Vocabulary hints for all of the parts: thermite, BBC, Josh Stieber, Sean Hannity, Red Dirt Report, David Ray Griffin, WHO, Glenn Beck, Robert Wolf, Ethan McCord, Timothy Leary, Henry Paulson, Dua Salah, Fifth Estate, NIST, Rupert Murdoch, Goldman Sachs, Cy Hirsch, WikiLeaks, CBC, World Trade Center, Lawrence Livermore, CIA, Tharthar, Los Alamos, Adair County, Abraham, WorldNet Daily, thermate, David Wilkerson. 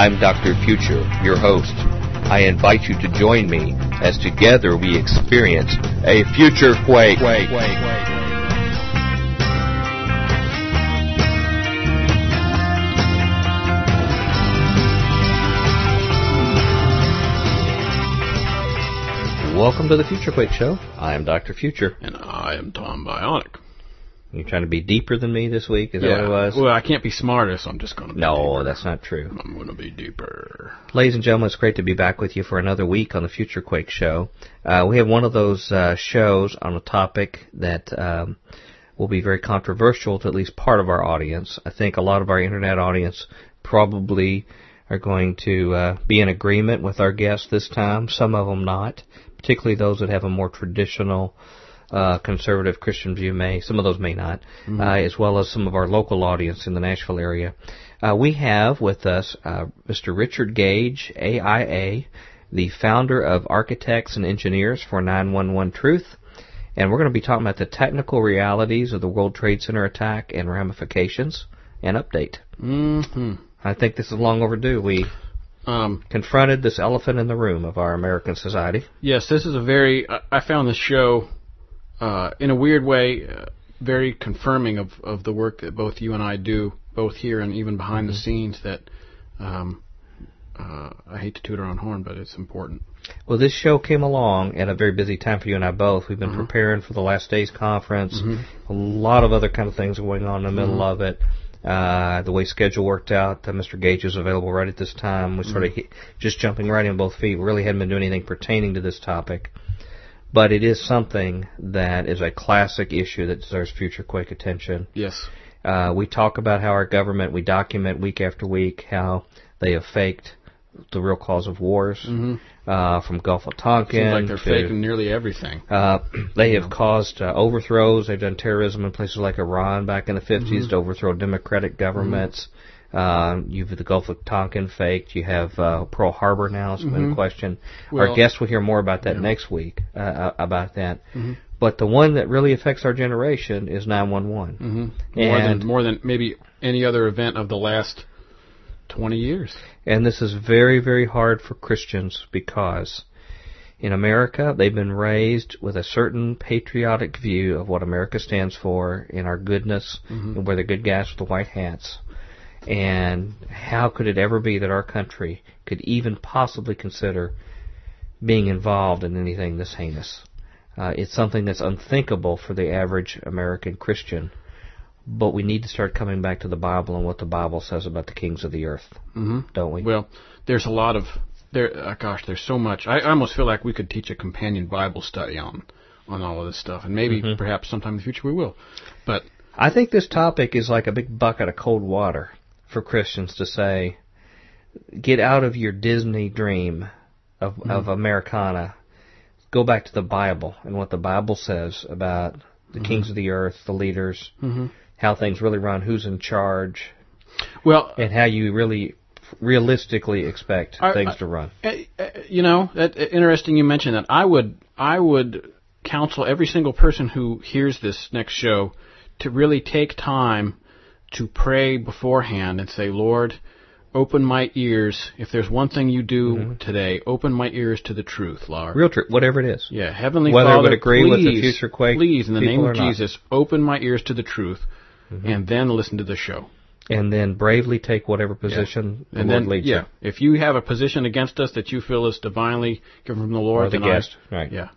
I'm Dr. Future, your host. I invite you to join me as together we experience a future quake. Welcome to the Future Quake Show. I am Dr. Future. And I am Tom Bionic. You're trying to be deeper than me this week? Is that what it was? Well, I can't be smarter, so I'm just going to be deeper. No, that's not true. I'm going to be deeper. Ladies and gentlemen, it's great to be back with you for another week on the Future Quake Show. We have one of those shows on a topic that will be very controversial to at least part of our audience. I think a lot of our Internet audience probably are going to be in agreement with our guests this time, some of them not, particularly those that have a more traditional conservative Christian view may, some of those may not, as well as some of our local audience in the Nashville area. We have with us Mr. Richard Gage, AIA, the founder of Architects and Engineers for 9/11 Truth, and we're going to be talking about the technical realities of the World Trade Center attack and ramifications and update. I think this is long overdue. We confronted this elephant in the room of our American society. Yes, this is a very, I found this show in a weird way, very confirming of the work that both you and I do, both here and even behind the scenes, that I hate to toot our own horn, but it's important. Well, this show came along at a very busy time for you and I both. We've been preparing for the last day's conference, a lot of other kind of things going on in the middle of it. The way schedule worked out, Mr. Gage is available right at this time. We sort of just jumping right in both feet. We really hadn't been doing anything pertaining to this topic. But it is something that is a classic issue that deserves future quake attention. Yes. We talk about how our government, we document week after week how they have faked the real cause of wars, from Gulf of Tonkin. Seems like they're faking nearly everything. They have caused overthrows. They've done terrorism in places like Iran back in the 50s to overthrow democratic governments. You have the Gulf of Tonkin faked. You have Pearl Harbor now. It's been a question. Well, our guests will hear more about that next week, about that. But the one that really affects our generation is 9/11. More than maybe any other event of the last 20 years. And this is very, very hard for Christians because in America they've been raised with a certain patriotic view of what America stands for and our goodness and we're the good guys with the white hats. And how could it ever be that our country could even possibly consider being involved in anything this heinous? It's something that's unthinkable for the average American Christian. But we need to start coming back to the Bible and what the Bible says about the kings of the earth, don't we? Well, there's a lot of there's so much. I almost feel like we could teach a companion Bible study on all of this stuff, and maybe perhaps sometime in the future we will. But I think this topic is like a big bucket of cold water for Christians to say, get out of your Disney dream of Americana, go back to the Bible and what the Bible says about the kings of the earth, the leaders. How things really run, who's in charge, and how you really realistically expect things to run. You know, interesting you mentioned that. I would counsel every single person who hears this next show to really take time to pray beforehand and say, Lord, open my ears. If there's one thing you do today, open my ears to the truth, Lord. Real truth, whatever it is. Yeah, Heavenly Father, whether it would agree with the future quake, please, in the name of Jesus, open my ears to the truth. And then listen to the show. And then bravely take whatever position the Lord leads you. If you have a position against us that you feel is divinely given from the Lord, or the guest, right? Yeah.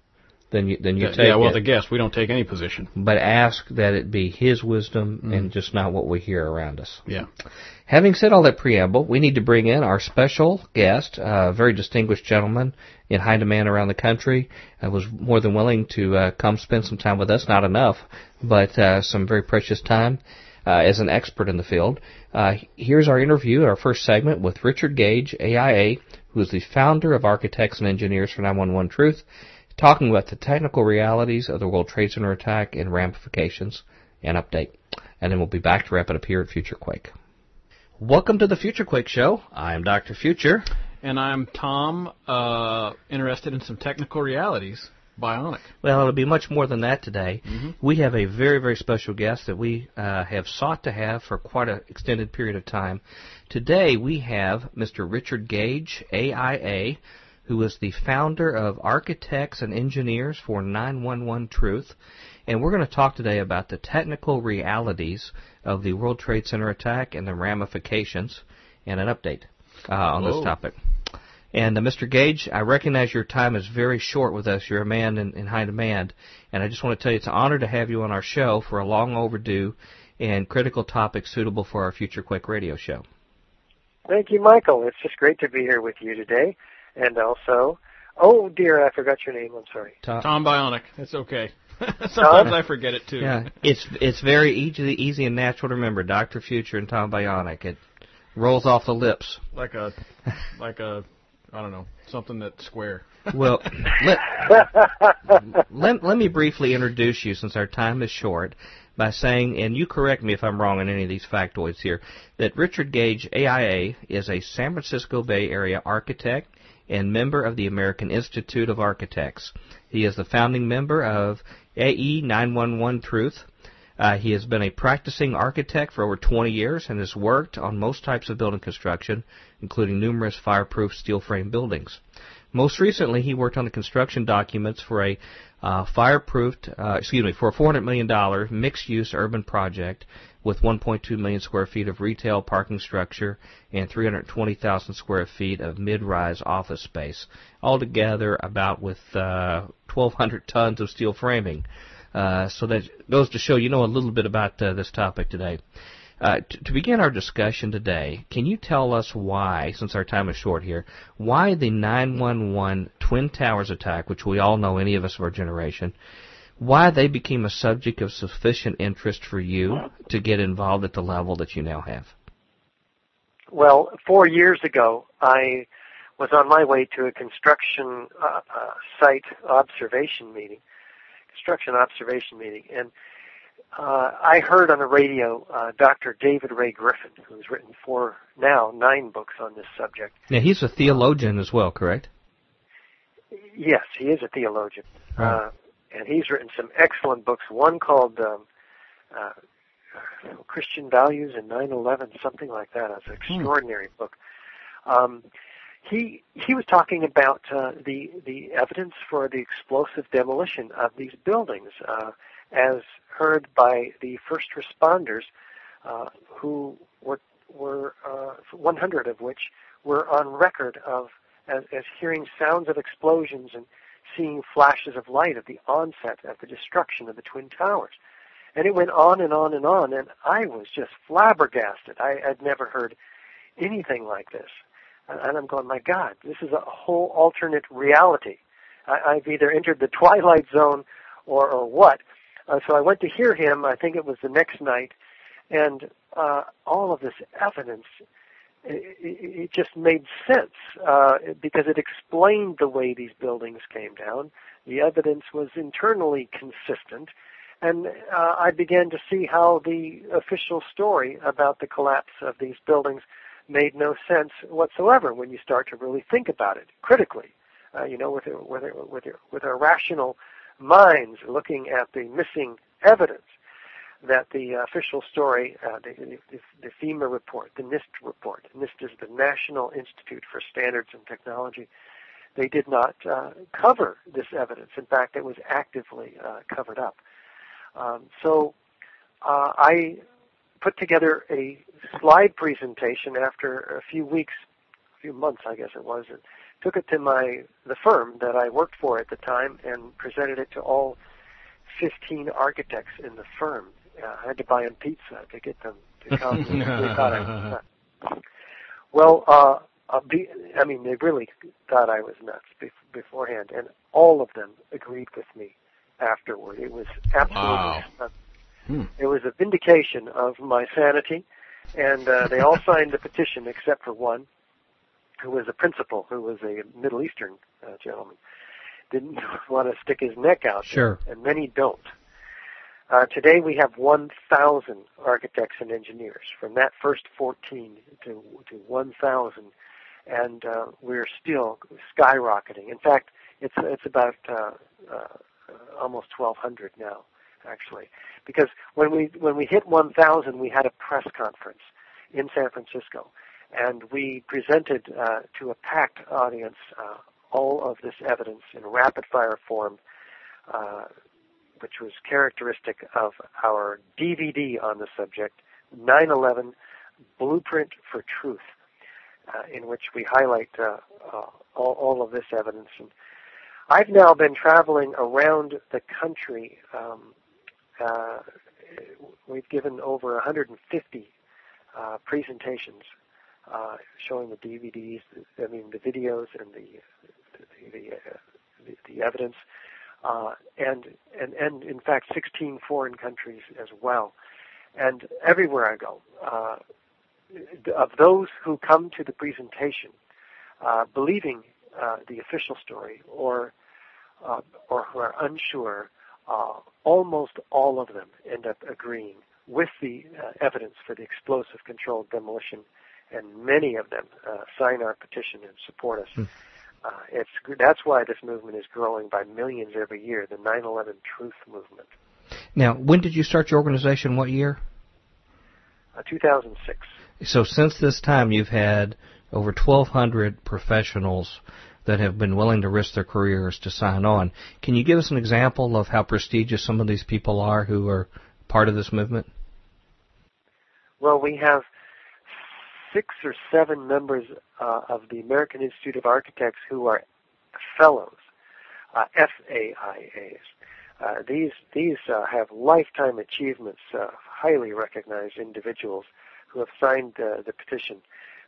Then you take it. Yeah, well, the guest, we don't take any position. But ask that it be His wisdom and just not what we hear around us. Yeah. Having said all that preamble, we need to bring in our special guest, a very distinguished gentleman in high demand around the country. Was more than willing to come spend some time with us. Not enough, but some very precious time as an expert in the field. Here's our interview, our first segment with Richard Gage, AIA, who is the founder of Architects and Engineers for 9/11 Truth, talking about the technical realities of the World Trade Center attack and ramifications and update. And then we'll be back to wrap it up here at Future Quake. Welcome to the Future Quake Show. I'm Dr. Future. And I'm Tom, interested in some technical realities. bionic. Well, it'll be much more than that today. Mm-hmm. We have a very, very special guest that we have sought to have for quite an extended period of time. Today we have Mr. Richard Gage, AIA, who is the founder of Architects and Engineers for 9/11 Truth. And we're going to talk today about the technical realities of the World Trade Center attack and the ramifications, and an update on this topic. And Mr. Gage, I recognize your time is very short with us. You're a man in high demand. And I just want to tell you it's an honor to have you on our show for a long overdue and critical topic suitable for our future Quick Radio show. Thank you, Michael. It's just great to be here with you today. And also, oh dear, I forgot your name. I'm sorry. Tom Bionic. That's okay. Sometimes I forget it too. Yeah, it's very easy and natural to remember. Dr. Future and Tom Bionic. It rolls off the lips. Like a I don't know, something that's square. Well, let me briefly introduce you, since our time is short, by saying, and you correct me if I'm wrong on any of these factoids here, that Richard Gage, AIA, is a San Francisco Bay Area architect and member of the American Institute of Architects. He is the founding member of AE 911 Truth. He has been a practicing architect for over 20 years and has worked on most types of building construction, including numerous fireproof steel frame buildings. Most recently, he worked on the construction documents for a for a $400 million mixed-use urban project with 1.2 million square feet of retail parking structure and 320,000 square feet of mid-rise office space, altogether about with 1,200 tons of steel framing. So that goes to show you know a little bit about this topic today. To begin our discussion today, can you tell us why, since our time is short here, why the 9/11 Twin Towers attack, which we all know, any of us of our generation, why they became a subject of sufficient interest for you to get involved at the level that you now have? Well, 4 years ago, I was on my way to a construction site observation meeting, and I heard on the radio Dr. David Ray Griffin, who's written 9 books on this subject. Now, he's a theologian as well, correct? Yes, he is a theologian, and he's written some excellent books, one called Christian Values in 9/11, something like that. It's an extraordinary book. He was talking about the evidence for the explosive demolition of these buildings, as heard by the first responders, who were 100 of which were on record of as hearing sounds of explosions and seeing flashes of light at the onset of the destruction of the Twin Towers. And it went on and on and on, and I was just flabbergasted. I had never heard anything like this. And I'm going, my God, this is a whole alternate reality. I've either entered the Twilight Zone or what. So I went to hear him, I think it was the next night, and all of this evidence, it just made sense because it explained the way these buildings came down. The evidence was internally consistent, and I began to see how the official story about the collapse of these buildings made no sense whatsoever when you start to really think about it critically, with our rational minds looking at the missing evidence that the official story, the FEMA report, the NIST report. NIST is the National Institute for Standards and Technology. They did not cover this evidence. In fact, it was actively covered up. So I put together a slide presentation after a few months, I guess it was, and took it to the firm that I worked for at the time and presented it to all 15 architects in the firm. I had to buy them pizza to get them to come. They really thought I was nuts beforehand, and all of them agreed with me afterward. It was absolutely It was a vindication of my sanity, and they all signed the petition except for one, who was a principal, who was a Middle Eastern gentleman. Didn't want to stick his neck out. Sure. There, and many don't. Today we have 1,000 architects and engineers, from that first 14 to 1,000, and we're still skyrocketing. In fact, It's about almost 1,200 now, actually, because when we hit 1,000, we had a press conference in San Francisco, and we presented to a packed audience all of this evidence in rapid-fire form, which was characteristic of our DVD on the subject, 9/11 Blueprint for Truth, in which we highlight all of this evidence. And I've now been traveling around the country. We've given over 150 presentations showing the DVDs, the videos and the evidence, and in fact 16 foreign countries as well. And everywhere I go, of those who come to the presentation believing the official story or who are unsure, almost all of them end up agreeing with the evidence for the explosive controlled demolition, and many of them sign our petition and support us. That's why this movement is growing by millions every year, the 9/11 Truth movement. Now, when did you start your organization? What year? 2006. So since this time, you've had over 1,200 professionals that have been willing to risk their careers to sign on. Can you give us an example of how prestigious some of these people are who are part of this movement? Well, we have 6 or 7 members of the American Institute of Architects who are fellows, FAIAs. These have lifetime achievements, highly recognized individuals who have signed the petition.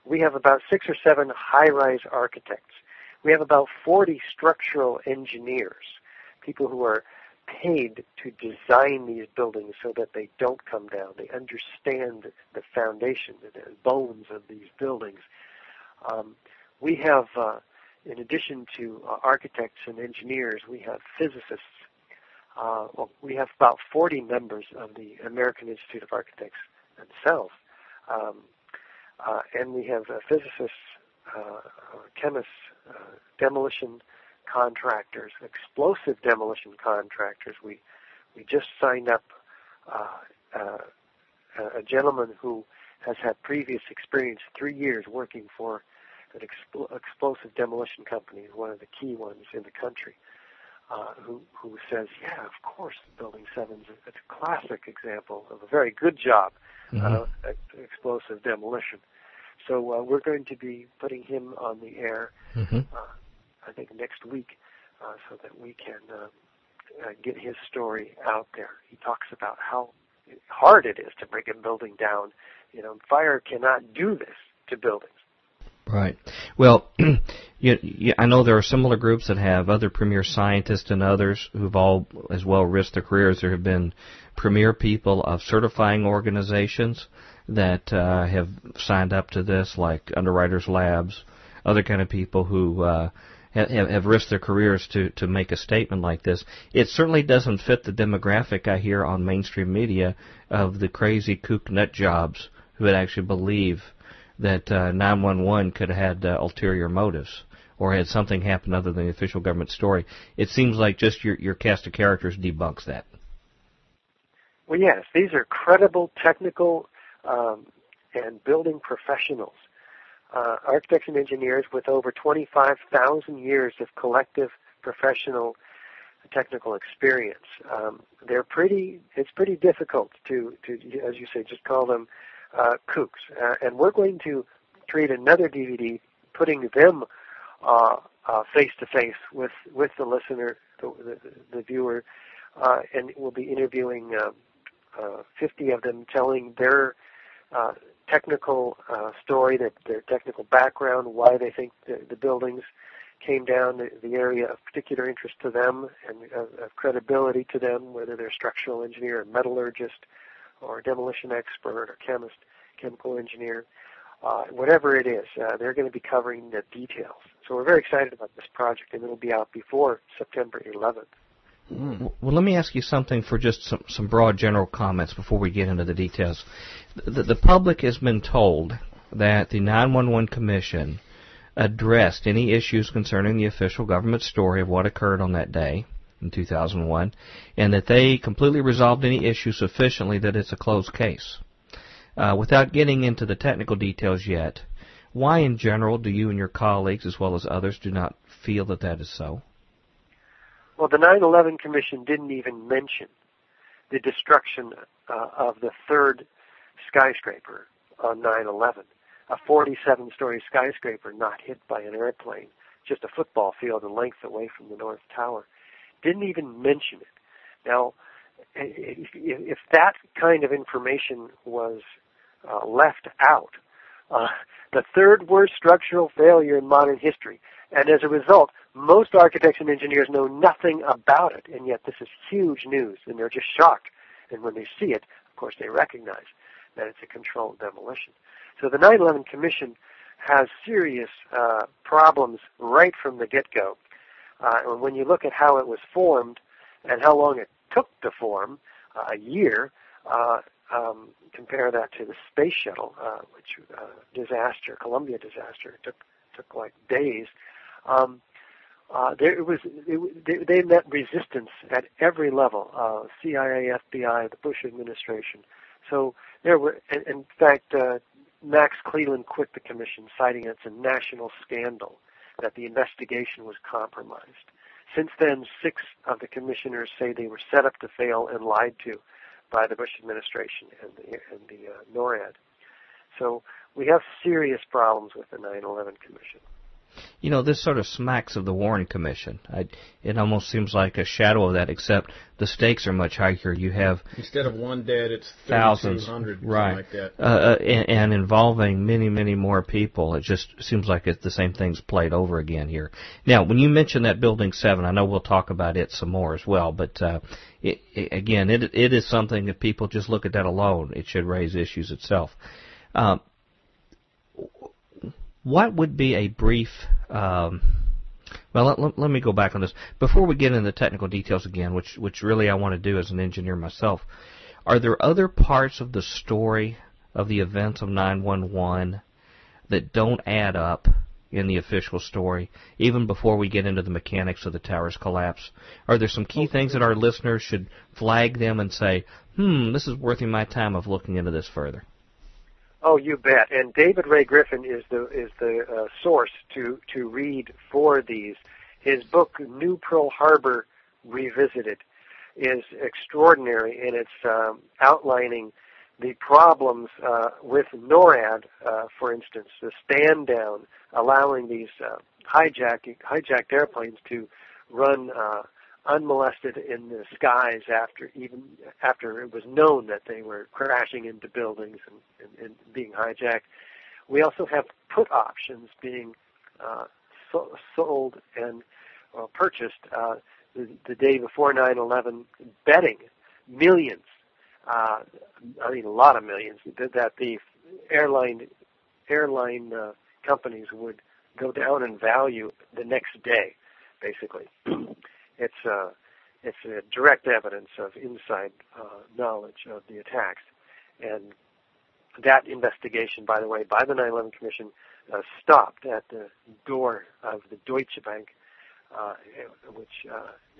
We have about 6 or 7 high-rise architects. We have about 40 structural engineers, people who are paid to design these buildings so that they don't come down. They understand the foundation, the bones of these buildings. We have, in addition to architects and engineers, we have physicists. We have about 40 members of the American Institute of Architects themselves. And we have physicists, chemists, demolition contractors, explosive demolition contractors. We just signed up a gentleman who has had previous experience, 3 years working for an explosive demolition company, one of the key ones in the country, who says, yeah, of course, Building 7's a classic example of a very good job, explosive demolition. So we're going to be putting him on the air, I think, next week, so that we can get his story out there. He talks about how hard it is to break a building down. You know, fire cannot do this to buildings. Right. Well, I know there are similar groups that have other premier scientists and others who've all as well risked their careers. There have been premier people of certifying organizations that have signed up to this, like Underwriters Labs, other kind of people who have risked their careers to make a statement like this. It certainly doesn't fit the demographic I hear on mainstream media of the crazy kook nut jobs who would actually believe that 911 could have had ulterior motives or had something happen other than the official government story. It seems like just your cast of characters debunks that. Well, yes, these are credible technical and building professionals, architects and engineers with over 25,000 years of collective professional technical experience. It's pretty difficult to, as you say, just call them kooks. And we're going to create another DVD putting them face-to-face with the listener, the viewer, and we'll be interviewing 50 of them, telling their technical story, their technical background, why they think the buildings came down, the area of particular interest to them and of credibility to them, whether they're a structural engineer, a metallurgist, or a demolition expert, or chemist, chemical engineer, whatever it is. They're going to be covering the details. So we're very excited about this project, and it'll be out before September 11th. Well, let me ask you something for just some broad general comments before we get into the details. The public has been told that the 911 Commission addressed any issues concerning the official government story of what occurred on that day in 2001, and that they completely resolved any issue sufficiently that it's a closed case. Without getting into the technical details yet, why in general do you and your colleagues, as well as others, do not feel that that is so? Well, the 9/11 Commission didn't even mention the destruction of the third skyscraper on 9/11, a 47-story skyscraper not hit by an airplane, just a football field a length away from the North Tower. Didn't even mention it. Now, if that kind of information was left out, the third worst structural failure in modern history, and as a result, most architects and engineers know nothing about it, and yet this is huge news, and they're just shocked. And when they see it, of course, they recognize that it's a controlled demolition. So the 9/11 Commission has serious problems right from the get-go. And when you look at how it was formed and how long it took to form, a year, compare that to the space shuttle, disaster, Columbia disaster, took like days. They met resistance at every level, CIA, FBI, the Bush administration. So there were, in fact, Max Cleland quit the commission, citing it's a national scandal that the investigation was compromised. Since then, 6 of the commissioners say they were set up to fail and lied to by the Bush administration and the NORAD. So we have serious problems with the 9/11 Commission. You know, this sort of smacks of the Warren Commission. It almost seems like a shadow of that, except the stakes are much higher. You have, instead of one dead, it's thousands, 3,200, right? Like that. And involving many, many more people. It just seems like it's the same thing's played over again here. Now, when you mention that Building 7, I know we'll talk about it some more as well. But it is something that people just look at that alone. It should raise issues itself. What would be a brief, let me go back on this. Before we get into the technical details again, which really I want to do as an engineer myself, are there other parts of the story of the events of 9/11 that don't add up in the official story, even before we get into the mechanics of the tower's collapse? Are there some key things that our listeners should flag them and say, this is worth my time of looking into this further? Oh, you bet. And David Ray Griffin is the source to read for these. His book, New Pearl Harbor Revisited, is extraordinary in its outlining the problems with NORAD, for instance, the stand down, allowing these hijacked airplanes to run unmolested in the skies even after it was known that they were crashing into buildings and being hijacked. We also have put options being sold and purchased the day before 9/11, betting millions, a lot of millions, that the airline companies would go down in value the next day, basically. It's a direct evidence of inside knowledge of the attacks. And that investigation, by the way, by the 9/11 Commission, stopped at the door of the Deutsche Bank, which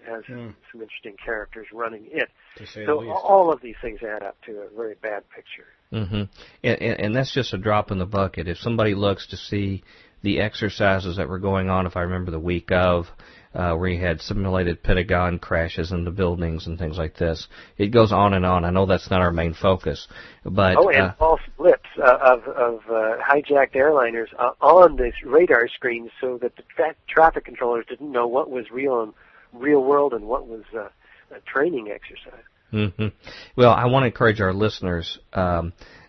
has some interesting characters running it. So all of these things add up to a very bad picture. Mm-hmm. And that's just a drop in the bucket. If somebody looks to see the exercises that were going on, if I remember the week of, where you had simulated Pentagon crashes into buildings and things like this. It goes on and on. I know that's not our main focus, but and false blips of hijacked airliners on the radar screens, so that the traffic controllers didn't know what was real world and what was a training exercise. Mm-hmm. Well, I want to encourage our listeners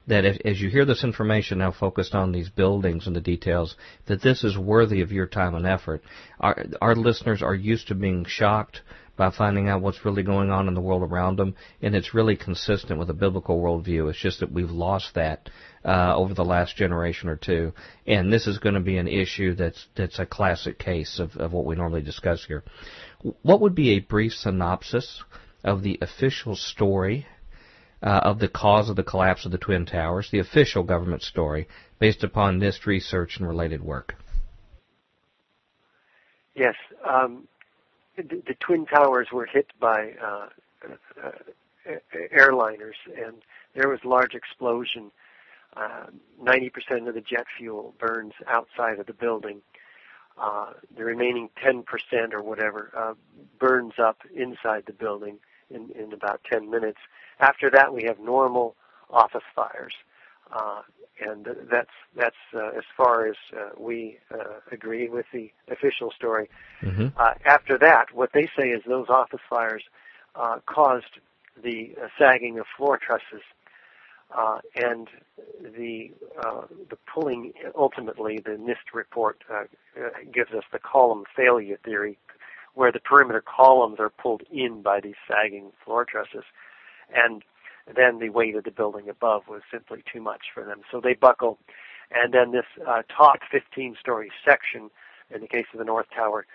that as you hear this information now focused on these buildings and the details, that this is worthy of your time and effort. Our listeners are used to being shocked by finding out what's really going on in the world around them, and it's really consistent with a biblical worldview. It's just that we've lost that over the last generation or two, and this is going to be an issue that's a classic case of what we normally discuss here. What would be a brief synopsis of the official story of the cause of the collapse of the Twin Towers, the official government story, based upon NIST research and related work? Yes. The Twin Towers were hit by airliners, and there was a large explosion. 90% of the jet fuel burns outside of the building. The remaining 10% or whatever burns up inside the building in about 10 minutes. After that, we have normal office fires, and that's as far as we agree with the official story. Mm-hmm. After that, what they say is those office fires caused the sagging of floor trusses and the pulling. Ultimately, the NIST report gives us the column failure theory, where the perimeter columns are pulled in by these sagging floor trusses, and then the weight of the building above was simply too much for them, so they buckle. And then this top 15-story section, in the case of the North Tower,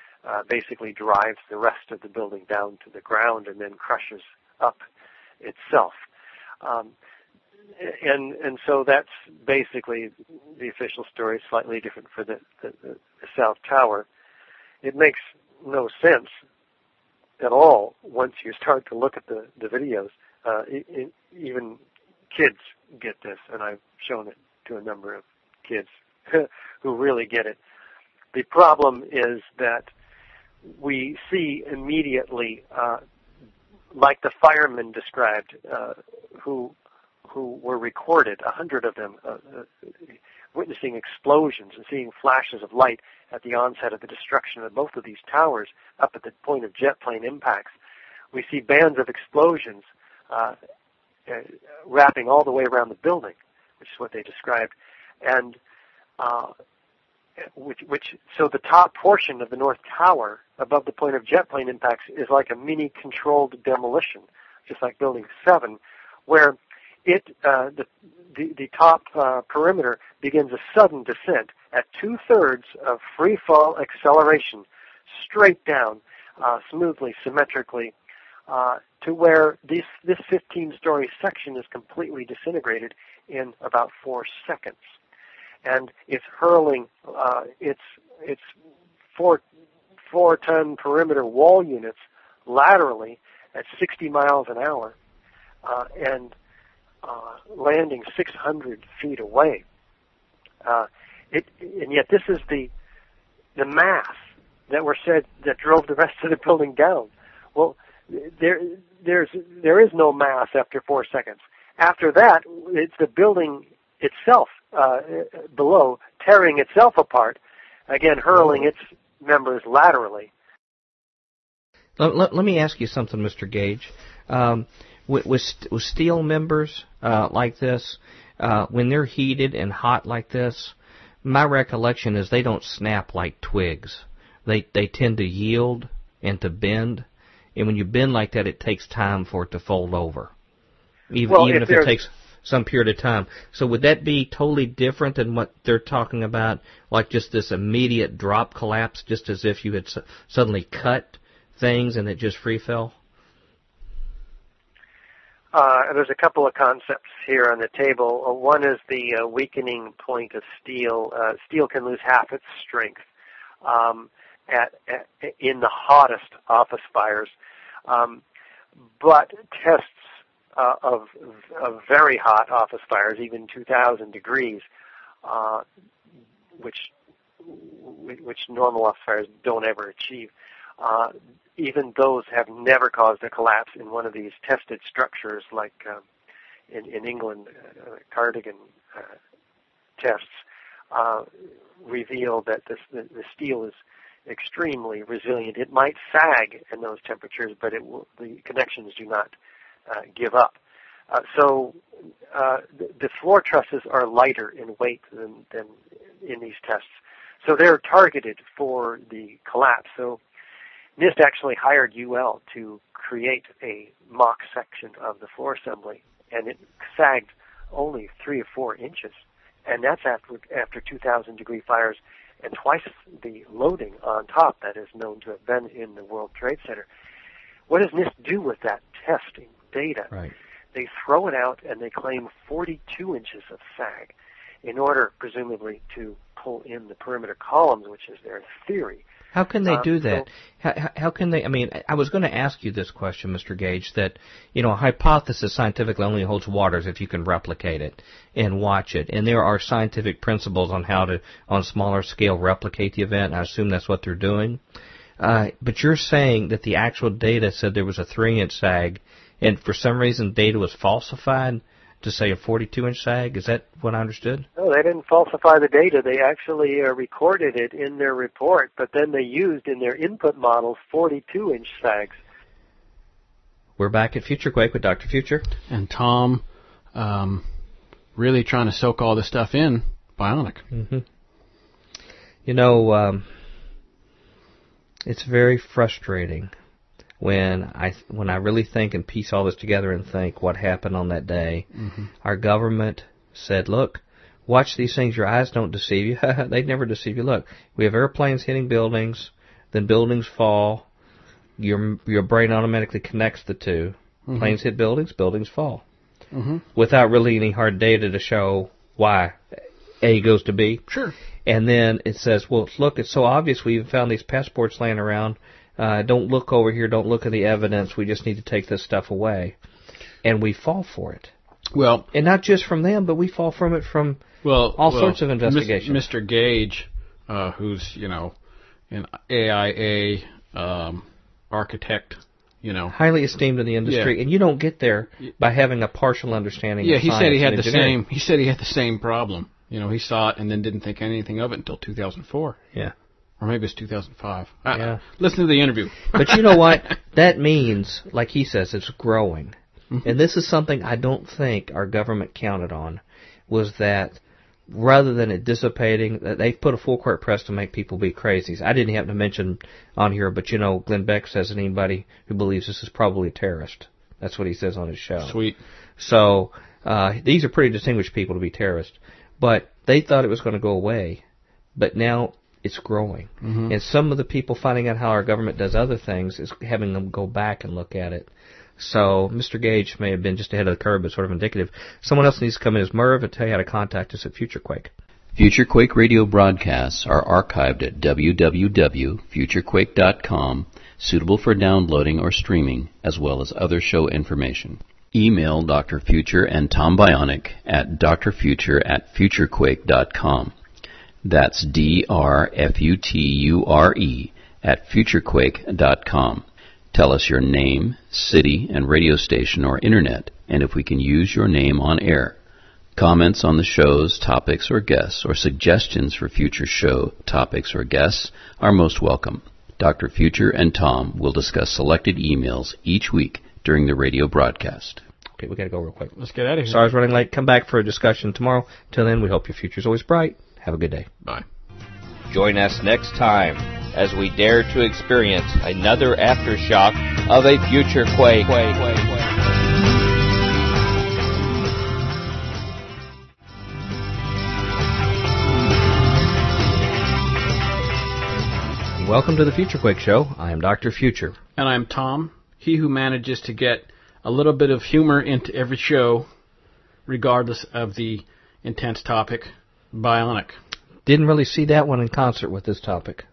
basically drives the rest of the building down to the ground and then crushes up itself. And so that's basically the official story, slightly different for the South Tower. It makes no sense at all once you start to look at the videos. Even kids get this, and I've shown it to a number of kids who really get it. The problem is that we see immediately, like the firemen described, who were recorded, 100 of them, witnessing explosions and seeing flashes of light at the onset of the destruction of both of these towers up at the point of jet plane impacts. We see bands of explosions wrapping all the way around the building, which is what they described, and so the top portion of the North Tower above the point of jet plane impacts is like a mini controlled demolition, just like Building 7, where the top perimeter begins a sudden descent at 2/3 of free fall acceleration, straight down, smoothly, symmetrically, to where this 15-story section is completely disintegrated in about 4 seconds, and it's hurling its four-ton perimeter wall units laterally at 60 miles an hour, and landing 600 feet away. And yet this is the mass that were said that drove the rest of the building down. Well, there is no mass after 4 seconds. After that, it's the building itself below tearing itself apart, again hurling its members laterally. Let me ask you something, Mr. Gage. With steel members like this, when they're heated and hot like this, my recollection is they don't snap like twigs. They tend to yield and to bend, and when you bend like that, it takes time for it to fold over, even if it takes some period of time. So would that be totally different than what they're talking about, like just this immediate drop collapse, just as if you had suddenly cut things and it just free fell? There's a couple of concepts here on the table. One is the weakening point of steel. Steel can lose half its strength in the hottest office fires, but tests of very hot office fires, even 2,000 degrees, which normal office fires don't ever achieve. Even those have never caused a collapse in one of these tested structures, like in England, Cardigan tests reveal that the steel is extremely resilient. It might sag in those temperatures, but the connections do not give up. So the floor trusses are lighter in weight than in these tests, so they're targeted for the collapse. So NIST actually hired UL to create a mock section of the floor assembly, and it sagged only 3 or 4 inches, and that's after 2,000 degree fires and twice the loading on top that is known to have been in the World Trade Center. What does NIST do with that testing data? Right. They throw it out and they claim 42 inches of sag in order, presumably, to pull in the perimeter columns, which is their theory. How can they do that? How can they? I mean, I was going to ask you this question, Mr. Gage, that, you know, a hypothesis scientifically only holds waters if you can replicate it and watch it. And there are scientific principles on how to, on smaller scale, replicate the event. I assume that's what they're doing. But you're saying that the actual data said there was a 3-inch sag, and for some reason data was falsified to say a 42-inch sag? Is that what I understood? No, they didn't falsify the data. They actually recorded it in their report, but then they used in their input models 42-inch sags. We're back at FutureQuake with Dr. Future. And Tom, really trying to soak all this stuff in, bionic. Mm-hmm. You know, it's very frustrating when I really think and piece all this together and think what happened on that day. Mm-hmm. Our government said, look, watch these things. Your eyes don't deceive you. They'd never deceive you. Look, we have airplanes hitting buildings, then buildings fall. Your brain automatically connects the two. Mm-hmm. Planes hit buildings, buildings fall. Mm-hmm. Without really any hard data to show why A goes to B. Sure. And then it says, well, look, it's so obvious we even found these passports laying around. Don't look over here. Don't look at the evidence. We just need to take this stuff away. And we fall for it. Well, and not just from them, but we fall from it from all sorts of investigations. Mr. Gage, who's, you know, an AIA architect, you know. Highly esteemed in the industry. Yeah. And you don't get there by having a partial understanding of science. Yeah, he said he had the same problem. You know, he saw it and then didn't think anything of it until 2004. Yeah. Or maybe it's 2005. Yeah. Listen to the interview. But you know what? That means, like he says, it's growing. Mm-hmm. And this is something I don't think our government counted on, was that rather than it dissipating, that they've put a full-court press to make people be crazies. I didn't happen to mention on here, but, you know, Glenn Beck says that anybody who believes this is probably a terrorist. That's what he says on his show. Sweet. So these are pretty distinguished people to be terrorists. But they thought it was going to go away. But now it's growing. Mm-hmm. And some of the people finding out how our government does other things is having them go back and look at it. So Mr. Gage may have been just ahead of the curve, but sort of indicative. Someone else needs to come in as Merv and tell you how to contact us at FutureQuake. FutureQuake radio broadcasts are archived at www.futurequake.com, suitable for downloading or streaming, as well as other show information. Email Dr. Future and Tom Bionic at drfuture@futurequake.com. That's drfuture@futurequake.com. Tell us your name, city, and radio station or internet, and if we can use your name on air. Comments on the show's topics or guests, or suggestions for future show topics or guests, are most welcome. Dr. Future and Tom will discuss selected emails each week during the radio broadcast. Okay, we got to go real quick. Let's get out of here. Sorry I was running late. Come back for a discussion tomorrow. Till then, we hope your future's always bright. Have a good day. Bye. Join us next time as we dare to experience another aftershock of a future quake. Welcome to the Future Quake Show. I am Dr. Future. And I'm Tom, he who manages to get a little bit of humor into every show, regardless of the intense topic. Bionic. Didn't really see that one in concert with this topic.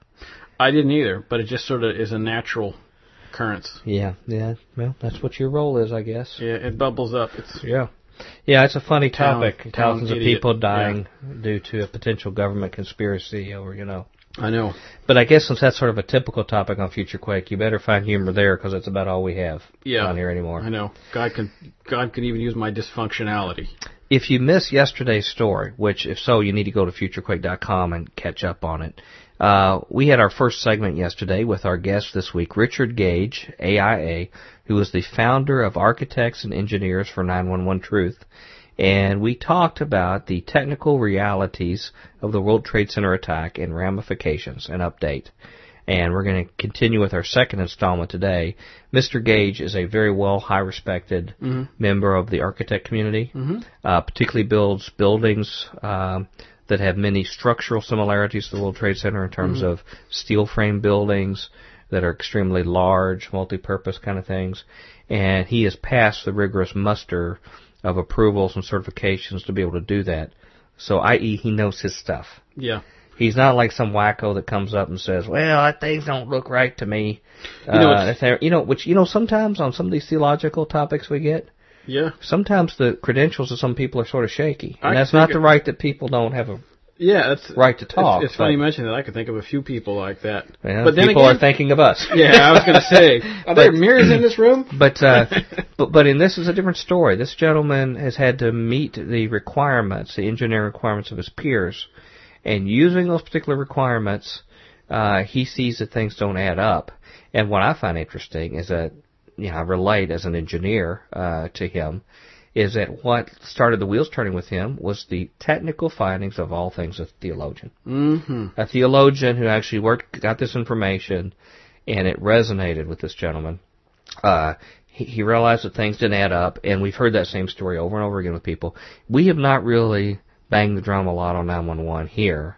I didn't either, but it just sort of is a natural occurrence. Yeah. Well, that's what your role is, I guess. Yeah, it bubbles up. Yeah, it's a funny topic. Thousands of people dying due to a potential government conspiracy over, you know. I know. But I guess since that's sort of a typical topic on Future Quake, you better find humor there because that's about all we have on here anymore. I know. God can even use my dysfunctionality. If you missed yesterday's story, which, if so, you need to go to futurequake.com and catch up on it. We had our first segment yesterday with our guest this week, Richard Gage, AIA, who is the founder of Architects and Engineers for 9/11 Truth. And we talked about the technical realities of the World Trade Center attack and ramifications, an update. And we're going to continue with our second installment today. Mr. Gage is a very high-respected member of the architect community, particularly builds buildings that have many structural similarities to the World Trade Center in terms of steel frame buildings that are extremely large, multi-purpose kind of things. And he has passed the rigorous muster of approvals and certifications to be able to do that. So, i.e., he knows his stuff. Yeah. He's not like some wacko that comes up and says, well, things don't look right to me. Sometimes on some of these theological topics we get, yeah, sometimes the credentials of some people are sort of shaky. And that's not the right that people don't have a right to talk. It's funny you mention that. I could think of a few people like that. Yeah, but then people again, are thinking of us. Yeah, I was going to say, are there mirrors in this room? But in this is a different story. This gentleman has had to meet the requirements, the engineering requirements of his peers. And using those particular requirements, he sees that things don't add up. And what I find interesting is that, I relate as an engineer to him, is that what started the wheels turning with him was the technical findings of all things a theologian. Mm-hmm. A theologian who actually got this information, and it resonated with this gentleman. He realized that things didn't add up, and we've heard that same story over and over again with people. We have not really bang the drum a lot on 911 here.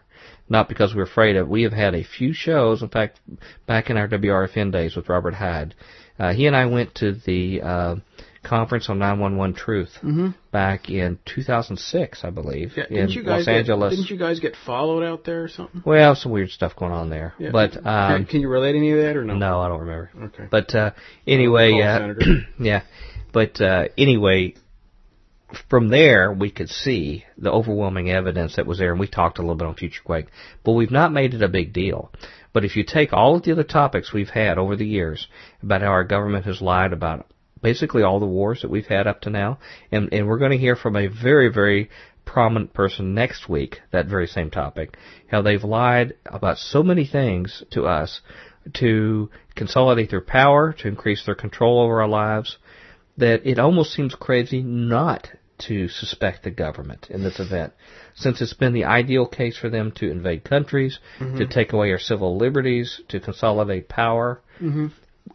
Not because we're afraid of. We have had a few shows. In fact, back in our WRFN days with Robert Hyde, he and I went to the conference on 911 Truth back in 2006, I believe, in Los Angeles. Didn't you guys get followed out there or something? Well, some weird stuff going on there. Yeah. But can you relate any of that or no? No, I don't remember. Okay. But anyway, yeah. But anyway. From there, we could see the overwhelming evidence that was there, and we talked a little bit on Future Quake, but we've not made it a big deal. But if you take all of the other topics we've had over the years about how our government has lied about basically all the wars that we've had up to now, and we're going to hear from a very, very prominent person next week, that very same topic, how they've lied about so many things to us to consolidate their power, to increase their control over our lives, that it almost seems crazy not to suspect the government in this event, since it's been the ideal case for them to invade countries, to take away our civil liberties, to consolidate power.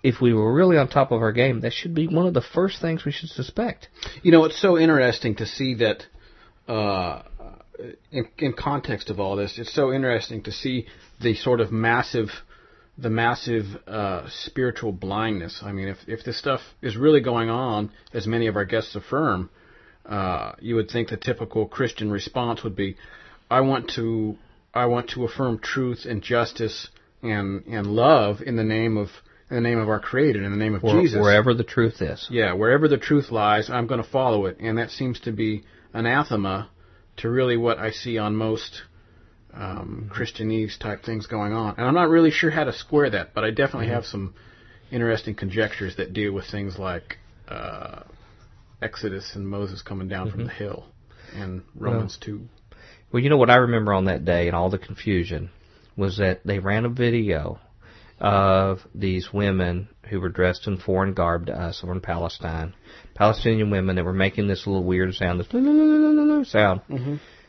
If we were really on top of our game, that should be one of the first things we should suspect. It's so interesting to see that in context of all this, it's so interesting to see the sort of massive spiritual blindness. I mean, if this stuff is really going on, as many of our guests affirm, you would think the typical Christian response would be, I want to affirm truth and justice and love in the name of our Creator, in the name of Jesus. Wherever the truth is. Yeah, wherever the truth lies, I'm going to follow it. And that seems to be anathema to really what I see on most Christianese type things going on. And I'm not really sure how to square that, but I definitely have some interesting conjectures that deal with things like Exodus and Moses coming down from the hill, and Romans 2. Well, what I remember on that day and all the confusion was that they ran a video of these women who were dressed in foreign garb to us over in Palestine, Palestinian women that were making this little weird sound, this sound,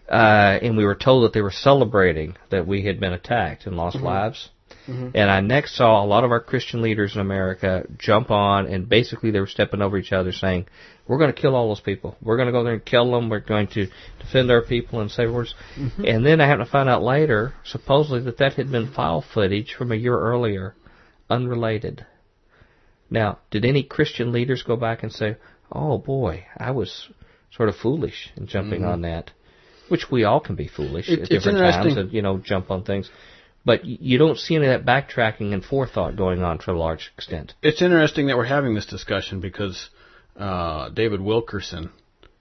and we were told that they were celebrating that we had been attacked and lost lives. And I next saw a lot of our Christian leaders in America jump on, and basically they were stepping over each other saying, we're going to kill all those people. We're going to go there and kill them. We're going to defend our people and save ours. And then I happened to find out later, supposedly, that had been file footage from a year earlier, unrelated. Now, did any Christian leaders go back and say, oh boy, I was sort of foolish in jumping on that? Which we all can be foolish at different times and, jump on things. But you don't see any of that backtracking and forethought going on to a large extent. It's interesting that we're having this discussion because David Wilkerson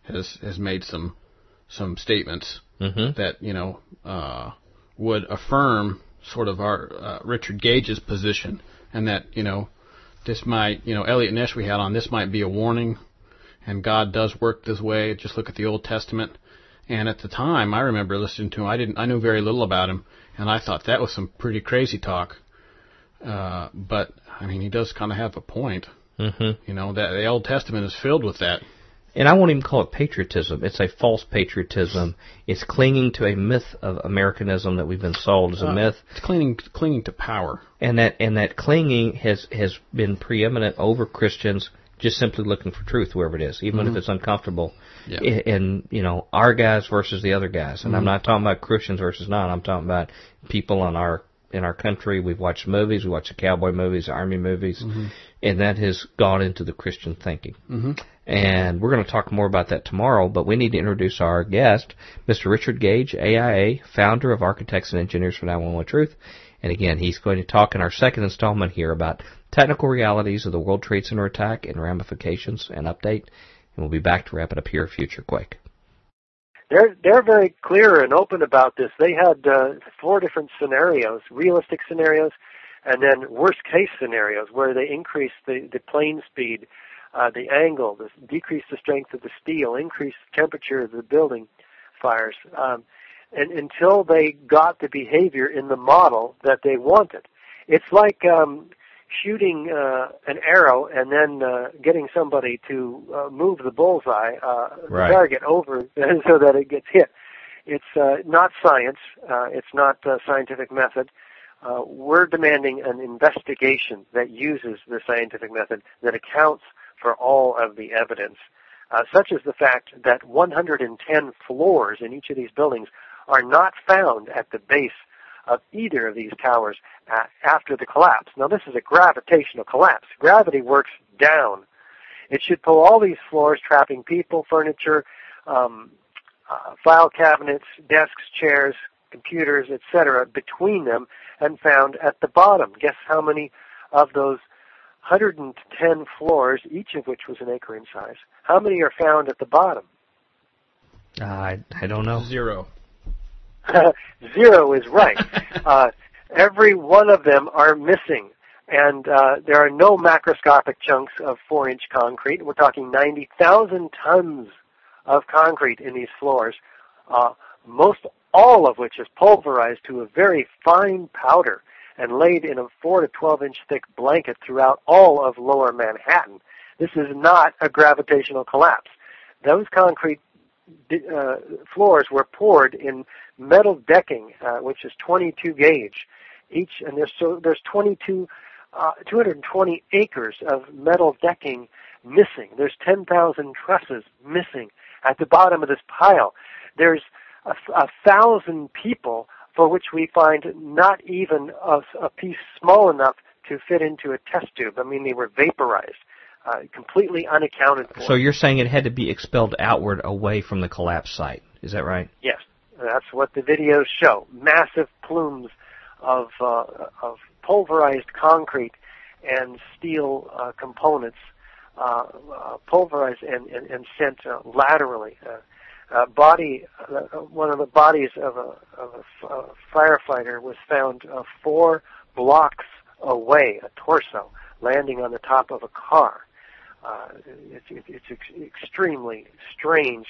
has made some statements that would affirm sort of our Richard Gage's position, and that this might Elliot Ness we had on, this might be a warning, and God does work this way. Just look at the Old Testament. And at the time, I remember listening to him. I knew very little about him, and I thought that was some pretty crazy talk. But I mean, he does kind of have a point. That the Old Testament is filled with that. And I won't even call it patriotism. It's a false patriotism. It's clinging to a myth of Americanism that we've been sold as a myth. It's clinging to power. And that clinging has been preeminent over Christians. Just simply looking for truth, wherever it is, even if it's uncomfortable. Yeah. And, our guys versus the other guys. And I'm not talking about Christians versus non. I'm talking about people on our in our country. We've watched movies. We watch the cowboy movies, the army movies, and that has gone into the Christian thinking. And we're going to talk more about that tomorrow, but we need to introduce our guest, Mr. Richard Gage, AIA, founder of Architects and Engineers for 9/11 Truth. And again, he's going to talk in our second installment here about technical realities of the World Trade Center attack and ramifications and update. And we'll be back to wrap it up here quick. They're very clear and open about this. They had four different scenarios, realistic scenarios, and then worst-case scenarios where they increase the plane speed, the angle, decrease the strength of the steel, increase the temperature of the building fires, and until they got the behavior in the model that they wanted. It's like shooting an arrow and then getting somebody to move the bullseye, the target over so that it gets hit. It's not science. It's not scientific method. We're demanding an investigation that uses the scientific method that accounts for all of the evidence, such as the fact that 110 floors in each of these buildings are not found at the base of either of these towers after the collapse. Now, this is a gravitational collapse. Gravity works down. It should pull all these floors, trapping people, furniture, file cabinets, desks, chairs, computers, etc., between them and found at the bottom. Guess how many of those 110 floors, each of which was an acre in size, how many are found at the bottom? I don't know. Zero. Zero is right. Every one of them are missing, and there are no macroscopic chunks of 4-inch concrete. We're talking 90,000 tons of concrete in these floors, most all of which is pulverized to a very fine powder and laid in a 4 to 12-inch thick blanket throughout all of lower Manhattan. This is not a gravitational collapse. Those concrete floors were poured in metal decking, which is 22 gauge each, and there's 220 acres of metal decking missing. There's 10,000 trusses missing at the bottom of this pile. There's 1,000 people for which we find not even a piece small enough to fit into a test tube. I mean, they were vaporized. Completely unaccounted for. So you're saying it had to be expelled outward away from the collapse site. Is that right? Yes. That's what the videos show. Massive plumes of pulverized concrete and steel components pulverized and sent laterally. One of the bodies of a firefighter was found 4 blocks away, a torso, landing on the top of a car. It's extremely strange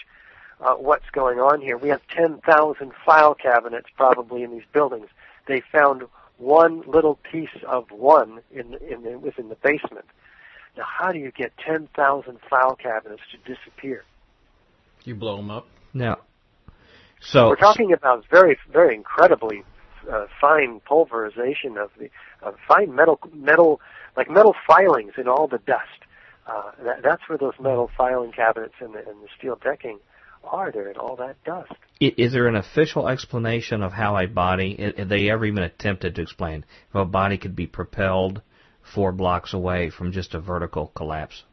what's going on here. We have 10,000 file cabinets probably in these buildings. They found one little piece of one within the basement. Now, how do you get 10,000 file cabinets to disappear? You blow them up. No. So we're talking about very, very incredibly fine pulverization of the fine metal like metal filings in all the dust. That's where those metal filing cabinets and the steel decking are. They're in all that dust. Is there an official explanation of how a body, if they ever even attempted to explain, how a body could be propelled 4 blocks away from just a vertical collapse?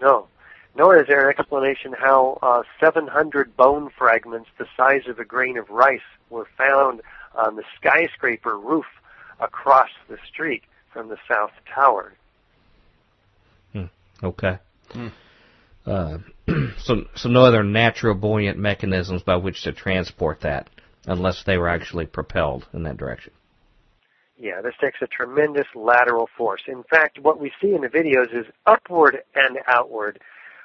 No. Nor is there an explanation how 700 bone fragments the size of a grain of rice were found on the skyscraper roof across the street from the South Tower. Okay. So no other natural buoyant mechanisms by which to transport that, unless they were actually propelled in that direction. Yeah, this takes a tremendous lateral force. In fact, what we see in the videos is upward and outward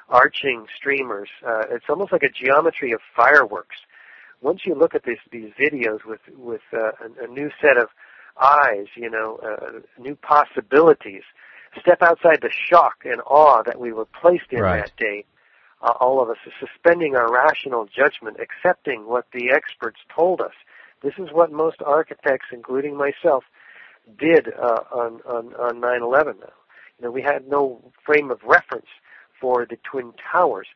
arching streamers. It's almost like a geometry of fireworks. Once you look at these videos with a new set of eyes, new possibilities, step outside the shock and awe that we were placed in that day, all of us suspending our rational judgment, accepting what the experts told us. This is what most architects, including myself, did on 9/11. We had no frame of reference for the Twin Towers.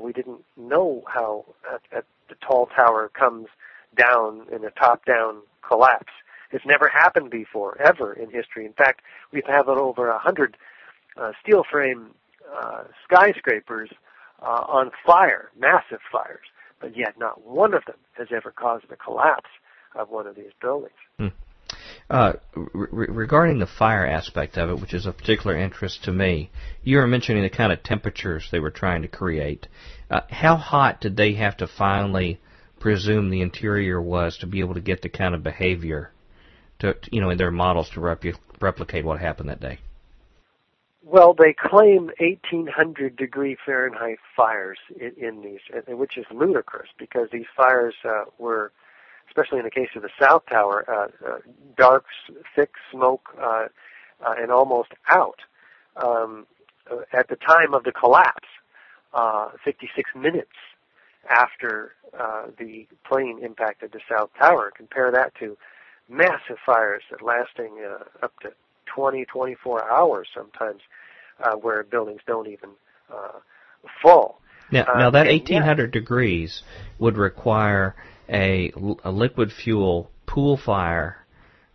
We didn't know how the tall tower comes down in a top-down collapse. It's never happened before, ever in history. In fact, we've had over 100 steel frame skyscrapers on fire, massive fires, but yet not one of them has ever caused the collapse of one of these buildings. Hmm. Regarding the fire aspect of it, which is of particular interest to me, you were mentioning the kind of temperatures they were trying to create. How hot did they have to finally presume the interior was to be able to get the kind of behavior to, you know, in their models to replicate what happened that day? Well, they claim 1,800 degree Fahrenheit fires in these, which is ludicrous because these fires were, especially in the case of the South Tower, dark, thick smoke, and almost out at the time of the collapse, 56 minutes after the plane impacted the South Tower. Compare that to massive fires that lasting up to 20, 24 hours sometimes, where buildings don't even fall. Now that 1,800 degrees would require a liquid fuel pool fire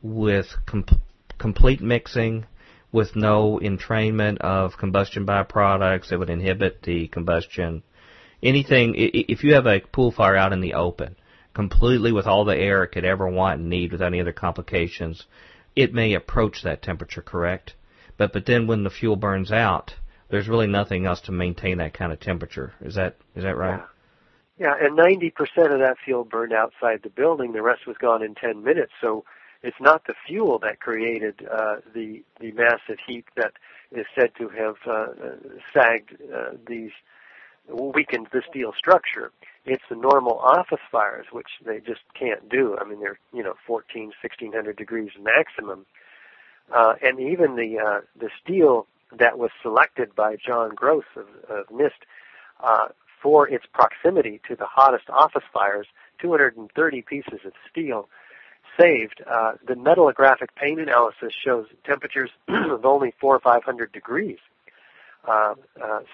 with complete mixing, with no entrainment of combustion byproducts that would inhibit the combustion. Anything, if you have a pool fire out in the open, completely with all the air it could ever want and need without any other complications, it may approach that temperature, correct? But then when the fuel burns out, there's really nothing else to maintain that kind of temperature. Is that right? Yeah. Yeah, and 90% of that fuel burned outside the building. The rest was gone in 10 minutes. So it's not the fuel that created the massive heat that is said to have sagged weakened the steel structure. It's the normal office fires, which they just can't do. I mean, they're 1,400 to 1,600 degrees maximum, and even the steel that was selected by John Gross of NIST. For its proximity to the hottest office fires, 230 pieces of steel saved. The metallographic paint analysis shows temperatures of only 400 or 500 degrees.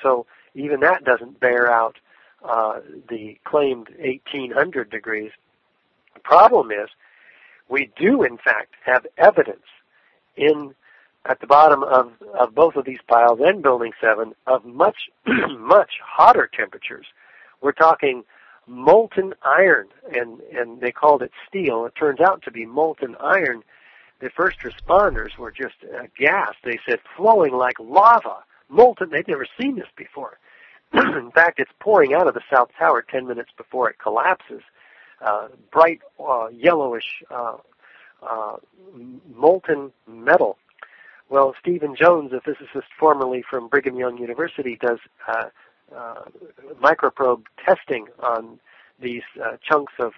So even that doesn't bear out the claimed 1,800 degrees. The problem is we do, in fact, have evidence at the bottom of both of these piles and Building 7 of much, much hotter temperatures. We're talking molten iron, and they called it steel. It turns out to be molten iron. The first responders were just aghast. They said, flowing like lava, molten. They'd never seen this before. In fact, it's pouring out of the South Tower 10 minutes before it collapses. Bright yellowish molten metal. Well, Stephen Jones, a physicist formerly from Brigham Young University, does microprobe testing on these chunks of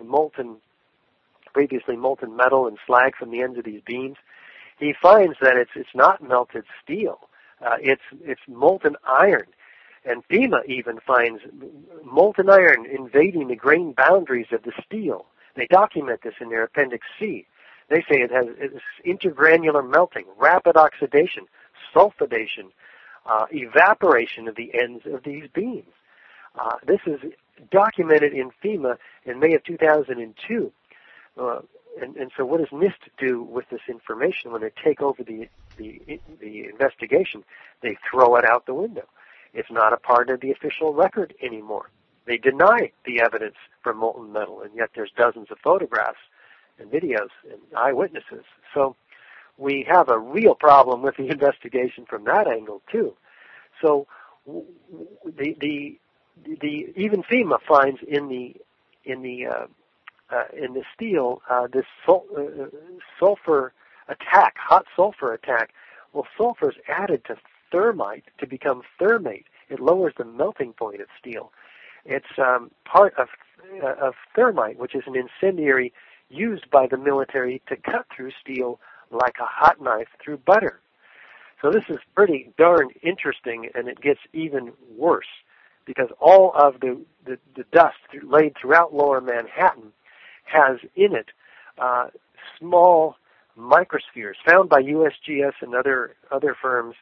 previously molten metal and slag from the ends of these beams. He finds that it's not melted steel, it's molten iron, and FEMA even finds molten iron invading the grain boundaries of the steel. They document this in their Appendix C. They say it has intergranular melting, rapid oxidation, sulfidation, evaporation of the ends of these beams. This is documented in FEMA in May of 2002. And so what does NIST do with this information when they take over the investigation? They throw it out the window. It's not a part of the official record anymore. They deny the evidence from molten metal, and yet there's dozens of photographs and videos and eyewitnesses. So we have a real problem with the investigation from that angle too. So the even FEMA finds in the steel this sulfur attack, hot sulfur attack. Well, sulfur is added to thermite to become thermate. It lowers the melting point of steel. It's part of thermite, which is an incendiary used by the military to cut through steel like a hot knife through butter. So this is pretty darn interesting, and it gets even worse because all of the dust laid throughout lower Manhattan has in it small microspheres found by USGS and other firms.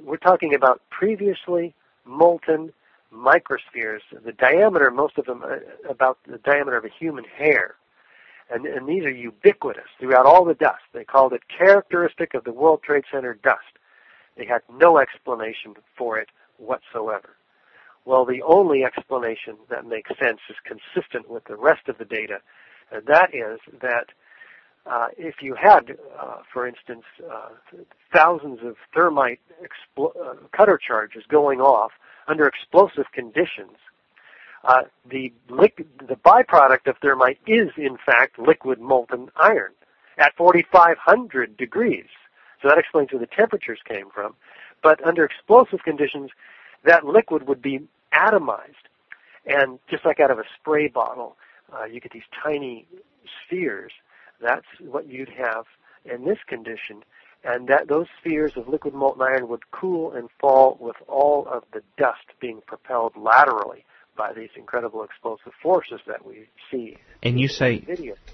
We're talking about previously molten microspheres, the diameter, most of them about the diameter of a human hair. and these are ubiquitous throughout all the dust. They called it characteristic of the World Trade Center dust. They had no explanation for it whatsoever. Well, the only explanation that makes sense is consistent with the rest of the data, and that is that if you had, for instance, thousands of thermite cutter charges going off under explosive conditions, the byproduct of thermite is, in fact, liquid molten iron at 4,500 degrees. So that explains where the temperatures came from. But under explosive conditions, that liquid would be atomized. And just like out of a spray bottle, you get these tiny spheres. That's what you'd have in this condition. And that those spheres of liquid molten iron would cool and fall with all of the dust being propelled laterally by these incredible explosive forces that we see. And you say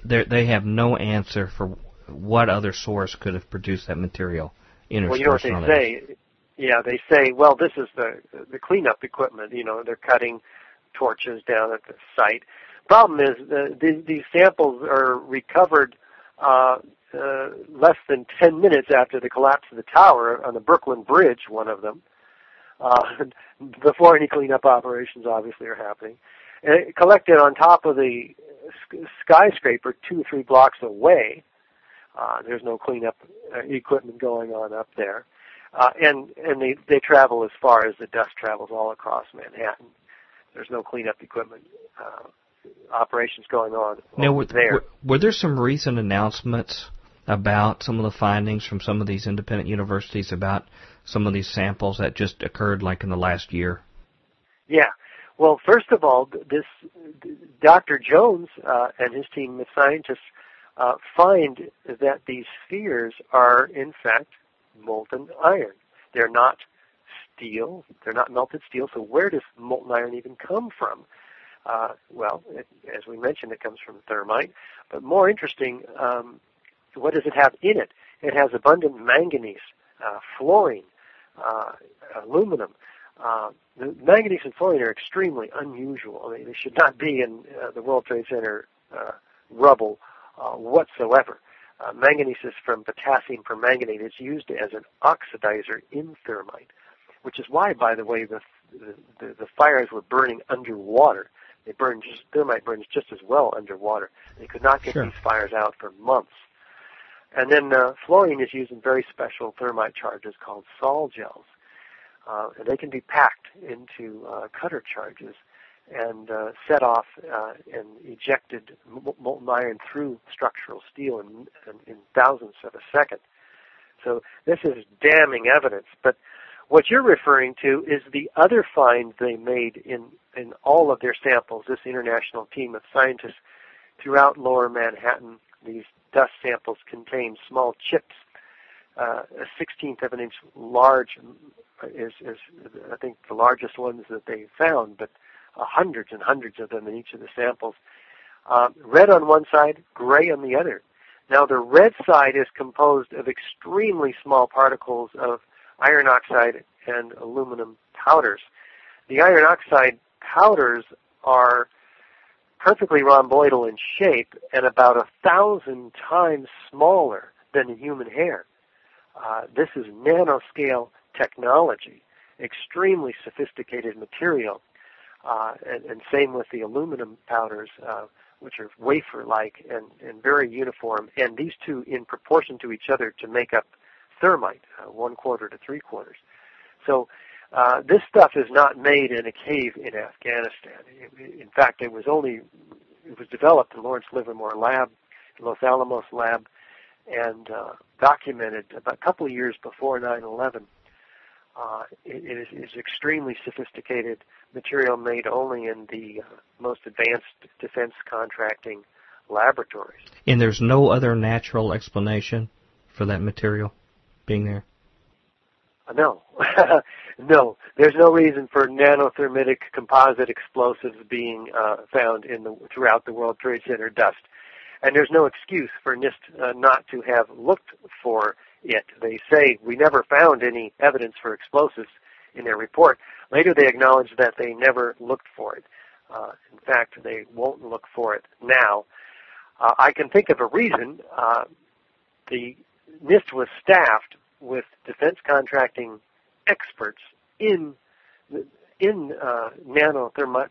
they have no answer for what other source could have produced that material. Well, you know what they say. Yeah, they say, well, this is the cleanup equipment. You know, they're cutting torches down at the site. Problem is, these samples are recovered less than 10 minutes after the collapse of the tower on the Brooklyn Bridge, one of them, before any cleanup operations obviously are happening. And it collected on top of the skyscraper 2 or 3 blocks away. There's no cleanup equipment going on up there. And they travel as far as the dust travels all across Manhattan. There's no cleanup equipment operations going on now, were there some recent announcements about some of the findings from some of these independent universities about some of these samples that just occurred like in the last year? Yeah. Well, first of all, this Dr. Jones and his team of scientists find that these spheres are, in fact, molten iron. They're not steel. They're not melted steel. So where does molten iron even come from? Well, as we mentioned, it comes from thermite. But more interesting, what does it have in it? It has abundant manganese, fluorine, aluminum. The manganese and fluorine are extremely unusual. I mean, they should not be in the World Trade Center rubble whatsoever. Manganese is from potassium permanganate. It's used as an oxidizer in thermite, which is why, by the way, the fires were burning underwater. Thermite burns just as well underwater. They could not get these fires out for months. And then fluorine is used in very special thermite charges called sol gels. And they can be packed into cutter charges and set off and ejected molten iron through structural steel in thousandths of a second. So this is damning evidence. But what you're referring to is the other find they made in all of their samples, this international team of scientists throughout lower Manhattan. These dust samples contain small chips, a 16th of an inch large is I think the largest ones that they found, but hundreds and hundreds of them in each of the samples. Red on one side, gray on the other. Now the red side is composed of extremely small particles of iron oxide and aluminum powders. The iron oxide powders are perfectly rhomboidal in shape and about 1,000 times smaller than a human hair. This is nanoscale technology, extremely sophisticated material. And same with the aluminum powders, which are wafer-like and very uniform, and these two in proportion to each other to make up thermite, 1/4 to 3/4. So this stuff is not made in a cave in Afghanistan. In fact, it was developed in Lawrence Livermore Lab, Los Alamos Lab, and documented about a couple of years before 9/11. It is extremely sophisticated material made only in the most advanced defense contracting laboratories. And there's no other natural explanation for that material being there? No. No. There's no reason for nanothermitic composite explosives being found throughout the World Trade Center dust. And there's no excuse for NIST not to have looked for it. They say we never found any evidence for explosives in their report. Later they acknowledged that they never looked for it. In fact, they won't look for it now. I can think of a reason. The NIST was staffed with defense contracting experts in nanothermite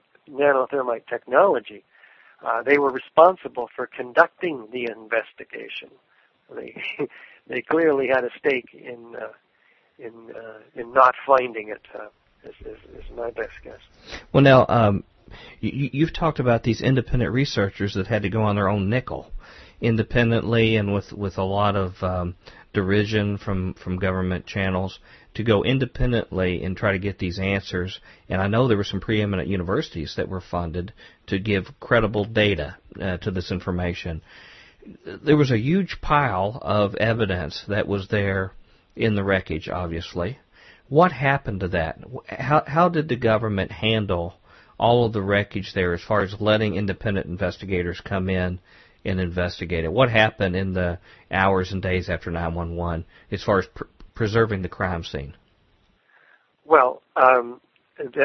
technology. They were responsible for conducting the investigation. They clearly had a stake in not finding it. Is my best guess. Well, now you've talked about these independent researchers that had to go on their own nickel, independently and with a lot of derision from government channels, to go independently and try to get these answers. And I know there were some preeminent universities that were funded to give credible data to this information. There was a huge pile of evidence that was there in the wreckage, obviously. What happened to that? How did the government handle all of the wreckage there as far as letting independent investigators come in and investigate it? What happened in the hours and days after 9/11 as far as preserving the crime scene? Well,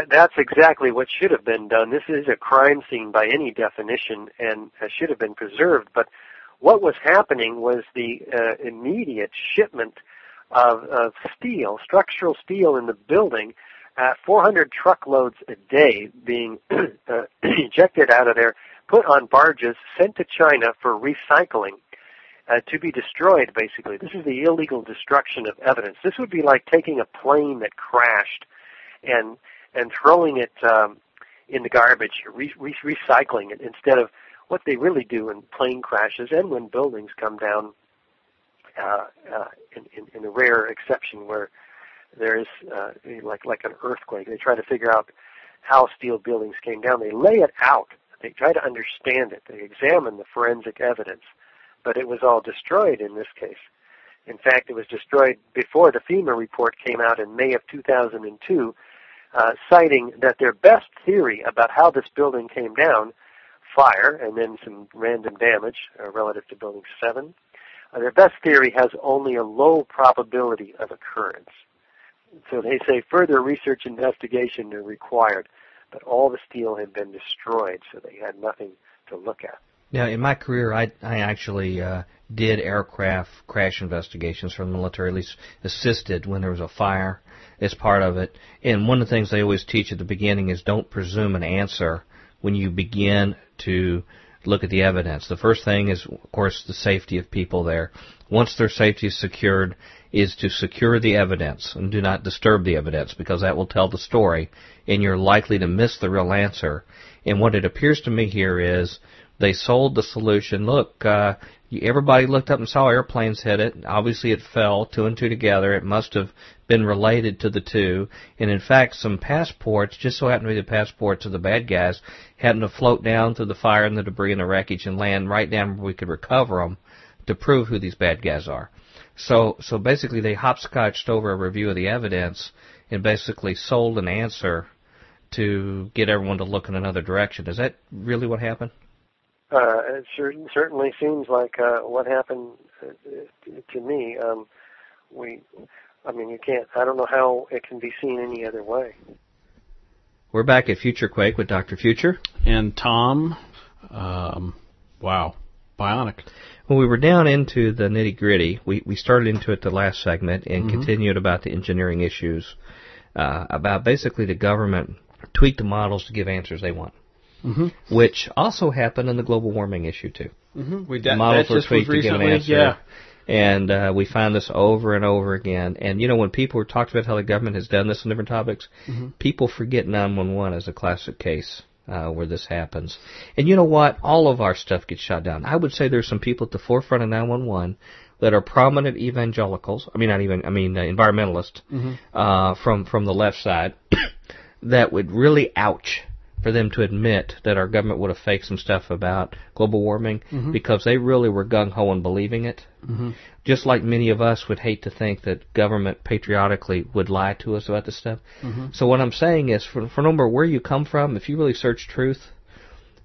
that's exactly what should have been done. This is a crime scene by any definition and should have been preserved. But what was happening was the immediate shipment of steel, structural steel in the building, 400 truckloads a day being ejected out of there, put on barges, sent to China for recycling, to be destroyed, basically. This is the illegal destruction of evidence. This would be like taking a plane that crashed and throwing it in the garbage, recycling it, instead of what they really do in plane crashes and when buildings come down, in a rare exception where there is like an earthquake. They try to figure out how steel buildings came down. They lay it out. They try to understand it. They examine the forensic evidence. But it was all destroyed in this case. In fact, it was destroyed before the FEMA report came out in May of 2002, citing that their best theory about how this building came down, fire and then some random damage relative to Building 7, their best theory has only a low probability of occurrence. So they say further research investigation are required, but all the steel had been destroyed, so they had nothing to look at. Now, in my career, I actually did aircraft crash investigations for the military, at least assisted when there was a fire as part of it. And one of the things they always teach at the beginning is don't presume an answer when you begin to look at the evidence. The first thing is, of course, the safety of people there. Once their safety is secured, is to secure the evidence and do not disturb the evidence, because that will tell the story and you're likely to miss the real answer. And what it appears to me here is they sold the solution. Look, everybody looked up and saw airplanes hit it. Obviously, it fell 2 and 2 together. It must have been related to the two. And, in fact, some passports, just so happened to be the passports of the bad guys, happened to float down through the fire and the debris and the wreckage and land right down where we could recover them to prove who these bad guys are. So basically they hopscotched over a review of the evidence and basically sold an answer to get everyone to look in another direction. Is that really what happened? It certainly seems like what happened to me. You can't. I don't know how it can be seen any other way. We're back at Future Quake with Dr. Future and Tom. Wow, bionic. Well, we were down into the nitty-gritty. We started into it the last segment and continued about the engineering issues, about basically the government tweaked the models to give answers they want. Mm-hmm. Which also happened in the global warming issue, too. Mm-hmm. The models were tweaked to give an answer. Yeah. And we find this over and over again. And, you know, when people are talking about how the government has done this on different topics, people forget 9/11 as a classic case where this happens. And you know what? All of our stuff gets shot down. I would say there's some people at the forefront of 9/11 that are prominent evangelicals, environmentalists, from the left side, that would really ouch for them to admit that our government would have faked some stuff about global warming because they really were gung-ho in believing it. Just like many of us would hate to think that government patriotically would lie to us about this stuff. So what I'm saying is, for no matter where you come from, if you really search truth,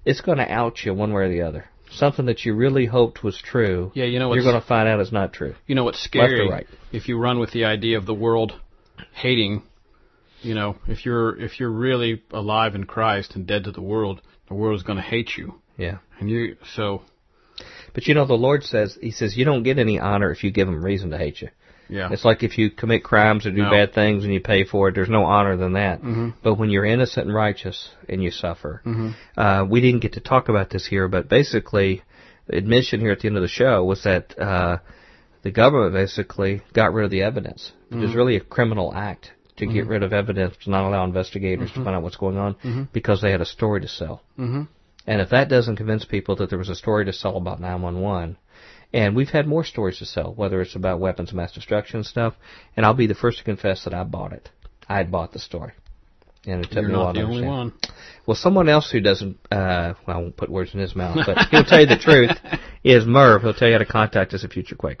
it's going to out you one way or the other. Something that you really hoped was true, you're going to find out is not true. You know what's scary? Left or right. If you run with the idea of the world hating, you know, if you're really alive in Christ and dead to the world is going to hate you. Yeah. And you so But you know, the Lord says, he says, you don't get any honor if you give them reason to hate you. Yeah. It's like if you commit crimes or do bad things and you pay for it, there's no honor than that. Mm-hmm. But when you're innocent and righteous and you suffer, we didn't get to talk about this here, but basically, the admission here at the end of the show was that the government basically got rid of the evidence. It was really a criminal act to get rid of evidence, to not allow investigators to find out what's going on, because they had a story to sell. And if that doesn't convince people that there was a story to sell about 9/11, and we've had more stories to sell, whether it's about weapons of mass destruction and stuff, and I'll be the first to confess that I bought it. I had bought the story. And it took me a while to understand. You're not the only one. Well, someone else who doesn't, well, I won't put words in his mouth, but he'll tell you the truth, is Merv. He'll tell you how to contact us at FutureQuake.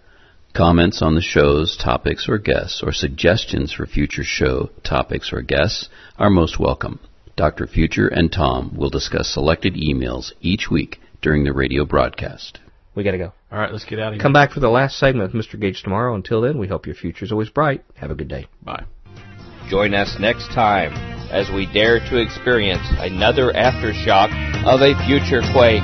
Comments on the show's topics or guests, or suggestions for future show topics or guests, are most welcome. Dr. Future and Tom will discuss selected emails each week during the radio broadcast. We got to go. All right, let's get out of here. Come back for the last segment with Mr. Gage tomorrow. Until then, we hope your future is always bright. Have a good day. Bye. Join us next time as we dare to experience another aftershock of a future quake.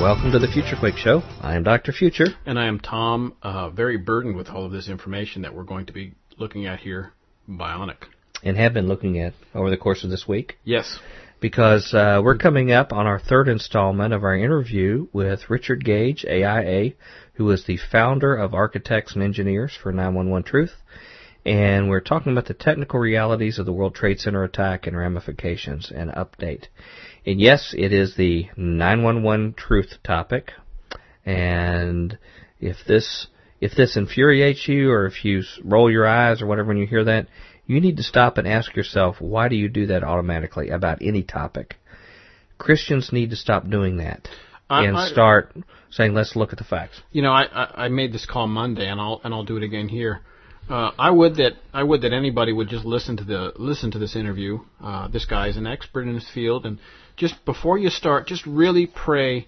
Welcome to the Future Quake Show. I am Dr. Future. And I am Tom, very burdened with all of this information that we're going to be looking at here, Bionic. And have been looking at over the course of this week. Yes. Because we're coming up on our third installment of our interview with Richard Gage, AIA, who is the founder of Architects and Engineers for 9/11 Truth. And we're talking about the technical realities of the World Trade Center attack and ramifications and update. And yes, it is the 9/11 truth topic. And if this infuriates you, or if you roll your eyes or whatever when you hear that, you need to stop and ask yourself, why do you do that automatically about any topic? Christians need to stop doing that and start saying, let's look at the facts. You know, I made this call Monday, and I'll do it again here. I would that anybody would just listen to this interview. This guy is an expert in his field, and just before you start, just really pray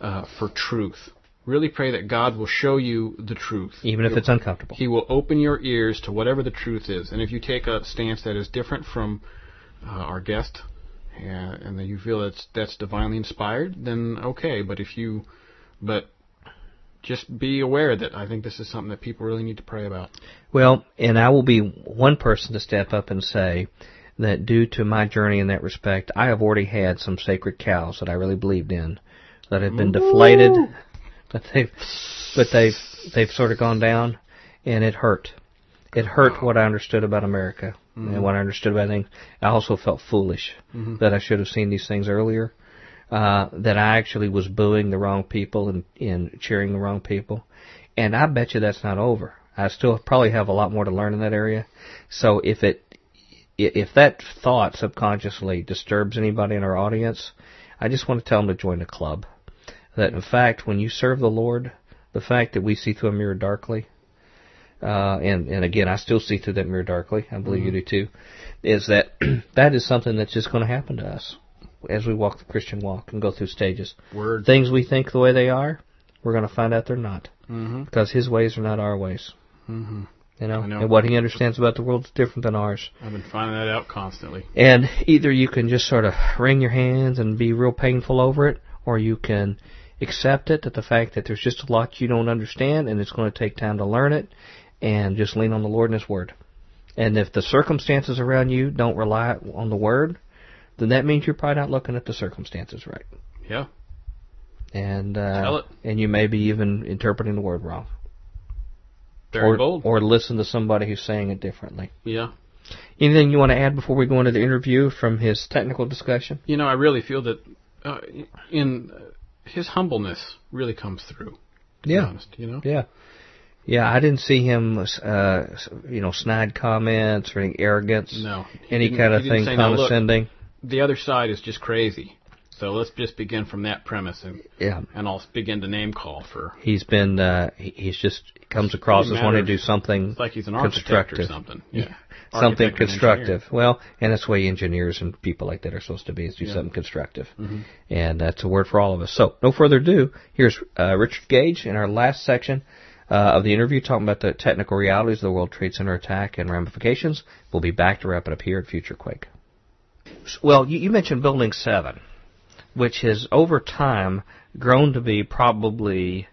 for truth. Really pray that God will show you the truth, even if it's uncomfortable. He will open your ears to whatever the truth is, and if you take a stance that is different from our guest, and that you feel that's divinely inspired, then okay. But just be aware that I think this is something that people really need to pray about. Well, and I will be one person to step up and say that due to my journey in that respect, I have already had some sacred cows that I really believed in that have been deflated, but they've sort of gone down, and it hurt. It hurt what I understood about America and what I understood about things. I also felt foolish that I should have seen these things earlier. That I actually was booing the wrong people and cheering the wrong people. And I bet you that's not over. I still probably have a lot more to learn in that area. So if that thought subconsciously disturbs anybody in our audience, I just want to tell them to join the club. That in fact, when you serve the Lord, the fact that we see through a mirror darkly, and again, I still see through that mirror darkly, I believe you do too, is that that is something that's just going to happen to us. As we walk the Christian walk and go through stages. Word. Things we think the way they are, we're going to find out they're not. Because his ways are not our ways. You know? And what he understands about the world is different than ours. I've been finding that out constantly. And either you can just sort of wring your hands and be real painful over it, or you can accept it, that the fact that there's just a lot you don't understand and it's going to take time to learn it, and just lean on the Lord and his word. And if the circumstances around you don't rely on the word, then that means you're probably not looking at the circumstances right. Yeah. And you may be even interpreting the word wrong. Very bold. Or listen to somebody who's saying it differently. Yeah. Anything you want to add before we go into the interview from his technical discussion? You know, I really feel that his humbleness really comes through, to be honest, you know? Yeah. Yeah, I didn't see him, snide comments or any arrogance, any kind of thing condescending. Look, the other side is just crazy. So let's just begin from that premise, and I'll begin to name call for. He's been, comes across as wanting to do something constructive. Like he's an architect or something. Yeah. Something constructive. Well, and that's the way engineers and people like that are supposed to be, is do something constructive. Mm-hmm. And that's a word for all of us. So, no further ado, here's Richard Gage in our last section of the interview, talking about the technical realities of the World Trade Center attack and ramifications. We'll be back to wrap it up here at FutureQuake. Well, you mentioned Building 7. Which has over time grown to be probably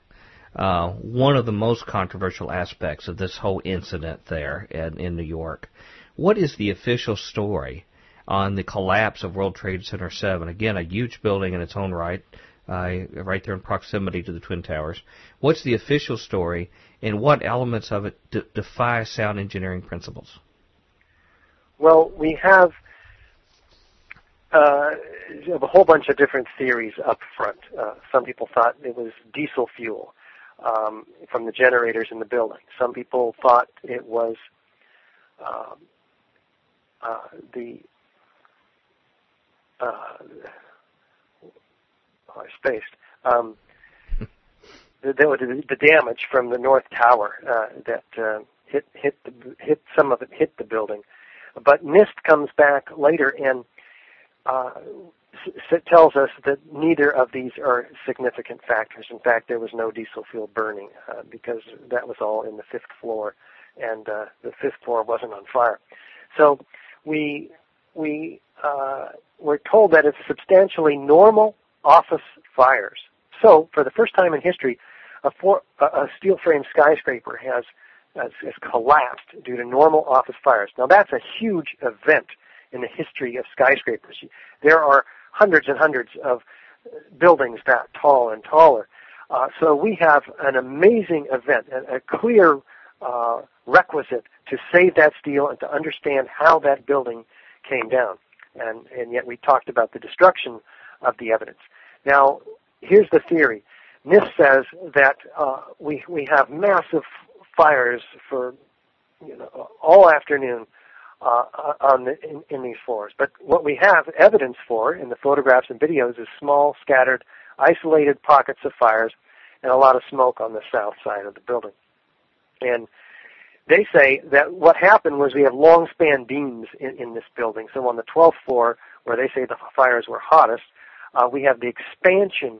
one of the most controversial aspects of this whole incident there in New York. What is the official story on the collapse of World Trade Center 7? Again, a huge building in its own right, right there in proximity to the Twin Towers. What's the official story, and what elements of it defy sound engineering principles? Well, we have a whole bunch of different theories up front. Some people thought it was diesel fuel from the generators in the building. Some people thought it was the damage from the North Tower that hit the building. But NIST comes back later and tells us that neither of these are significant factors. In fact, there was no diesel fuel burning because that was all in the fifth floor, and the fifth floor wasn't on fire. So we were told that it's substantially normal office fires. So for the first time in history, a steel frame skyscraper has collapsed due to normal office fires. Now that's a huge event in the history of skyscrapers. There are hundreds and hundreds of buildings that tall and taller. So we have an amazing event, a clear requisite to save that steel and to understand how that building came down. And yet we talked about the destruction of the evidence. Now, here's the theory. NIST says that we have massive fires for all afternoon in these floors. But what we have evidence for in the photographs and videos is small, scattered, isolated pockets of fires and a lot of smoke on the south side of the building. And they say that what happened was we have long-span beams in this building. So on the 12th floor, where they say the fires were hottest, we have the expansion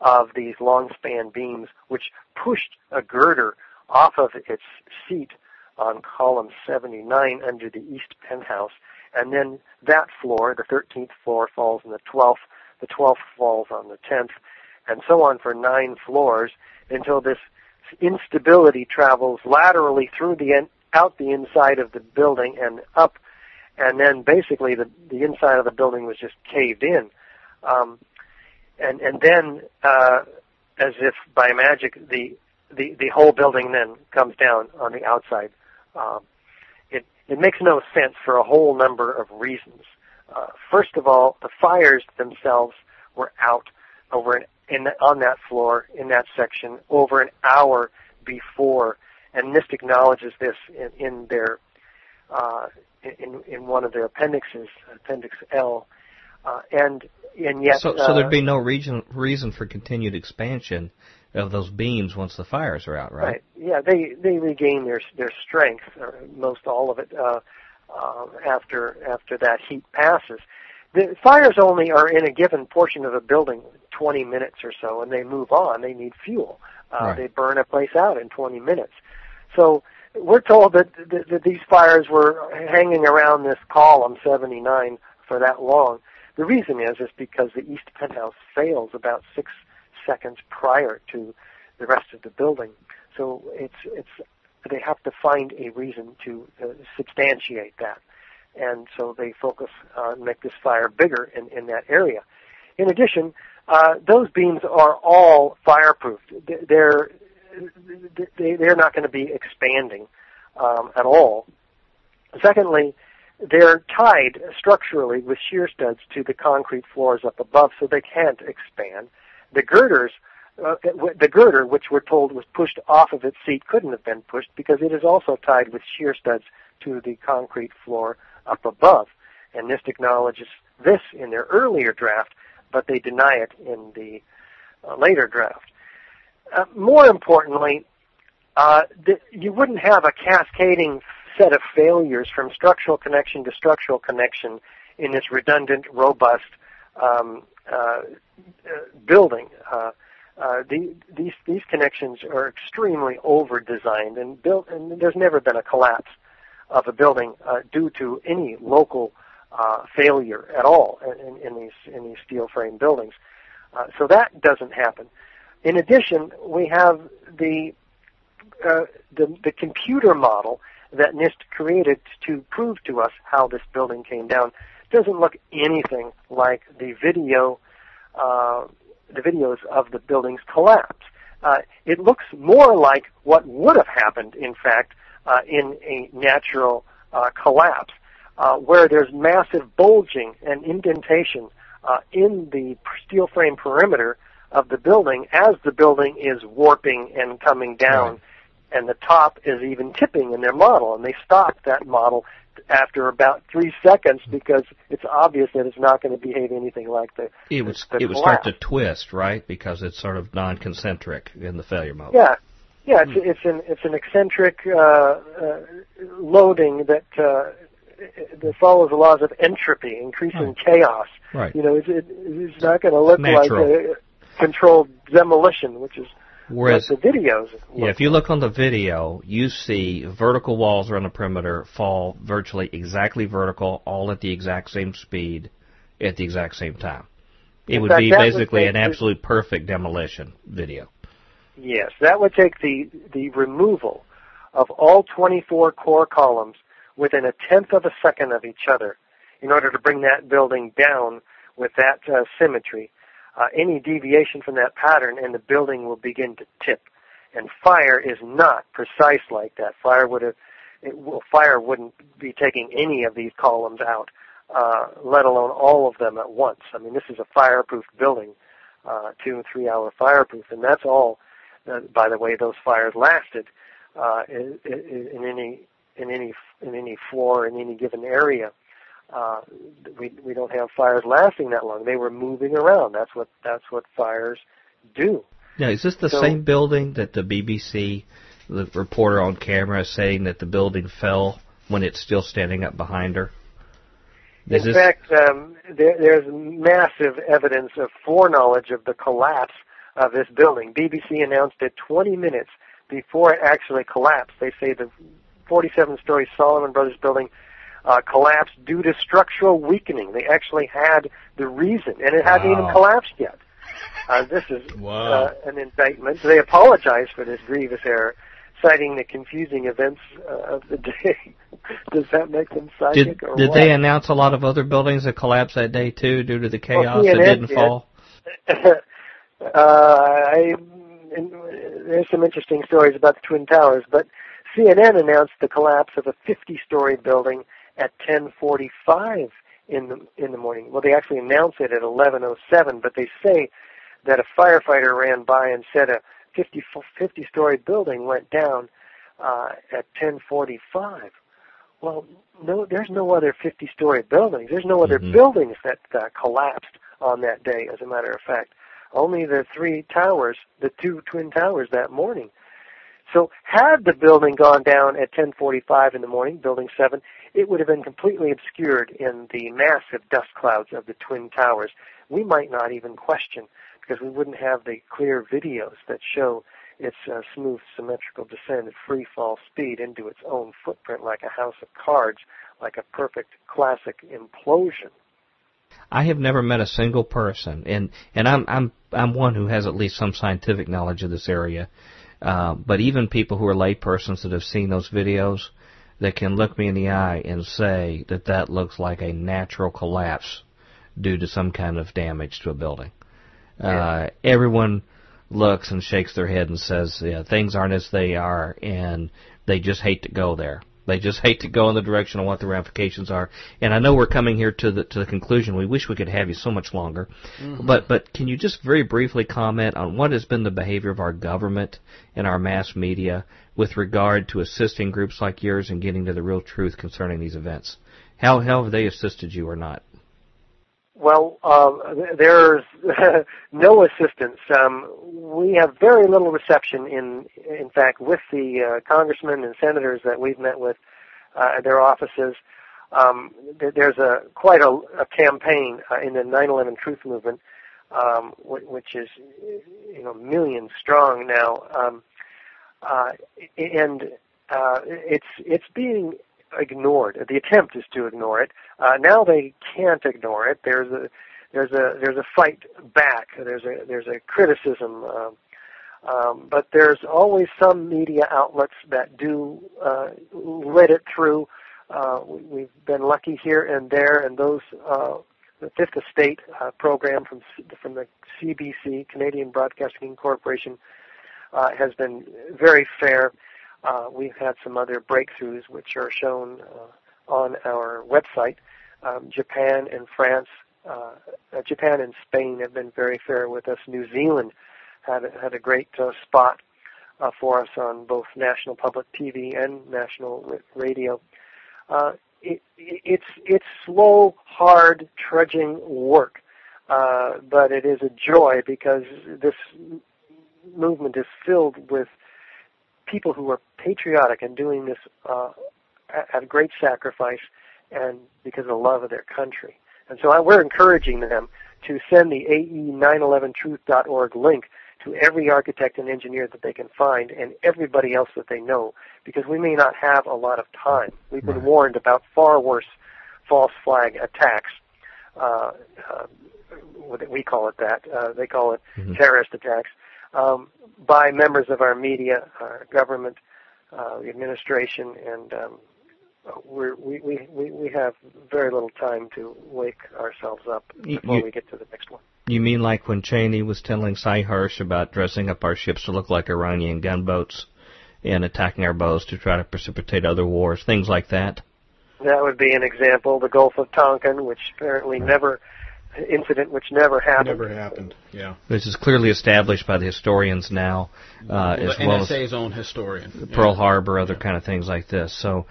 of these long-span beams, which pushed a girder off of its seat on column 79 under the east penthouse, and then that floor, the 13th floor, falls on the 12th falls on the 10th, and so on for 9 floors until this instability travels laterally through out the inside of the building and up, and then basically the inside of the building was just caved in. And then, as if by magic, the whole building then comes down on the outside. It makes no sense for a whole number of reasons. First of all, the fires themselves were out on that floor, in that section, over an hour before, and NIST acknowledges this in their in one of their appendices, Appendix L, and yet so there'd be no reason for continued expansion of those beams once the fires are out, right? Yeah, they regain their strength, or most all of it, after that heat passes. The fires only are in a given portion of a building 20 minutes or so, and they move on. They need fuel. Right. They burn a place out in 20 minutes. So we're told that these fires were hanging around this column 79 for that long. The reason is because the east penthouse fails about 6 seconds prior to the rest of the building, so they have to find a reason to substantiate that, and so they focus on make this fire bigger in that area. In addition, those beams are all fireproofed. They're not going to be expanding at all. Secondly, they're tied structurally with shear studs to the concrete floors up above, so they can't expand. The girders the girder, which we're told was pushed off of its seat, couldn't have been pushed because it is also tied with shear studs to the concrete floor up above. And NIST acknowledges this in their earlier draft, but they deny it in the later draft. More importantly, you wouldn't have a cascading set of failures from structural connection to structural connection in this redundant, robust building. These connections are extremely over-designed and built, and there's never been a collapse of a building due to any local failure at all in these steel frame buildings. So that doesn't happen. In addition, we have the computer model that NIST created to prove to us how this building came down. Doesn't look anything like the videos of the building's collapse. It looks more like what would have happened, in fact, in a natural collapse, where there's massive bulging and indentation in the steel frame perimeter of the building as the building is warping and coming down, right. And the top is even tipping in their model, and they stopped that model after about 3 seconds because it's obvious that it's not going to behave anything like the It would start to twist, right? Because it's sort of non-concentric in the failure mode. Yeah, it's an eccentric loading that follows the laws of entropy, increasing chaos. Right. You know, it's not going to look natural. Like a controlled demolition, which is. Whereas the videos, if you look on the video, you see vertical walls around the perimeter fall virtually exactly vertical, all at the exact same speed, at the exact same time. It would be basically an absolute perfect demolition video. Yes, that would take the removal of all 24 core columns within 1/10 of a second of each other in order to bring that building down with that symmetry. Any deviation from that pattern and the building will begin to tip. And fire is not precise like that. Fire wouldn't be taking any of these columns out, let alone all of them at once. I mean, this is a fireproof building, 2- and 3-hour fireproof, and that's all. By the way, those fires lasted in any floor in any given area. We don't have fires lasting that long. They were moving around. That's what fires do. Now, is this the same building that the BBC, the reporter on camera, is saying that the building fell when it's still standing up behind her? There's massive evidence of foreknowledge of the collapse of this building. BBC announced it 20 minutes before it actually collapsed. They say the 47-story Solomon Brothers building collapsed due to structural weakening. They actually had the reason, and it hadn't even collapsed yet. This is an indictment. They apologize for this grievous error, citing the confusing events of the day. Does that make them psychic or what? Did they announce a lot of other buildings that collapsed that day, too, due to the chaos that didn't fall? There's some interesting stories about the Twin Towers, but CNN announced the collapse of a 50-story building at 10:45 in the morning. Well, they actually announced it at 11:07, but they say that a firefighter ran by and said a 50-story building went down at 10:45. Well, no, there's no other 50-story buildings. There's no other buildings that collapsed on that day, as a matter of fact. Only the three towers, the two Twin Towers that morning. So had the building gone down at 10:45 in the morning, Building 7, it would have been completely obscured in the massive dust clouds of the Twin Towers. We might not even question because we wouldn't have the clear videos that show its smooth, symmetrical descent at free fall speed into its own footprint like a house of cards, like a perfect classic implosion. I have never met a single person, and I'm one who has at least some scientific knowledge of this area. But even people who are laypersons that have seen those videos, that can look me in the eye and say that looks like a natural collapse due to some kind of damage to a building. Everyone looks and shakes their head and says, yeah, things aren't as they are, and they just hate to go there. They just hate to go in the direction of what the ramifications are. And I know we're coming here to the conclusion. We wish we could have you so much longer. Mm-hmm. But can you just very briefly comment on what has been the behavior of our government and our mass media with regard to assisting groups like yours in getting to the real truth concerning these events? How have they assisted you or not? Well, there's no assistance. We have very little reception, in fact, with the congressmen and senators that we've met with at their offices. There's quite a campaign in the 9/11 Truth movement, which is, you know, millions strong now, and it's being ignored. The attempt is to ignore it. Now they can't ignore it. There's a fight back. There's a criticism. But there's always some media outlets that do let it through. We've been lucky here and there, and those the Fifth Estate program from the CBC, Canadian Broadcasting Corporation, has been very fair. We've had some other breakthroughs which are shown on our website. Japan and France, Japan and Spain have been very fair with us. New Zealand had a great spot for us on both national public TV and national radio. It's slow, hard, trudging work, but it is a joy because this movement is filled with people who are patriotic and doing this at great sacrifice and because of the love of their country. And so we're encouraging them to send the AE911truth.org link to every architect and engineer that they can find and everybody else that they know, because we may not have a lot of time. We've been warned about far worse false flag attacks. We call it that. They call it terrorist attacks. By members of our media, our government, the administration, and we have very little time to wake ourselves up before we get to the next one. You mean like when Cheney was telling Cy Hirsch about dressing up our ships to look like Iranian gunboats and attacking our bows to try to precipitate other wars, things like that? That would be an example. The Gulf of Tonkin, which apparently never happened, yeah. This is clearly established by the historians now, as well as NSA's own historian. Pearl Harbor, other kind of things like this. So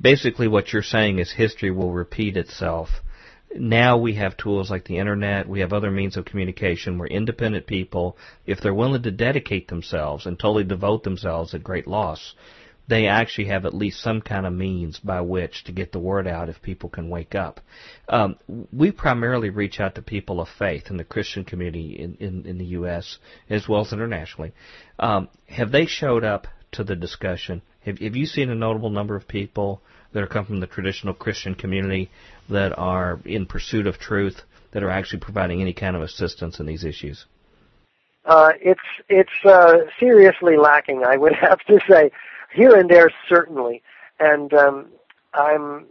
basically what you're saying is history will repeat itself. Now we have tools like the Internet. We have other means of communication. We're independent people. If they're willing to dedicate themselves and totally devote themselves at great loss, they actually have at least some kind of means by which to get the word out if people can wake up. We primarily reach out to people of faith in the Christian community in the U.S. as well as internationally. Have they showed up to the discussion? Have you seen a notable number of people that are come from the traditional Christian community that are in pursuit of truth, that are actually providing any kind of assistance in these issues? It's seriously lacking, I would have to say. Here and there, certainly, and I'm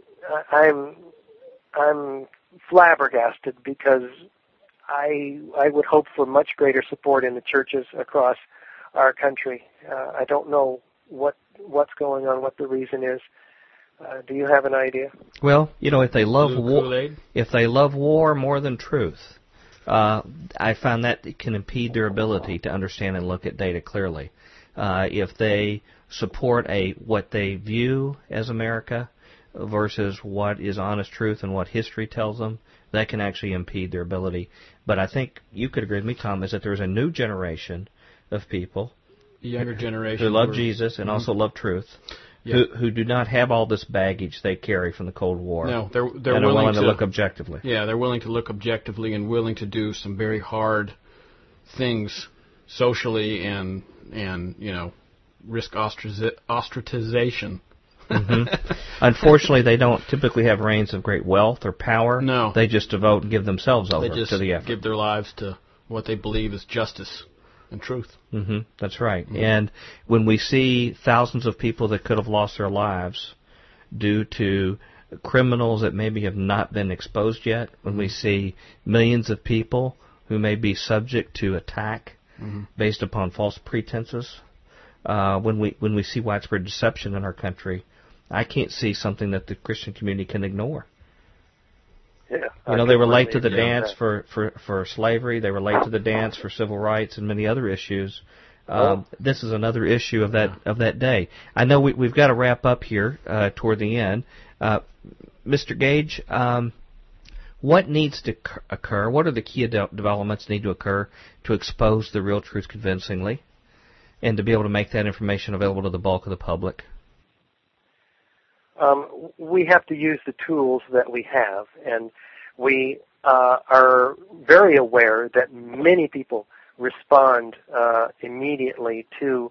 flabbergasted because I would hope for much greater support in the churches across our country. I don't know what's going on, what the reason is. Do you have an idea? Well, you know, if they love war more than truth, I find that it can impede their ability to understand and look at data clearly. If they support what they view as America versus what is honest truth and what history tells them, that can actually impede their ability. But I think you could agree with me, Tom, is that there's a new generation of people, the younger generation, who love Jesus and also love truth, who do not have all this baggage they carry from the Cold War. No, they're willing to look objectively. Yeah, they're willing to look objectively and willing to do some very hard things socially and you know, risk ostracization. Mm-hmm. Unfortunately, they don't typically have reins of great wealth or power. No. They just devote and give themselves over to the effort. They just give their lives to what they believe is justice and truth. Mm-hmm. That's right. Mm-hmm. And when we see thousands of people that could have lost their lives due to criminals that maybe have not been exposed yet, when we see millions of people who may be subject to attack based upon false pretenses, when we see widespread deception in our country, I can't see something that the Christian community can ignore. Yeah, you know, they relate to the dance for slavery. They relate to the dance for civil rights and many other issues. This is another issue of that day. I know we've got to wrap up here toward the end. Mr. Gage, what needs to occur? What are the key developments need to occur to expose the real truth convincingly and to be able to make that information available to the bulk of the public? We have to use the tools that we have, and we are very aware that many people respond immediately to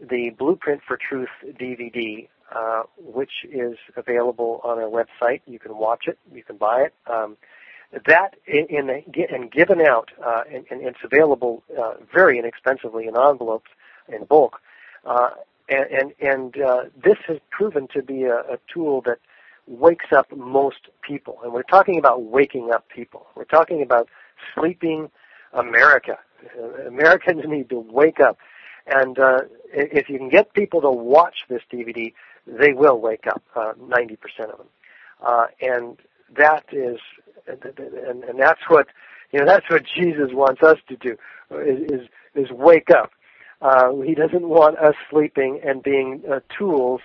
the Blueprint for Truth DVD, which is available on our website. You can watch it. You can buy it. Given out, and it's available very inexpensively in envelopes in bulk. And this has proven to be a tool that wakes up most people. And we're talking about waking up people. We're talking about sleeping America. Americans need to wake up. And if you can get people to watch this DVD, they will wake up, 90% of them. And that's what, you know, that's what Jesus wants us to do, is wake up. He doesn't want us sleeping and being tools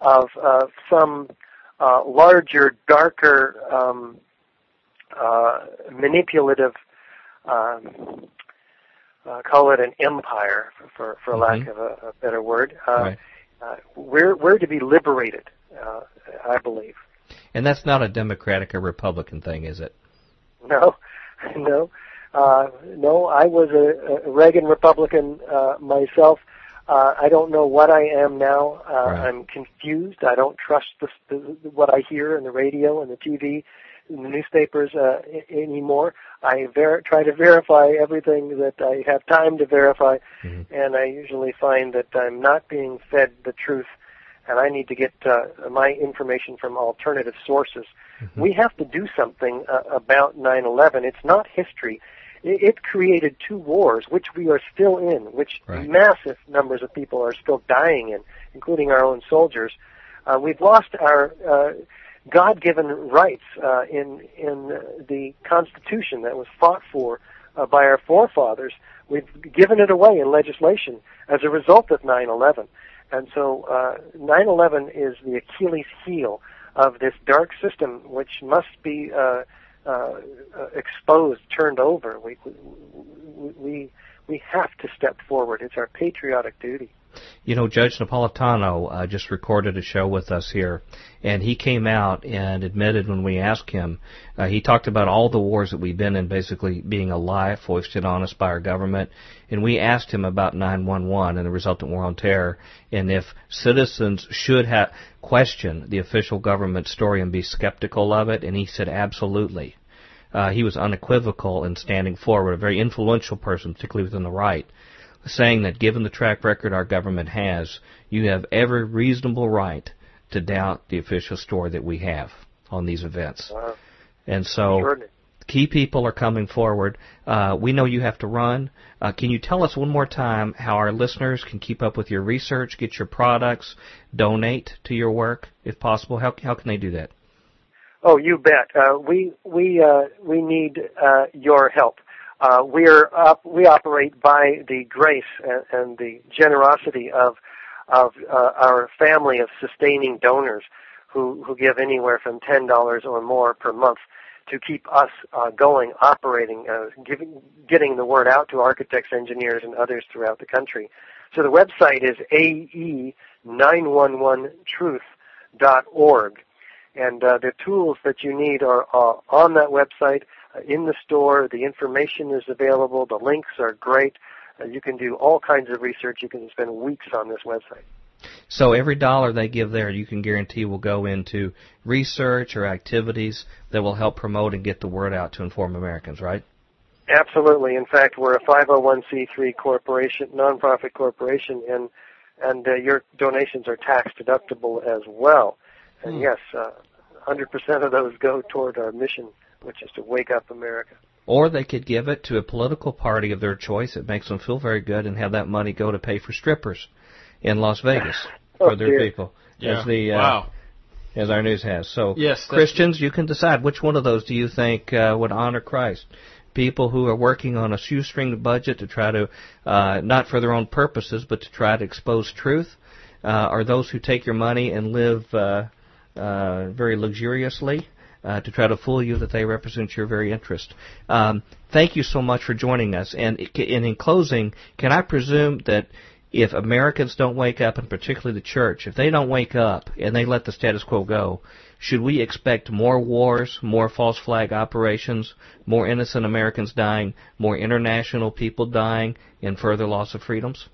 of some larger, darker, manipulative, call it an empire, for mm-hmm. lack of a better word. Right. We're to be liberated, I believe. And that's not a Democratic or Republican thing, is it? No. No, I was a Reagan Republican myself. I don't know what I am now. Right. I'm confused. I don't trust what I hear on the radio and the TV and the newspapers anymore. I try to verify everything that I have time to verify, mm-hmm. and I usually find that I'm not being fed the truth, and I need to get my information from alternative sources. Mm-hmm. We have to do something about 9/11. It's not history. It created two wars, which we are still in, which right. massive numbers of people are still dying in, including our own soldiers. We've lost our God-given rights in the Constitution that was fought for by our forefathers. We've given it away in legislation as a result of 9/11. And so 9/11 is the Achilles heel of this dark system, which must be exposed, turned over. We have to step forward. It's our patriotic duty. You know, Judge Napolitano just recorded a show with us here, and he came out and admitted when we asked him, he talked about all the wars that we've been in basically being a lie foisted on us by our government, and we asked him about 9/11 and the resultant war on terror, and if citizens should question the official government story and be skeptical of it, and he said absolutely. He was unequivocal in standing forward, a very influential person, particularly within the right, saying that given the track record our government has, you have every reasonable right to doubt the official story that we have on these events. Wow. And so key people are coming forward. We know you have to run. Can you tell us one more time how our listeners can keep up with your research, get your products, donate to your work, if possible? How can they do that? Oh, you bet. We need your help. We operate by the grace and the generosity of our family of sustaining donors who give anywhere from $10 or more per month to keep us going, operating, getting the word out to architects, engineers, and others throughout the country. So the website is ae911truth.org, and the tools that you need are on that website. In the store, the information is available. The links are great. You can do all kinds of research. You can spend weeks on this website. So every dollar they give there, you can guarantee will go into research or activities that will help promote and get the word out to inform Americans, right? Absolutely. In fact, we're a 501c3 corporation, nonprofit corporation, and your donations are tax deductible as well. And yes, 100% of those go toward our mission, which is to wake up America. Or they could give it to a political party of their choice that makes them feel very good, and have that money go to pay for strippers in Las Vegas for their people. Yeah. As the, wow. as our news has. So yes, Christians, you can decide which one of those do you think would honor Christ. People who are working on a shoestring budget to try to, not for their own purposes, but to try to expose truth, are those who take your money and live very luxuriously to try to fool you that they represent your very interest. Thank you so much for joining us. And in closing, can I presume that if Americans don't wake up, and particularly the church, if they don't wake up and they let the status quo go, should we expect more wars, more false flag operations, more innocent Americans dying, more international people dying, and further loss of freedoms?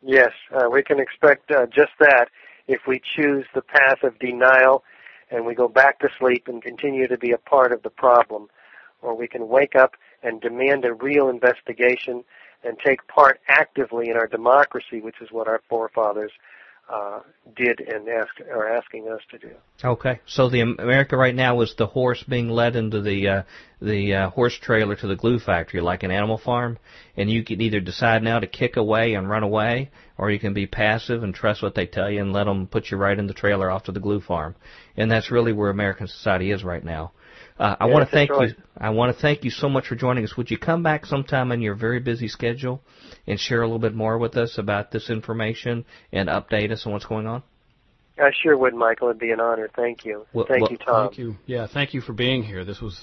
Yes, we can expect just that if we choose the path of denial and we go back to sleep and continue to be a part of the problem. Or we can wake up and demand a real investigation and take part actively in our democracy, which is what our forefathers did and are asking us to do. Okay, so the America right now is the horse being led into the horse trailer to the glue factory, like an Animal Farm, and you can either decide now to kick away and run away, or you can be passive and trust what they tell you and let them put you right in the trailer off to the glue farm. And that's really where American society is right now. I want to thank you so much for joining us. Would you come back sometime in your very busy schedule and share a little bit more with us about this information and update us on what's going on? I sure would, Michael. It'd be an honor. Thank you. Thank you, Tom. Thank you. Yeah, thank you for being here. This was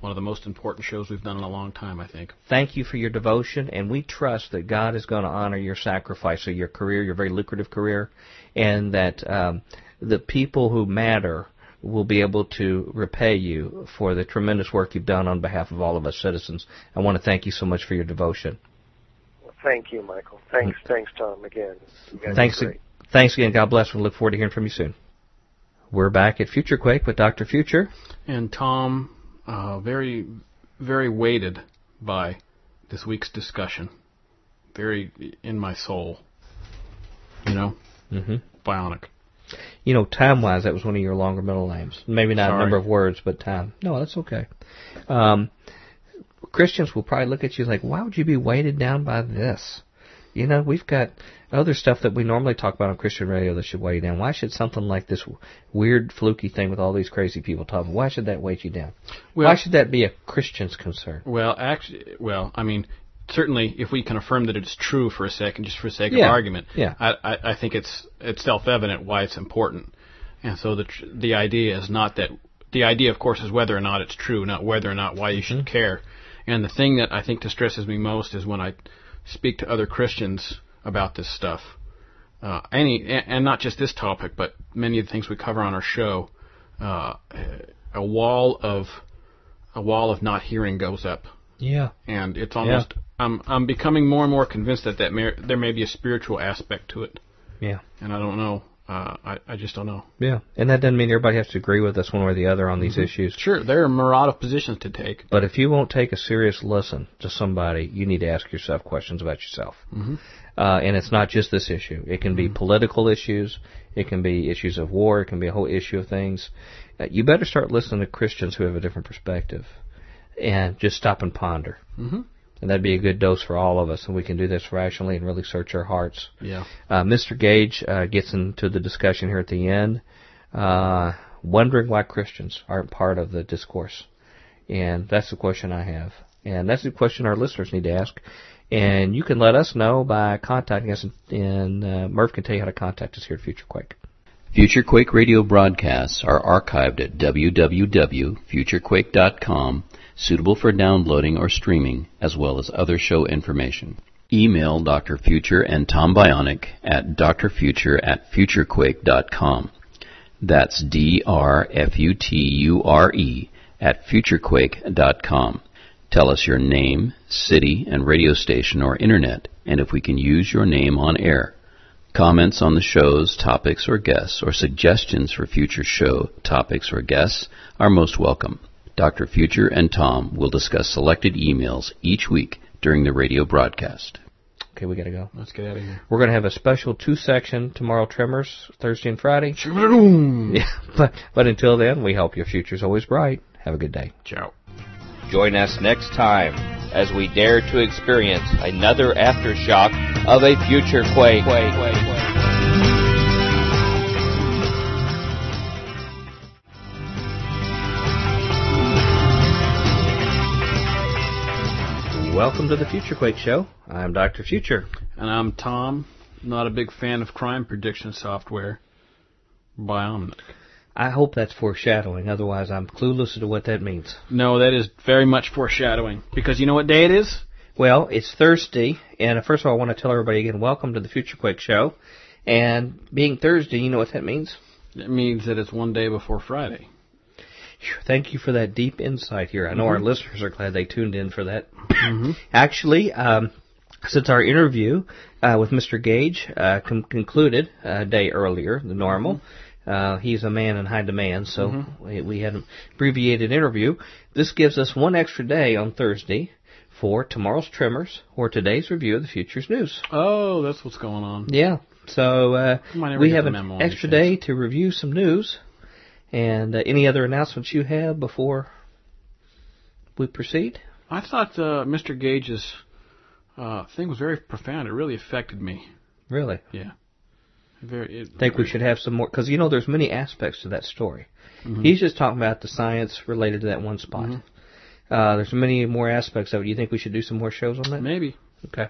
one of the most important shows we've done in a long time, I think. Thank you for your devotion, and we trust that God is going to honor your sacrifice of your career, your very lucrative career, and that the people who matter will be able to repay you for the tremendous work you've done on behalf of all of us citizens. I want to thank you so much for your devotion. Well, thank you, Michael. Thanks, Tom, again. Thanks again. God bless. We look forward to hearing from you soon. We're back at FutureQuake with Dr. Future. And Tom, very, very weighted by this week's discussion. Very in my soul. You know? Mm-hmm. Bionic. You know, time-wise, that was one of your longer middle names. Maybe not a number of words, but time. No, that's okay. Christians will probably look at you like, why would you be weighted down by this? You know, we've got other stuff that we normally talk about on Christian radio that should weigh you down. Why should something like this weird, fluky thing with all these crazy people talking, why should that weigh you down? Well, why should that be a Christian's concern? Well, actually, I mean, certainly, if we can affirm that it's true for a second, just for the sake of argument, I think it's self-evident why it's important. And so the idea is not that the idea, of course, is whether or not it's true, not whether or not why you should care. And the thing that I think distresses me most is when I speak to other Christians about this stuff, and not just this topic, but many of the things we cover on our show. A wall of not hearing goes up. Yeah, and it's almost. Yeah. I'm becoming more and more convinced that there may be a spiritual aspect to it. Yeah. And I don't know. I just don't know. Yeah. And that doesn't mean everybody has to agree with us one way or the other on these issues. Sure. There are myriad of positions to take. But if you won't take a serious listen to somebody, you need to ask yourself questions about yourself. And it's not just this issue. It can be political issues. It can be issues of war. It can be a whole issue of things. You better start listening to Christians who have a different perspective and just stop and ponder. And that'd be a good dose for all of us, and we can do this rationally and really search our hearts. Yeah. Mr. Gage gets into the discussion here at the end, wondering why Christians aren't part of the discourse. And that's the question I have. And that's the question our listeners need to ask. And you can let us know by contacting us, and Murph can tell you how to contact us here at FutureQuake. FutureQuake radio broadcasts are archived at www.futurequake.com, suitable for downloading or streaming, as well as other show information. Email Dr. Future and Tom Bionic at drfuture@futurequake.com. That's drfuture@futurequake.com. Tell us your name, city, and radio station or internet, and if we can use your name on air. Comments on the shows, topics, or guests, or suggestions for future show topics or guests are most welcome. Dr. Future and Tom will discuss selected emails each week during the radio broadcast. Okay, we got to go. Let's get out of here. We're going to have a special two-section tomorrow, Tremors, Thursday and Friday. Yeah, but until then, we hope your future's always bright. Have a good day. Ciao. Join us next time as we dare to experience another aftershock of a future quake. Welcome to the FutureQuake Show. I'm Dr. Future. And I'm Tom. Not a big fan of crime prediction software by Omnic. I hope that's foreshadowing. Otherwise, I'm clueless to what that means. No, that is very much foreshadowing. Because you know what day it is? Well, it's Thursday. And first of all, I want to tell everybody again, welcome to the FutureQuake Show. And being Thursday, you know what that means? It means that it's one day before Friday. Thank you for that deep insight here. I know our listeners are glad they tuned in for that. Actually, since our interview with Mr. Gage concluded a day earlier than normal, he's a man in high demand, so we had an abbreviated interview. This gives us one extra day on Thursday for tomorrow's Tremors or today's review of the Futures News. Oh, that's what's going on. Yeah. So we have an extra day to review some news. And any other announcements you have before we proceed? I thought Mr. Gage's thing was very profound. It really affected me. Really? Yeah. I think we should have some more, because, you know, there's many aspects to that story. He's just talking about the science related to that one spot. There's many more aspects of it. You think we should do some more shows on that? Maybe. Okay.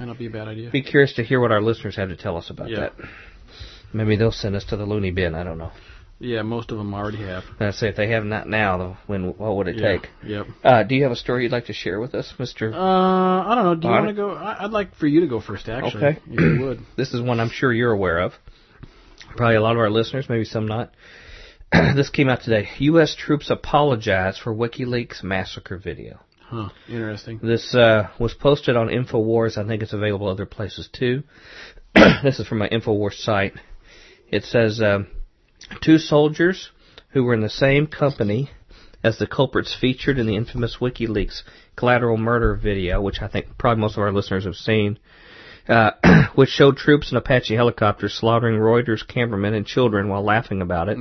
Might not be a bad idea. Be curious to hear what our listeners have to tell us about that. Maybe they'll send us to the loony bin. I don't know. Yeah, most of them already have. I'd say if they have not now, when what would it take? Yep. Do you have a story you'd like to share with us, Mr.? I don't know. Do you want to go? I'd like for you to go first, actually. Okay. If you would. This is one I'm sure you're aware of. Probably a lot of our listeners, maybe some not. This came out today. U.S. troops apologize for WikiLeaks massacre video. Huh. Interesting. This was posted on InfoWars. I think it's available other places, too. This is from my InfoWars site. It says... two soldiers who were in the same company as the culprits featured in the infamous WikiLeaks collateral murder video, which I think probably most of our listeners have seen, which showed troops in Apache helicopters slaughtering Reuters cameramen and children while laughing about it,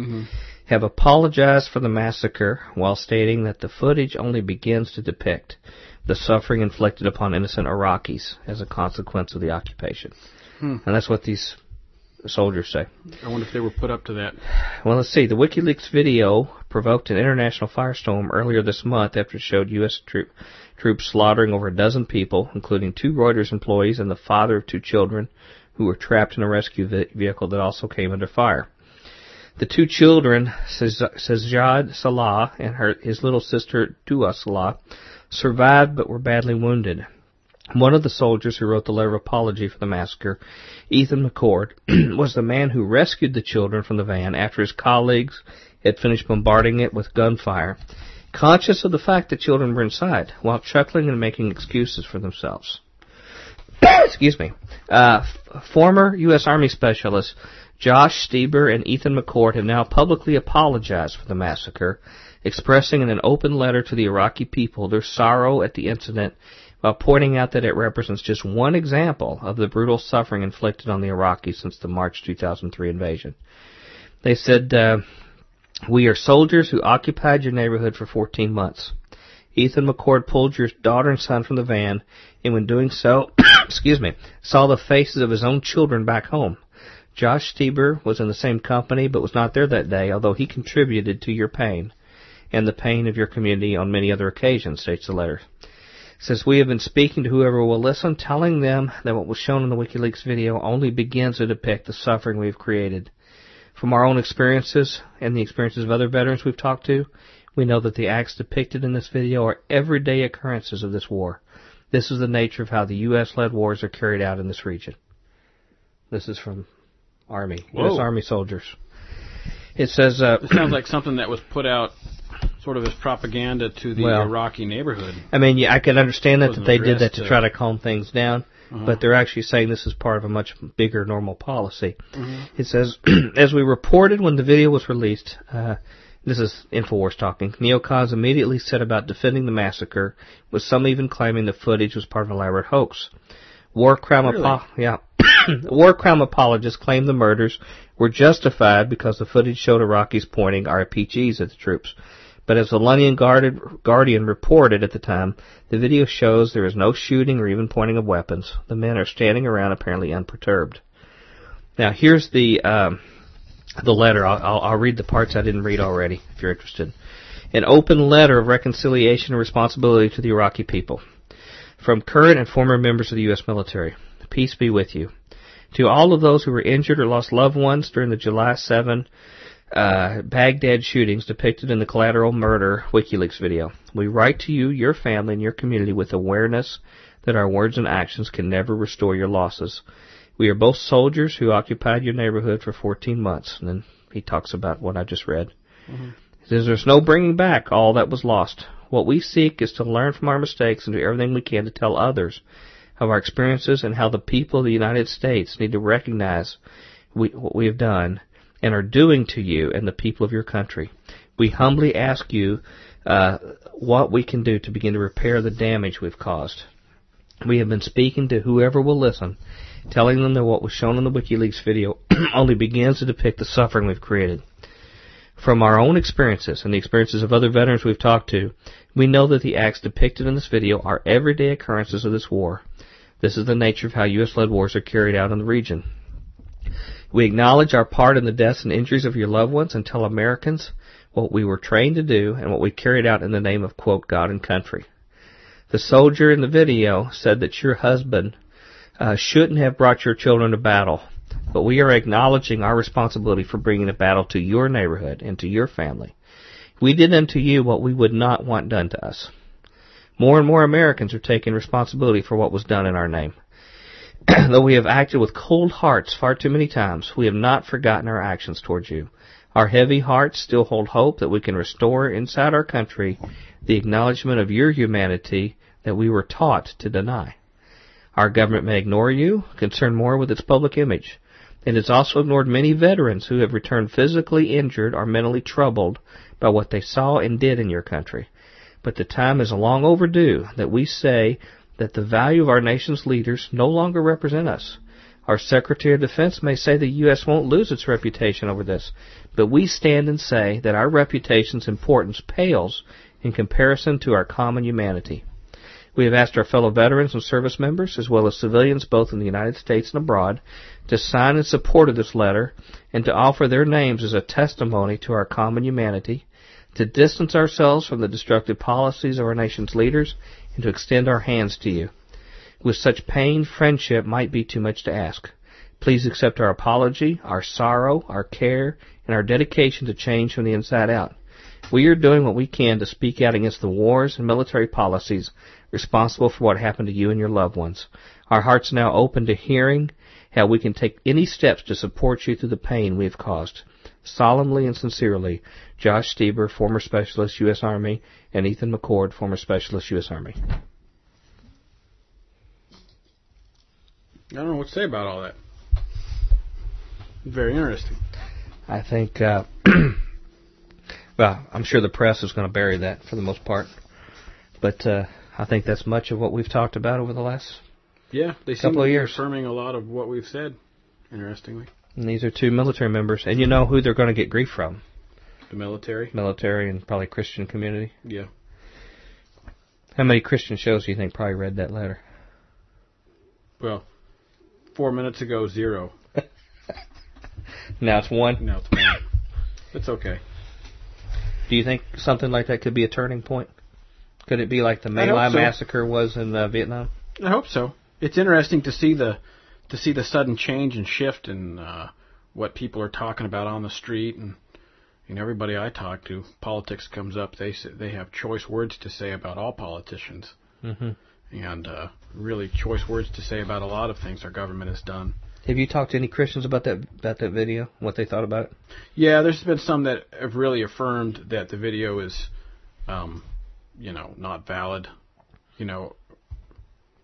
have apologized for the massacre while stating that the footage only begins to depict the suffering inflicted upon innocent Iraqis as a consequence of the occupation. And that's what these... soldiers say. I wonder if they were put up to that. Well, let's see. The WikiLeaks video provoked an international firestorm earlier this month after it showed U.S. troops slaughtering over a dozen people, including two Reuters employees and the father of two children who were trapped in a rescue vehicle that also came under fire. The two children, Sajjad Salah and his little sister Dua Salah, survived but were badly wounded. One of the soldiers who wrote the letter of apology for the massacre, Ethan McCord, was the man who rescued the children from the van after his colleagues had finished bombarding it with gunfire, conscious of the fact that children were inside, while chuckling and making excuses for themselves. Excuse me. Former U.S. Army specialists Josh Stieber and Ethan McCord have now publicly apologized for the massacre, expressing in an open letter to the Iraqi people their sorrow at the incident, while pointing out that it represents just one example of the brutal suffering inflicted on the Iraqis since the March 2003 invasion. They said, we are soldiers who occupied your neighborhood for 14 months. Ethan McCord pulled your daughter and son from the van, and when doing so, saw the faces of his own children back home. Josh Stieber was in the same company but was not there that day, although he contributed to your pain and the pain of your community on many other occasions, states the letter. Since we have been speaking to whoever will listen, telling them that what was shown in the WikiLeaks video only begins to depict the suffering we've created. From our own experiences and the experiences of other veterans we've talked to, we know that the acts depicted in this video are everyday occurrences of this war. This is the nature of how the U.S.-led wars are carried out in this region. This is from Army, U.S. Army soldiers. It says... it sounds like something that was put out... sort of as propaganda to the Iraqi neighborhood. I mean, yeah, I can understand that they did that to try to calm things down, but they're actually saying this is part of a much bigger normal policy. It says, as we reported when the video was released, this is InfoWars talking, neocons immediately set about defending the massacre, with some even claiming the footage was part of an elaborate hoax. War crime apologists claim the murders were justified because the footage showed Iraqis pointing RPGs at the troops. But as the London Guardian reported at the time, the video shows there is no shooting or even pointing of weapons. The men are standing around apparently unperturbed. Now, here's the letter. I'll read the parts I didn't read already, if you're interested. An open letter of reconciliation and responsibility to the Iraqi people. from current and former members of the U.S. military. Peace be with you. To all of those who were injured or lost loved ones during the July 7 Baghdad shootings depicted in the Collateral Murder WikiLeaks video, we write to you, your family, and your community with awareness that our words and actions can never restore your losses. We are both soldiers who occupied your neighborhood for 14 months. And then he talks about what I just read. Mm-hmm. He says, there's no bringing back all that was lost. What we seek is to learn from our mistakes and do everything we can to tell others of our experiences and how the people of the United States need to recognize what we have done and are doing to you and the people of your country. We humbly ask you what we can do to begin to repair the damage we've caused. We have been speaking to whoever will listen, telling them that what was shown in the WikiLeaks video only begins to depict the suffering we've created. From our own experiences and the experiences of other veterans we've talked to, we know that the acts depicted in this video are everyday occurrences of this war. This is the nature of how U.S.-led wars are carried out in the region. We acknowledge our part in the deaths and injuries of your loved ones and tell Americans what we were trained to do and what we carried out in the name of, quote, God and country. The soldier in the video said that your husband shouldn't have brought your children to battle, but we are acknowledging our responsibility for bringing the battle to your neighborhood and to your family. We did unto you what we would not want done to us. More and more Americans are taking responsibility for what was done in our name. Though we have acted with cold hearts far too many times, we have not forgotten our actions towards you. Our heavy hearts still hold hope that we can restore inside our country the acknowledgement of your humanity that we were taught to deny. Our government may ignore you, concerned more with its public image. It has also ignored many veterans who have returned physically injured or mentally troubled by what they saw and did in your country. But the time is long overdue that we say that the value of our nation's leaders no longer represent us. Our Secretary of Defense may say the U.S. won't lose its reputation over this, but we stand and say that our reputation's importance pales in comparison to our common humanity. We have asked our fellow veterans and service members, as well as civilians both in the United States and abroad, to sign in support of this letter and to offer their names as a testimony to our common humanity, to distance ourselves from the destructive policies of our nation's leaders, and to extend our hands to you. With such pain, friendship might be too much to ask. Please accept our apology, our sorrow, our care, and our dedication to change from the inside out. We are doing what we can to speak out against the wars and military policies responsible for what happened to you and your loved ones. Our hearts are now open to hearing how we can take any steps to support you through the pain we have caused. Solemnly and sincerely, Josh Stieber, former Specialist, U.S. Army, and Ethan McCord, former Specialist, U.S. Army. I don't know what to say about all that. Very interesting. I think, well, I'm sure the press is going to bury that for the most part. But I think that's much of what we've talked about over the last couple of years. They seem to be confirming a lot of what we've said, interestingly. And these are two military members. And you know who they're going to get grief from? The military. Military and probably Christian community. Yeah. How many Christian shows do you think probably read that letter? Well, 4 minutes ago, zero. Now it's one? Now it's one. It's okay. Do you think something like that could be a turning point? Could it be like the My Lai massacre was in Vietnam? I hope so. It's interesting to see the sudden change and shift in what people are talking about on the street, and everybody I talk to, politics comes up. They have choice words to say about all politicians, and really choice words to say about a lot of things our government has done. Have you talked to any Christians about that video? What they thought about it? Yeah, there's been some that have really affirmed that the video is, not valid. What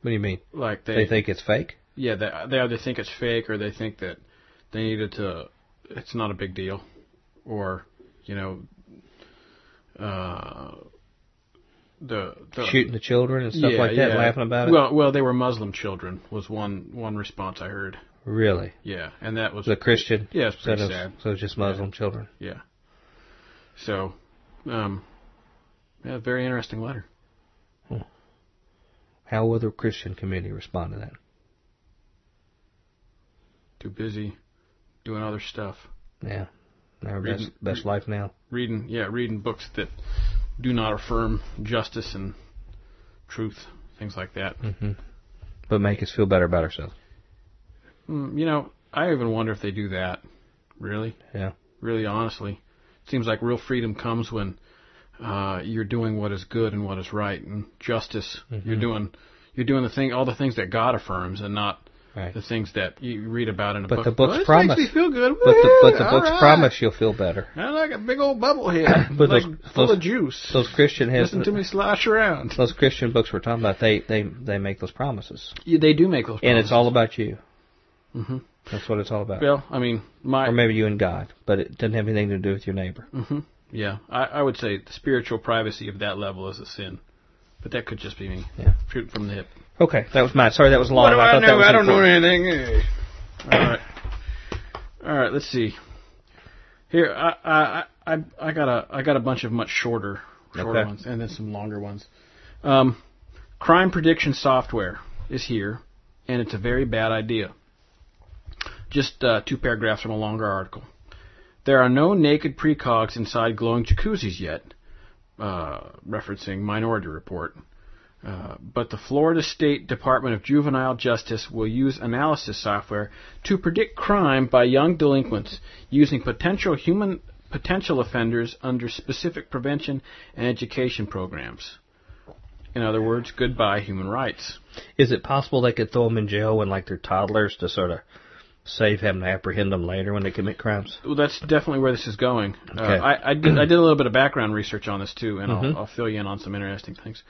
do you mean? Like they think it's fake. Yeah, they either think it's fake or they think that they needed to. It's not a big deal, or the shooting the children and stuff like that, laughing about it. Well, they were Muslim children was one response I heard. Really? Yeah, and that was the Christian. Yeah, it's pretty sad. So it's just Muslim children. Yeah. So, very interesting letter. Hmm. How will the Christian community respond to that? Too busy doing other stuff. Yeah. Our best life now. Reading books that do not affirm justice and truth. things like that. Mm-hmm. But make us feel better about ourselves. You know, I even wonder if they do that, really. Yeah. Really, honestly. It seems like real freedom comes when you're doing what is good and what is right, and justice. Mm-hmm. You're doing the thing, all the things that God affirms, and not the things that you read about in a book. But the books promise. Makes me feel good. But the books promise you'll feel better. I like a big old bubblehead, like full of juice. Those Christian heads. Listen to me slosh around. Those Christian books we're talking about, they make those promises. Yeah, they do make those promises. And it's all about you. Mm-hmm. That's what it's all about. Well, I mean, or maybe you and God, but it doesn't have anything to do with your neighbor. Mm-hmm. Yeah, I would say the spiritual privacy of that level is a sin. But that could just be me shooting from the hip. Okay, that was mine. Sorry, that was long. What do I know? I don't know anything. All right. Let's see. Here, I got a bunch of much shorter ones, and then some longer ones. Crime prediction software is here, and it's a very bad idea. Just two paragraphs from a longer article. There are no naked precogs inside glowing jacuzzis yet. Referencing Minority Report. But the Florida State Department of Juvenile Justice will use analysis software to predict crime by young delinquents using potential offenders under specific prevention and education programs. In other words, goodbye human rights. Is it possible they could throw them in jail when they're toddlers to sort of save having to apprehend them later when they commit crimes? Well, that's definitely where this is going. Okay. I did a little bit of background research on this, too, and mm-hmm. I'll fill you in on some interesting things.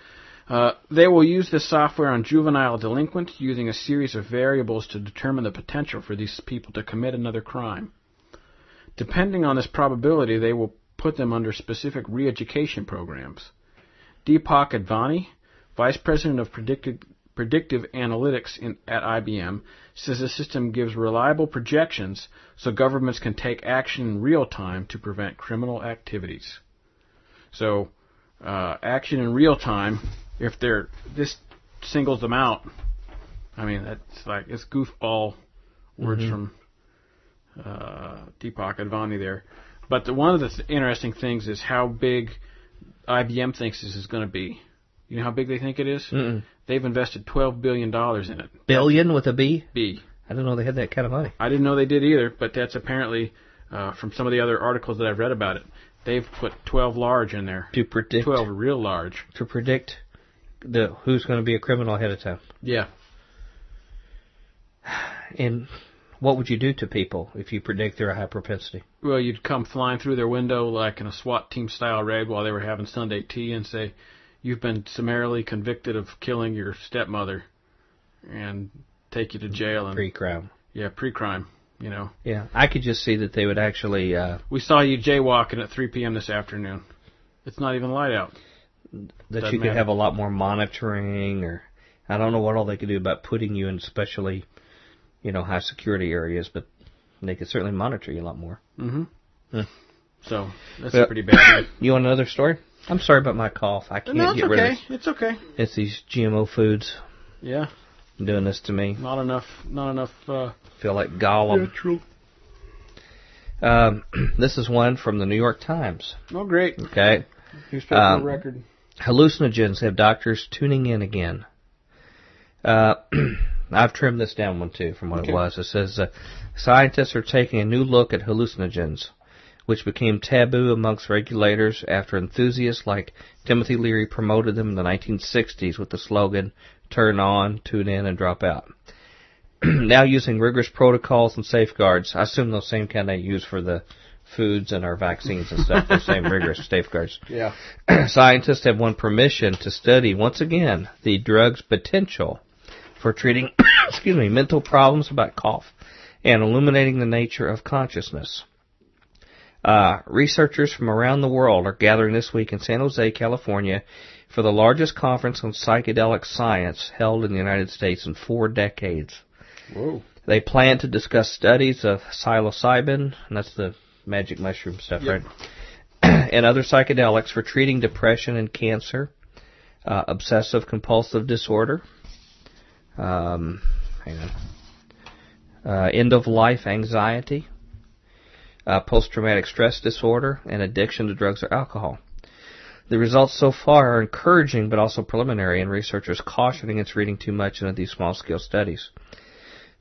They will use this software on juvenile delinquents using a series of variables to determine the potential for these people to commit another crime. Depending on this probability, they will put them under specific re-education programs. Deepak Advani, Vice President of Predictive Analytics at IBM, says the system gives reliable projections so governments can take action in real time to prevent criminal activities. So, action in real time, if this singles them out. I mean, that's it's goofball words mm-hmm. from Deepak Advani there. But one of the interesting things is how big IBM thinks this is going to be. You know how big they think it is? Mm-mm. They've invested $12 billion in it. Billion with a B? B. I didn't know they had that kind of money. I didn't know they did either, but that's apparently from some of the other articles that I've read about it. They've put 12 large in there. To predict. 12 real large. To predict who's going to be a criminal ahead of time. Yeah. And what would you do to people if you predict they're a high propensity? Well, you'd come flying through their window like in a SWAT team style raid while they were having Sunday tea and say, "You've been summarily convicted of killing your stepmother," and take you to jail. And pre-crime. Yeah, pre-crime, you know. Yeah, I could just see that they would actually... We saw you jaywalking at 3 p.m. this afternoon. It's not even light out. That you could have a lot more monitoring, or I don't know what all they could do about putting you in especially, high security areas, but they could certainly monitor you a lot more. Mm-hmm. Yeah. So, that's pretty bad. You want another story? I'm sorry about my cough. I can't get rid of it. It's okay. It's these GMO foods. Yeah. Doing this to me. Not enough. Feel like Gollum. Yeah, true. This is one from the New York Times. Oh, great. Okay. Newspaper record. Hallucinogens have doctors tuning in again. I've trimmed this down one, too, from what it was. It says, scientists are taking a new look at hallucinogens, which became taboo amongst regulators after enthusiasts like Timothy Leary promoted them in the 1960s with the slogan, "Turn on, tune in, and drop out." Now using rigorous protocols and safeguards, I assume those same kind they use for the foods and our vaccines and stuff, those same rigorous safeguards. Yeah. Scientists have won permission to study, once again, the drug's potential for treating mental problems about cough and illuminating the nature of consciousness. Researchers from around the world are gathering this week in San Jose, California, for the largest conference on psychedelic science held in the United States in 4 decades. Whoa. They plan to discuss studies of psilocybin, and that's the magic mushroom stuff, right? and other psychedelics for treating depression and cancer, obsessive-compulsive disorder, end-of-life anxiety, post-traumatic stress disorder, and addiction to drugs or alcohol. The results so far are encouraging but also preliminary, and researchers caution against reading too much into these small-scale studies.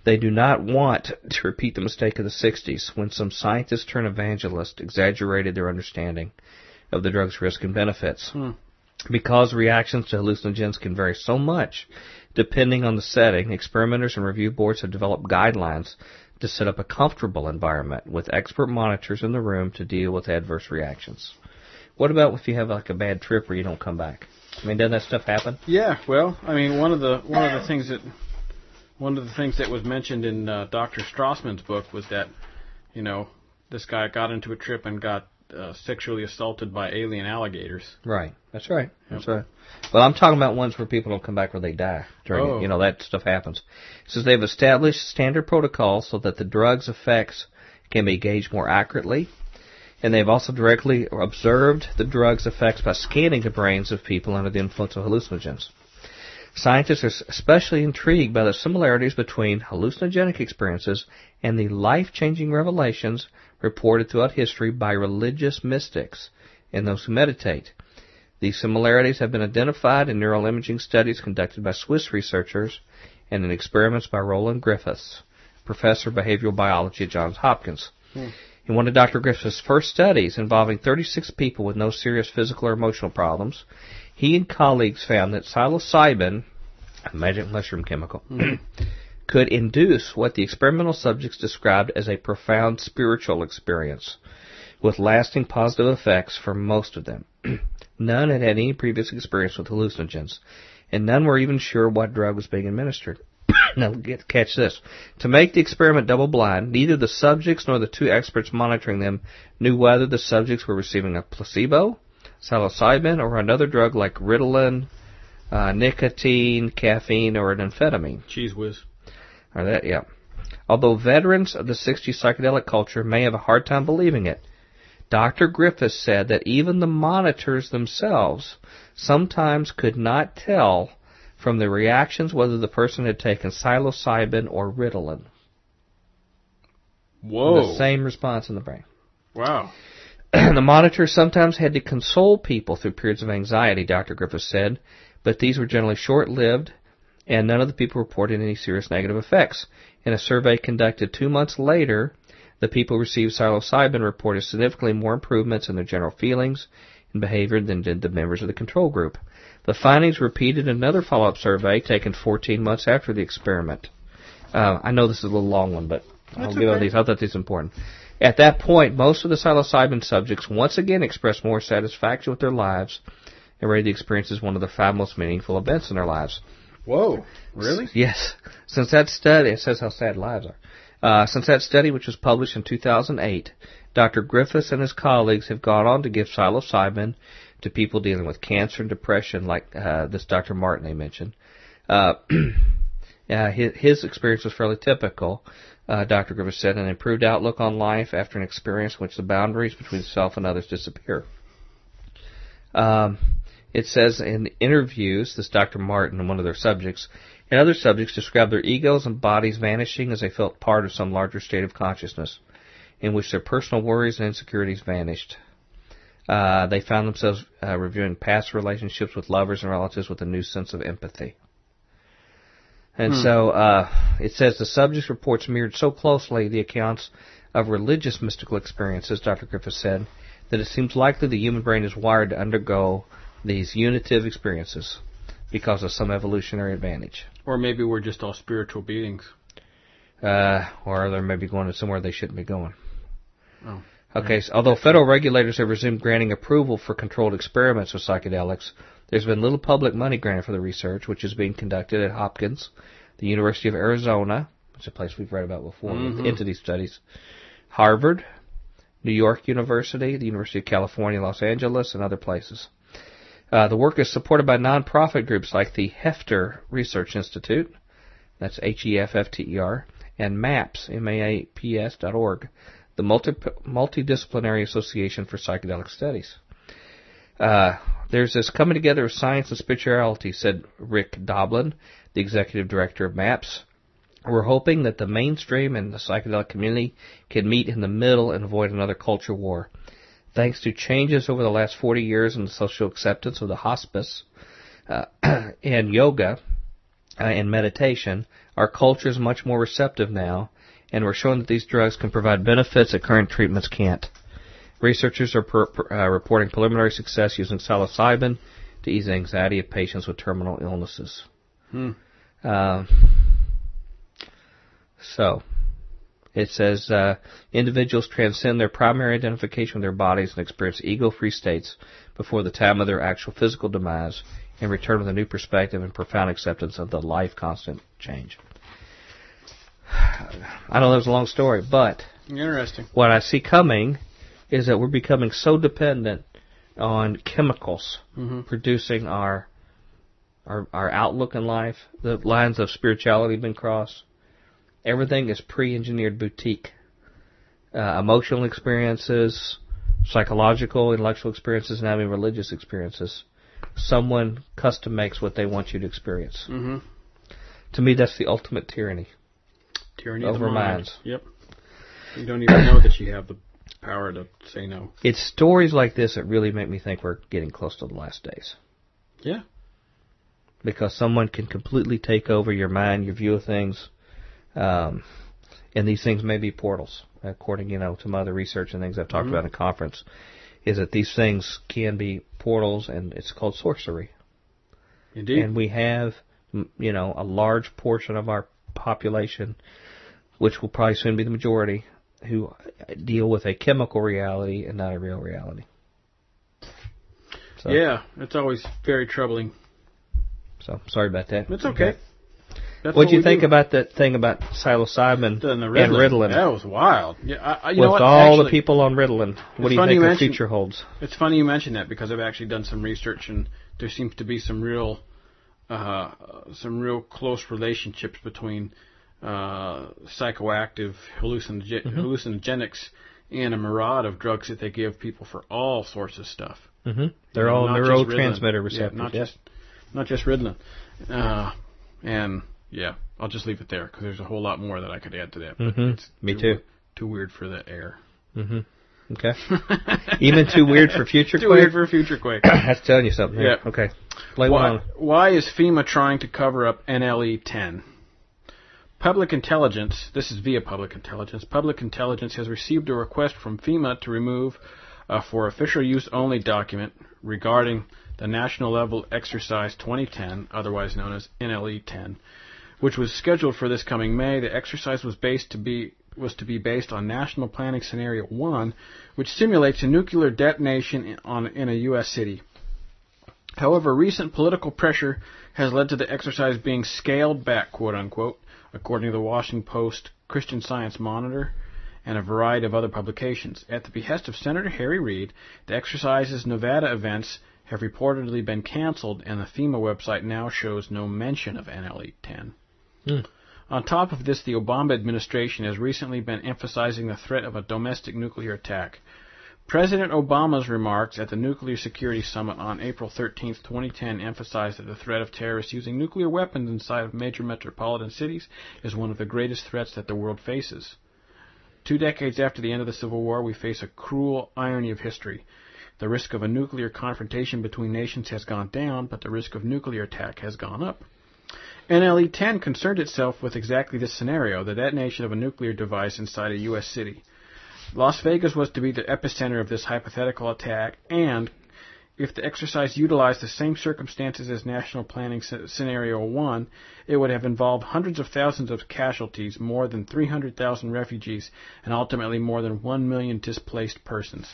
They do not want to repeat the mistake of the 60s, when some scientists-turned-evangelists exaggerated their understanding of the drug's risk and benefits. Because reactions to hallucinogens can vary so much, depending on the setting, experimenters and review boards have developed guidelines to set up a comfortable environment with expert monitors in the room to deal with adverse reactions. What about if you have like a bad trip where you don't come back? I mean, doesn't that stuff happen? Yeah, well, I mean, one of the things that was mentioned in Dr. Strassman's book was that, you know, this guy got into a trip and got sexually assaulted by alien alligators. Right. That's right. That's right. Well, I'm talking about ones where people don't come back where they die. You know, that stuff happens. It says they've established standard protocols so that the drug's effects can be gauged more accurately. And they've also directly observed the drug's effects by scanning the brains of people under the influence of hallucinogens. Scientists are especially intrigued by the similarities between hallucinogenic experiences and the life-changing revelations reported throughout history by religious mystics and those who meditate. These similarities have been identified in neural imaging studies conducted by Swiss researchers and in experiments by Roland Griffiths, professor of behavioral biology at Johns Hopkins. In one of Dr. Griffiths' first studies involving 36 people with no serious physical or emotional problems, he and colleagues found that psilocybin, a magic mushroom chemical, could induce what the experimental subjects described as a profound spiritual experience, with lasting positive effects for most of them. None had had any previous experience with hallucinogens, and none were even sure what drug was being administered. Now, catch this. To make the experiment double-blind, neither the subjects nor the two experts monitoring them knew whether the subjects were receiving a placebo, psilocybin, or another drug like Ritalin, nicotine, caffeine, or an amphetamine. Cheese whiz. Or that, yeah. Although veterans of the 60s psychedelic culture may have a hard time believing it, Dr. Griffiths said that even the monitors themselves sometimes could not tell from the reactions whether the person had taken psilocybin or Ritalin. Whoa. The same response in the brain. Wow. The monitors sometimes had to console people through periods of anxiety, Dr. Griffiths said, but these were generally short-lived, and none of the people reported any serious negative effects. In a survey conducted 2 months later, the people who received psilocybin reported significantly more improvements in their general feelings and behavior than did the members of the control group. The findings repeated in another follow-up survey taken 14 months after the experiment. I know this is a little long one, but I'll give all these. I thought these were important. At that point, most of the psilocybin subjects once again expressed more satisfaction with their lives and rated the experience as one of the five most meaningful events in their lives. Whoa, really? Yes. Since that study, it says how sad lives are. Since that study, which was published in 2008, Dr. Griffiths and his colleagues have gone on to give psilocybin to people dealing with cancer and depression, like this Dr. Martin I mentioned. His experience was fairly typical, Dr. Griffiths said, an improved outlook on life after an experience in which the boundaries between self and others disappear. It says in interviews, this Dr. Martin and one of their subjects, and other subjects described their egos and bodies vanishing as they felt part of some larger state of consciousness in which their personal worries and insecurities vanished. They found themselves reviewing past relationships with lovers and relatives with a new sense of empathy. And so it says the subjects' reports mirrored so closely the accounts of religious mystical experiences, Dr. Griffiths said, that it seems likely the human brain is wired to undergo these unitive experiences because of some evolutionary advantage. Or maybe we're just all spiritual beings. Or they're maybe going somewhere they shouldn't be going. Oh. Okay, so although federal regulators have resumed granting approval for controlled experiments with psychedelics, there's been little public money granted for the research, which is being conducted at Hopkins, the University of Arizona, which is a place we've read about before, with entity studies, Harvard, New York University, the University of California, Los Angeles, and other places. The work is supported by nonprofit groups like the Hefter Research Institute, that's HEFFTER, and MAPS, MAAPS.org. The Multidisciplinary Association for Psychedelic Studies. There's this coming together of science and spirituality, said Rick Doblin, the executive director of MAPS. We're hoping that the mainstream and the psychedelic community can meet in the middle and avoid another culture war. thanks to changes over the last 40 years in the social acceptance of the hospice and yoga and meditation, our culture is much more receptive now, and we're showing that these drugs can provide benefits that current treatments can't. Researchers are reporting preliminary success using psilocybin to ease anxiety of patients with terminal illnesses. So, it says, individuals transcend their primary identification with their bodies and experience ego-free states before the time of their actual physical demise and return with a new perspective and profound acceptance of the life constant change. I know that was a long story, but interesting. What I see coming is that we're becoming so dependent on chemicals producing our outlook in life. The lines of spirituality have been crossed. Everything is pre-engineered boutique. Emotional experiences, psychological, intellectual experiences, and having religious experiences. Someone custom makes what they want you to experience. To me, that's the ultimate tyranny. Tyranny over minds. Yep. You don't even know that you have the power to say no. It's stories like this that really make me think we're getting close to the last days. Yeah. Because someone can completely take over your mind, your view of things. And these things may be portals, according, to my other research and things I've talked about in conference, is that these things can be portals, and it's called sorcery. Indeed. And we have, a large portion of our population, which will probably soon be the majority, who deal with a chemical reality and not a real reality. So, yeah, it's always very troubling. So, sorry about that. It's okay. What'd you think about that thing about psilocybin and Ritalin? That was wild. Yeah, Actually, the people on Ritalin, what do you think the future holds? It's funny you mention that because I've actually done some research, and there seems to be some real close relationships between psychoactive hallucinogenics and a myriad of drugs that they give people for all sorts of stuff. They're all neurotransmitter receptors. Yeah, not just Ritalin. I'll just leave it there because there's a whole lot more that I could add to that. Too weird for the air. Okay. Even too weird for Future Quake? Too weird for Future Quake. That's telling you something. Yeah. Okay. Why is FEMA trying to cover up NLE 10? Public Intelligence, this is via Public Intelligence, has received a request from FEMA to remove a for official use only document regarding the National Level Exercise 2010, otherwise known as NLE 10, which was scheduled for this coming May. The exercise was to be based on National Planning Scenario 1, which simulates a nuclear detonation in a U.S. city. However, recent political pressure has led to the exercise being scaled back, quote-unquote, according to the Washington Post, Christian Science Monitor, and a variety of other publications. At the behest of Senator Harry Reid, the exercise's Nevada events have reportedly been canceled, and the FEMA website now shows no mention of NLE 10. On top of this, the Obama administration has recently been emphasizing the threat of a domestic nuclear attack. President Obama's remarks at the Nuclear Security Summit on April 13, 2010, emphasized that the threat of terrorists using nuclear weapons inside of major metropolitan cities is one of the greatest threats that the world faces. 2 decades after the end of the Civil War, we face a cruel irony of history. The risk of a nuclear confrontation between nations has gone down, but the risk of nuclear attack has gone up. NLE 10 concerned itself with exactly this scenario, the detonation of a nuclear device inside a U.S. city. Las Vegas was to be the epicenter of this hypothetical attack, and if the exercise utilized the same circumstances as National Planning Scenario 1, it would have involved hundreds of thousands of casualties, more than 300,000 refugees, and ultimately more than 1 million displaced persons.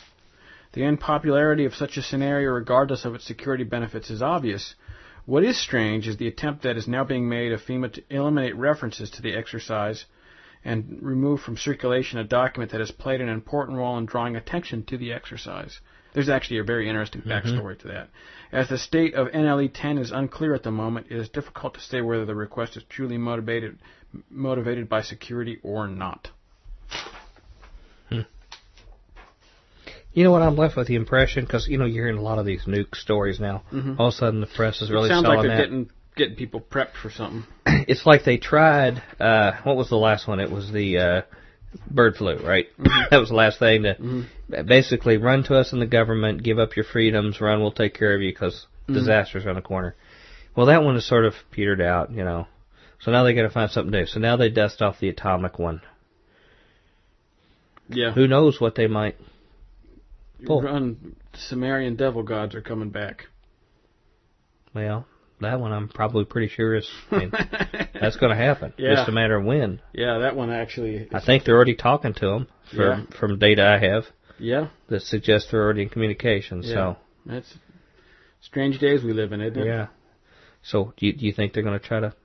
The unpopularity of such a scenario, regardless of its security benefits, is obvious. What is strange is the attempt that is now being made of FEMA to eliminate references to the exercise and remove from circulation a document that has played an important role in drawing attention to the exercise. There's actually a very interesting backstory to that. As the state of NLE 10 is unclear at the moment, it is difficult to say whether the request is truly motivated by security or not. You know what, I'm left with the impression, because, you're hearing a lot of these nuke stories now. All of a sudden, the press is really selling that. It sounds like they're getting people prepped for something. It's like they tried, what was the last one? It was the bird flu, right? That was the last thing to basically run to us in the government, give up your freedoms, run, we'll take care of you because disaster's around the corner. Well, that one is sort of petered out, you know. So now they got to find something new. So now they dust off the atomic one. Yeah. Who knows what they might pull. Run, Sumerian devil gods are coming back. Well, that one I'm probably pretty sure is, I mean, that's going to happen. Yeah. Just a matter of when. Yeah, that one actually is. I think they're already talking to them from data I have. Yeah. That suggests they're already in communication. Yeah. So that's strange days we live in, isn't it? Yeah. So do you think they're going to try to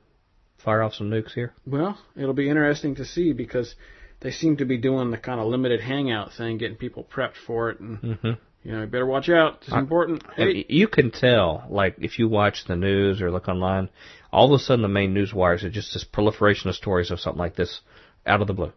fire off some nukes here? Well, it'll be interesting to see because they seem to be doing the kind of limited hangout thing, getting people prepped for it. And, you know, you better watch out. It's important. Hey. You can tell, like, if you watch the news or look online, all of a sudden the main news wires are just this proliferation of stories of something like this out of the blue.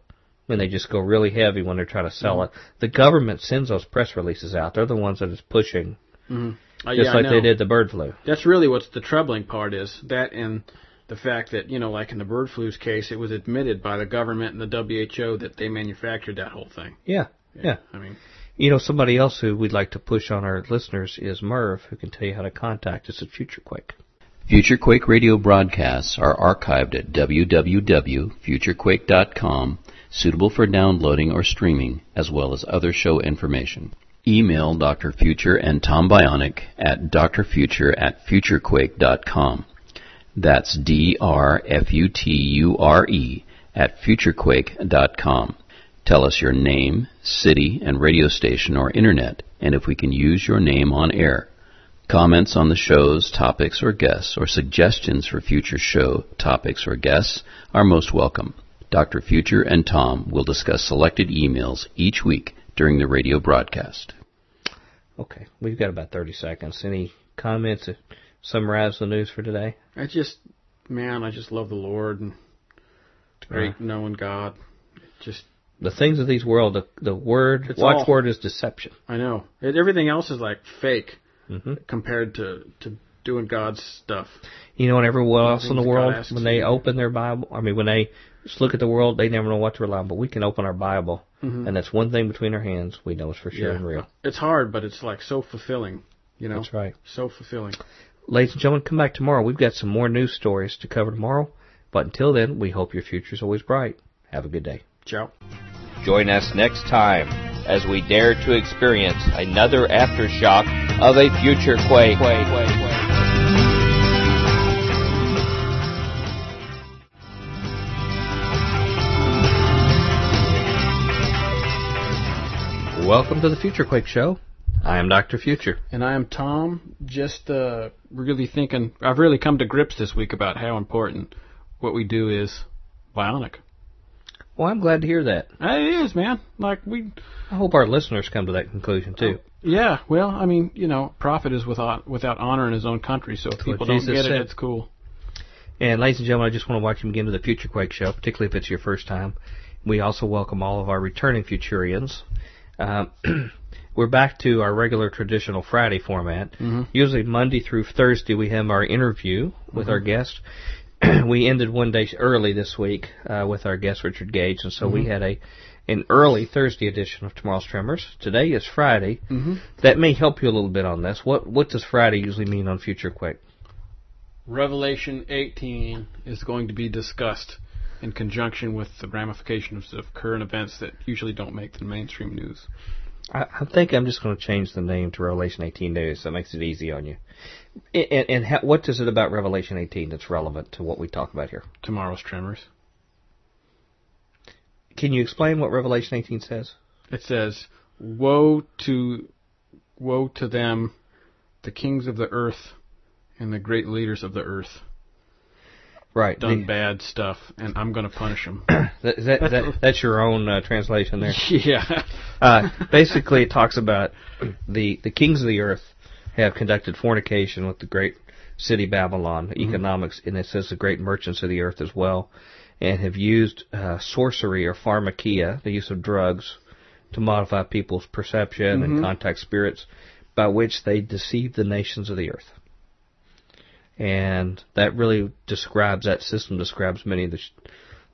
And they just go really heavy when they're trying to sell it. The government sends those press releases out. They're the ones that is pushing. Just like they did the bird flu. That's really what's the troubling part is that, and the fact that, you know, like in the bird flu's case, it was admitted by the government and the WHO that they manufactured that whole thing. Yeah. I mean, you know, somebody else who we'd like to push on our listeners is Merv, who can tell you how to contact us at FutureQuake. FutureQuake radio broadcasts are archived at www.futurequake.com, suitable for downloading or streaming, as well as other show information. Email Dr. Future and Tom Bionic at drfuture@futurequake.com. That's drfuture@futurequake.com. Tell us your name, city, and radio station or internet, and if we can use your name on air. Comments on the shows, topics, or guests, or suggestions for future show topics or guests are most welcome. Dr. Future and Tom will discuss selected emails each week during the radio broadcast. Okay, we've got about 30 seconds. Any comments to summarize the news for today? I just love the Lord, and it's great knowing God. The things of this world, the word, watchword is deception. I know. Everything else is like fake compared to doing God's stuff. You know, and everyone else in the world, when they open their Bible, I mean, when they just look at the world, they never know what to rely on, but we can open our Bible, and that's one thing between our hands we know is for sure and real. It's hard, but it's like so fulfilling, you know. That's right. So fulfilling. Ladies and gentlemen, come back tomorrow. We've got some more news stories to cover tomorrow, but until then, we hope your future is always bright. Have a good day. Ciao. Join us next time as we dare to experience another aftershock of a future quake. Welcome to the Future Quake Show. I am Dr. Future. And I am Tom. Just really thinking, I've really come to grips this week about how important what we do is bionic. Well, I'm glad to hear that. It is, man. I hope our listeners come to that conclusion, too. Yeah, well, I mean, you know, prophet is without honor in his own country, so if people don't get it, it's cool. And, ladies and gentlemen, I just want to welcome you again to the Future Quake Show, particularly if it's your first time. We also welcome all of our returning Futurians. We're back to our regular traditional Friday format. Usually Monday through Thursday we have our interview with our guest. We ended one day early this week with our guest Richard Gage, and so we had an early Thursday edition of Tomorrow's Tremors. Today is Friday. That may help you a little bit on this. What does Friday usually mean on Future Quake? Revelation 18 is going to be discussed in conjunction with the ramifications of current events that usually don't make the mainstream news. I think I'm just going to change the name to Revelation 18 News. That makes it easy on you. And what is it about Revelation 18 that's relevant to what we talk about here? Tomorrow's Tremors. Can you explain what Revelation 18 says? It says, Woe to them, the kings of the earth and the great leaders of the earth. Right. Done bad stuff, and I'm going to punish them. That's your own translation there. Yeah. Basically, it talks about the kings of the earth have conducted fornication with the great city Babylon, economics, and it says the great merchants of the earth as well, and have used sorcery or pharmakia, the use of drugs, to modify people's perception and contact spirits, by which they deceive the nations of the earth. And that really describes many of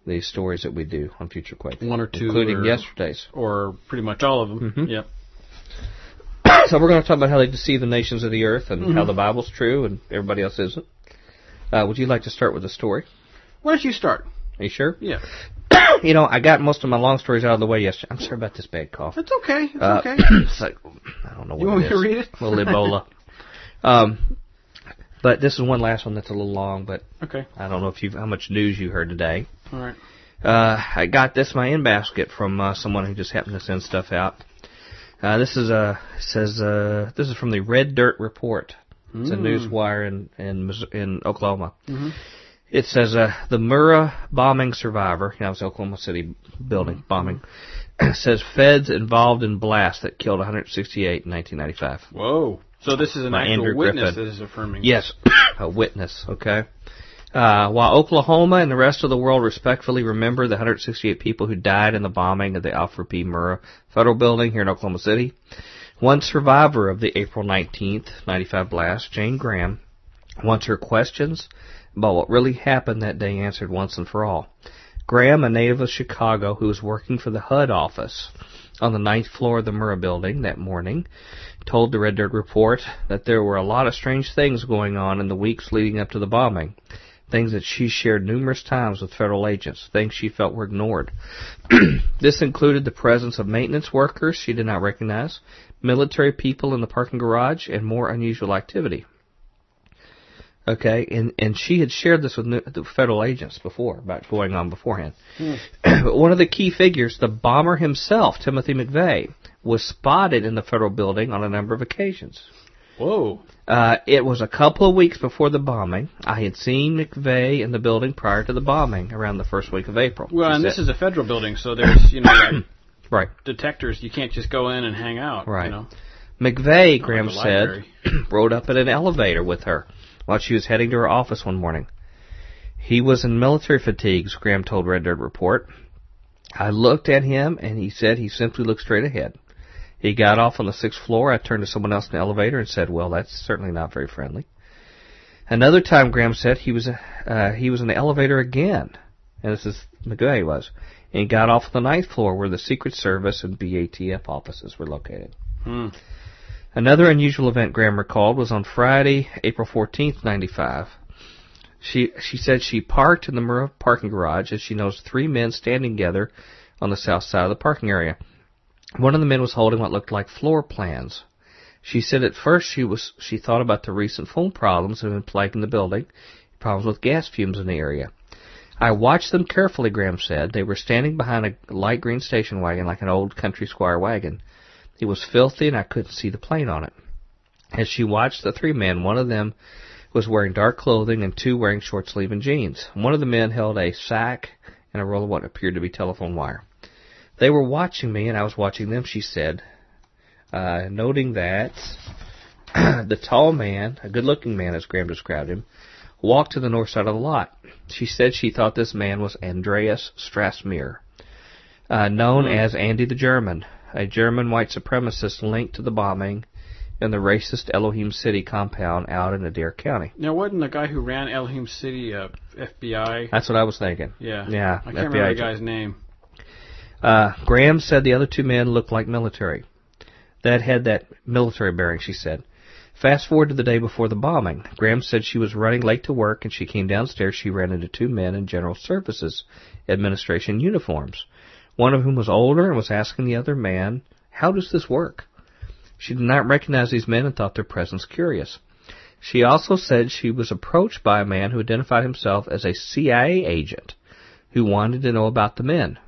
the stories that we do on Future Quake. One or two. Including yesterday's. Or pretty much all of them. Yep. So we're going to talk about how they deceive the nations of the earth and how the Bible's true and everybody else isn't. Would you like to start with a story? Why don't you start? Are you sure? Yeah. You know, I got most of my long stories out of the way yesterday. I'm sorry about this bad cough. It's okay. It's okay. It's like, I don't know what it is. You want me to read it? A little Ebola. But this is one last one that's a little long, but okay. I don't know if how much news you heard today. All right. I got this my in basket from someone who just happened to send stuff out. This is this is from the Red Dirt Report. It's a news wire in Oklahoma. Mm-hmm. It says the Murrah bombing survivor. You know, it was Oklahoma City building bombing. Says feds involved in blast that killed 168 in 1995. Whoa! So this is an actual witness that is affirming. Yes, a witness. Okay. While Oklahoma and the rest of the world respectfully remember the 168 people who died in the bombing of the Alfred P. Murrah Federal Building here in Oklahoma City, one survivor of the April 19th, 95 blast, Jane Graham, wants her questions about what really happened that day answered once and for all. Graham, a native of Chicago who was working for the HUD office on the 9th floor of the Murrah Building that morning, told the Red Dirt Report that there were a lot of strange things going on in the weeks leading up to the bombing. Things that she shared numerous times with federal agents, things she felt were ignored. This included the presence of maintenance workers she did not recognize, military people in the parking garage, and more unusual activity. Okay, and she had shared this with the federal agents before, about going on beforehand. But one of the key figures, the bomber himself, Timothy McVeigh, was spotted in the federal building on a number of occasions. Whoa. It was a couple of weeks before the bombing. I had seen McVeigh in the building prior to the bombing, around the first week of April. Well, and this is a federal building, so there's, you know, like right. detectors. You can't just go in and hang out. Right. You know? McVeigh, Graham said, rode up in an elevator with her while she was heading to her office one morning. He was in military fatigues, Graham told Red Dirt Report. I looked at him, and he said he simply looked straight ahead. He got off on the 6th floor. I turned to someone else in the elevator and said, well, that's certainly not very friendly. Another time, Graham said, he was in the elevator again, and this is McVeigh was, and got off on the 9th floor where the Secret Service and BATF offices were located. Another unusual event Graham recalled was on Friday, April 14th, 95. She said she parked in the Murrah parking garage and she noticed three men standing together on the south side of the parking area. One of the men was holding what looked like floor plans. She said at first she thought about the recent phone problems that had been plaguing the building, problems with gas fumes in the area. I watched them carefully, Graham said. They were standing behind a light green station wagon like an old country squire wagon. It was filthy and I couldn't see the plane on it. As she watched the three men, one of them was wearing dark clothing and two wearing short sleeve and jeans. One of the men held a sack and a roll of what appeared to be telephone wire. They were watching me, and I was watching them, she said, noting that the tall man, a good-looking man, as Graham described him, walked to the north side of the lot. She said she thought this man was Andreas Strassmeier, known as Andy the German, a German white supremacist linked to the bombing in the racist Elohim City compound out in Adair County. Now, wasn't the guy who ran Elohim City FBI? That's what I was thinking. Yeah. I can't remember the guy's name. Graham said the other two men looked like military. That had that military bearing, she said. Fast forward to the day before the bombing. Graham said she was running late to work and she came downstairs. She ran into two men in General Services Administration uniforms, one of whom was older and was asking the other man, how does this work? She did not recognize these men and thought their presence curious. She also said she was approached by a man who identified himself as a CIA agent who wanted to know about the men.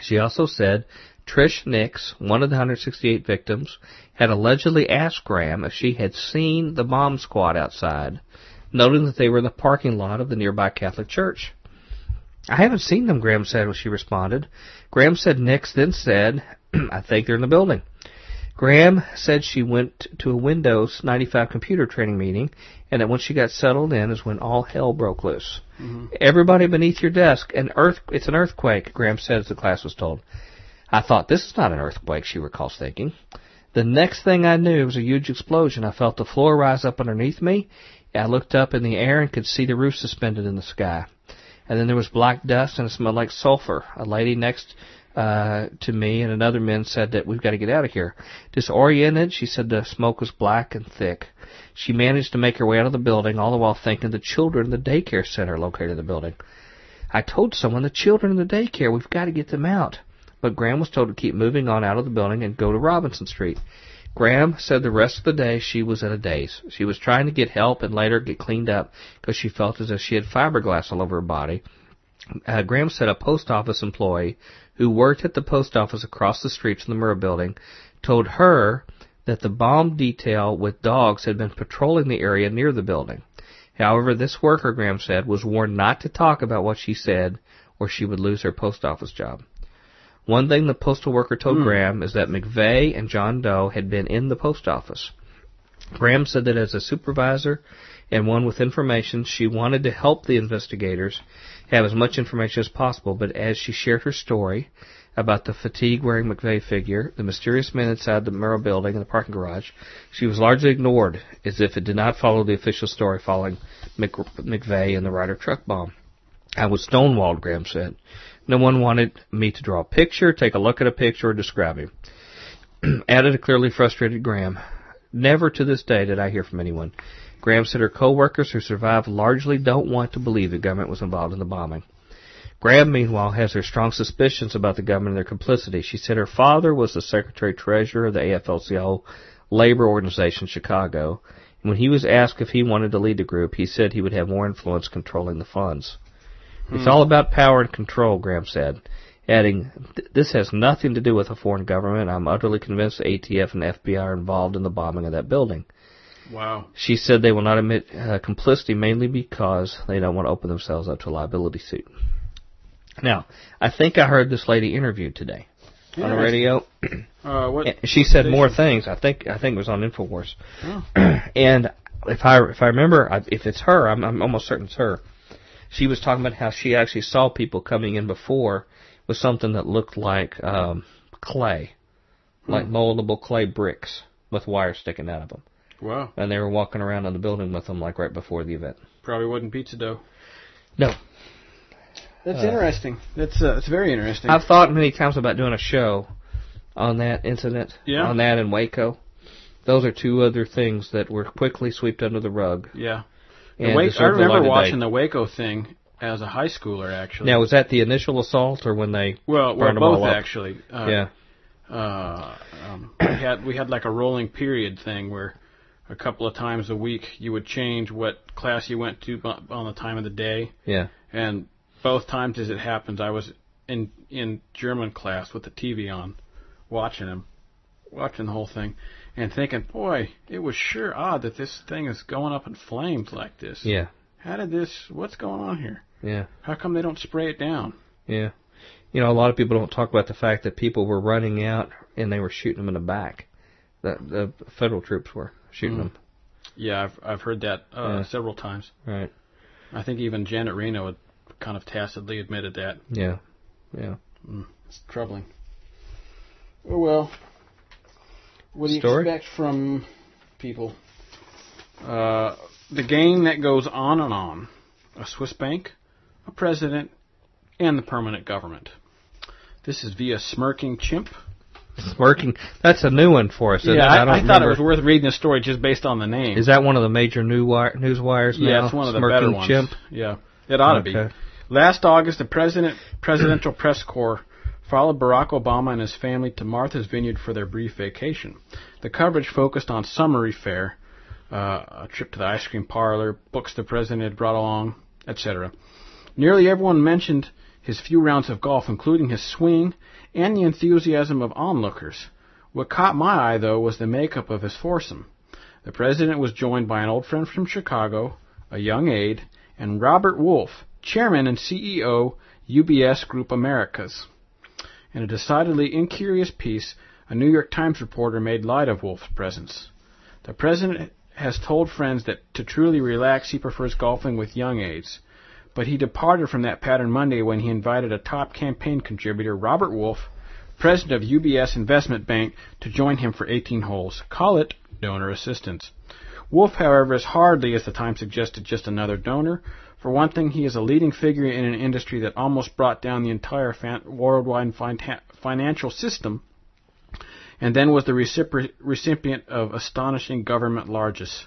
She also said Trish Nix, one of the 168 victims, had allegedly asked Graham if she had seen the bomb squad outside, noting that they were in the parking lot of the nearby Catholic church. I haven't seen them, Graham said when she responded. Graham said Nix then said, I think they're in the building. Graham said she went to a Windows 95 computer training meeting and that once she got settled in is when all hell broke loose. Everybody beneath your desk, it's an earthquake, Graham said as the class was told. I thought, this is not an earthquake, she recalls thinking. The next thing I knew was a huge explosion. I felt the floor rise up underneath me. I looked up in the air and could see the roof suspended in the sky. And then there was black dust and it smelled like sulfur. A lady next to me, and another man said that we've got to get out of here. Disoriented, she said the smoke was black and thick. She managed to make her way out of the building, all the while thinking the children in the daycare center located in the building. I told someone the children in the daycare, we've got to get them out. But Graham was told to keep moving on out of the building and go to Robinson Street. Graham said the rest of the day she was in a daze. She was trying to get help and later get cleaned up because she felt as if she had fiberglass all over her body. Graham said a post office employee who worked at the post office across the street from the Murrah building told her that the bomb detail with dogs had been patrolling the area near the building. However, this worker, Graham said, was warned not to talk about what she said or she would lose her post office job. One thing the postal worker told Graham is that McVeigh and John Doe had been in the post office. Graham said that as a supervisor and one with information, she wanted to help the investigators have as much information as possible, but as she shared her story about the fatigue-wearing McVeigh figure, the mysterious man inside the Murrah building and the parking garage, she was largely ignored, as if it did not follow the official story following McVeigh and the Ryder truck bomb. I was stonewalled, Graham said. No one wanted me to draw a picture, take a look at a picture, or describe him. Added a clearly frustrated Graham. Never to this day did I hear from anyone. Graham said her co-workers who survived largely don't want to believe the government was involved in the bombing. Graham, meanwhile, has her strong suspicions about the government and their complicity. She said her father was the secretary-treasurer of the AFL-CIO labor organization in Chicago. And when he was asked if he wanted to lead the group, he said he would have more influence controlling the funds. It's all about power and control, Graham said, adding, this has nothing to do with a foreign government. I'm utterly convinced the ATF and the FBI are involved in the bombing of that building. Wow. She said they will not admit complicity mainly because they don't want to open themselves up to a liability suit. Now, I think I heard this lady interviewed today on the radio. She said more things. I think it was on InfoWars. Oh. And if I remember, if it's her, I'm almost certain it's her. She was talking about how she actually saw people coming in before with something that looked like clay, like moldable clay bricks with wires sticking out of them. Wow. And they were walking around in the building with them like right before the event. Probably wasn't pizza dough. No. That's interesting. That's very interesting. I've thought many times about doing a show on that incident, on that in Waco. Those are two other things that were quickly swept under the rug. Yeah. I remember watching the Waco thing as a high schooler, actually. Now, was that the initial assault or when they burned them all up? Well, both, actually. We had like a rolling period thing where a couple of times a week you would change what class you went to on the time of the day. Yeah. And both times as it happens, I was in German class with the TV on, watching the whole thing. And thinking, boy, it was sure odd that this thing is going up in flames like this. Yeah. What's going on here? Yeah. How come they don't spray it down? Yeah. You know, a lot of people don't talk about the fact that people were running out and they were shooting them in the back. The federal troops were shooting them. Yeah, I've heard that several times. Right. I think even Janet Reno had kind of tacitly admitted that. Yeah. Yeah. It's troubling. Oh, well. What do you expect from people? The game that goes on and on. A Swiss bank, a president, and the permanent government. This is via Smirking Chimp. Smirking. That's a new one for us, isn't it? I thought it was worth reading the story just based on the name. Is that one of the major news wires now? Yeah, it's one of the better ones. Smirking Chimp? Yeah, it ought to be. Last August, the Presidential Press Corps followed Barack Obama and his family to Martha's Vineyard for their brief vacation. The coverage focused on summery fare, a trip to the ice cream parlor, books the president had brought along, etc. Nearly everyone mentioned his few rounds of golf, including his swing and the enthusiasm of onlookers. What caught my eye, though, was the makeup of his foursome. The president was joined by an old friend from Chicago, a young aide, and Robert Wolf, chairman and CEO, UBS Group Americas. In a decidedly incurious piece, a New York Times reporter made light of Wolf's presence. The president has told friends that to truly relax, he prefers golfing with young aides. But he departed from that pattern Monday when he invited a top campaign contributor, Robert Wolf, president of UBS Investment Bank, to join him for 18 holes. Call it donor assistance. Wolf, however, is hardly, as the Times suggested, just another donor. For one thing, he is a leading figure in an industry that almost brought down the entire worldwide financial system, and then was the recipient of astonishing government largesse.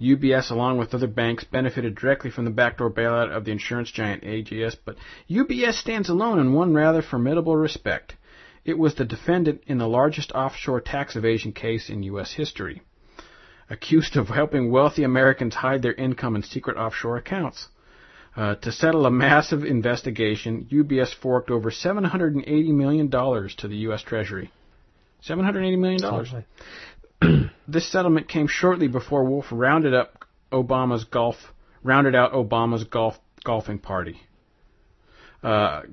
UBS, along with other banks, benefited directly from the backdoor bailout of the insurance giant AIG, but UBS stands alone in one rather formidable respect. It was the defendant in the largest offshore tax evasion case in U.S. history, accused of helping wealthy Americans hide their income in secret offshore accounts. To settle a massive investigation, UBS forked over $780 million to the U.S. Treasury. $780 million. This settlement came shortly before Wolf rounded out Obama's golfing party.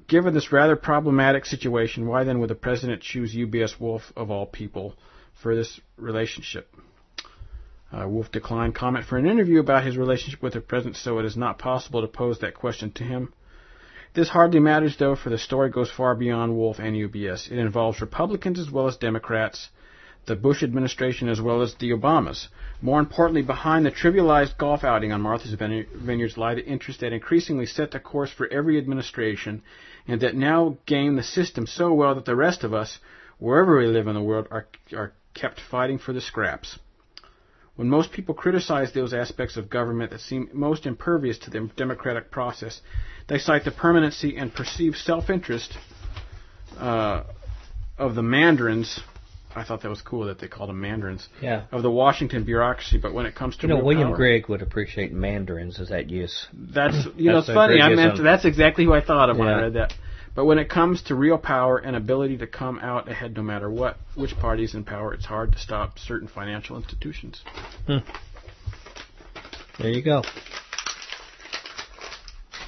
Given this rather problematic situation, why then would the president choose UBS Wolf of all people for this relationship? Wolf declined comment for an interview about his relationship with the president, so it is not possible to pose that question to him. This hardly matters, though, for the story goes far beyond Wolf and UBS. It involves Republicans as well as Democrats, the Bush administration as well as the Obamas. More importantly, behind the trivialized golf outing on Martha's Vineyards lie the interests that increasingly set the course for every administration and that now game the system so well that the rest of us, wherever we live in the world, are kept fighting for the scraps. When most people criticize those aspects of government that seem most impervious to the democratic process, they cite the permanency and perceived self-interest of the mandarins. I thought that was cool that they called them mandarins. Yeah. Of the Washington bureaucracy, but when it comes to William Gregg would appreciate mandarins as that use. That's so funny. That's exactly who I thought of when I read that. But when it comes to real power and ability to come out ahead, no matter what, which party's in power, it's hard to stop certain financial institutions. There you go.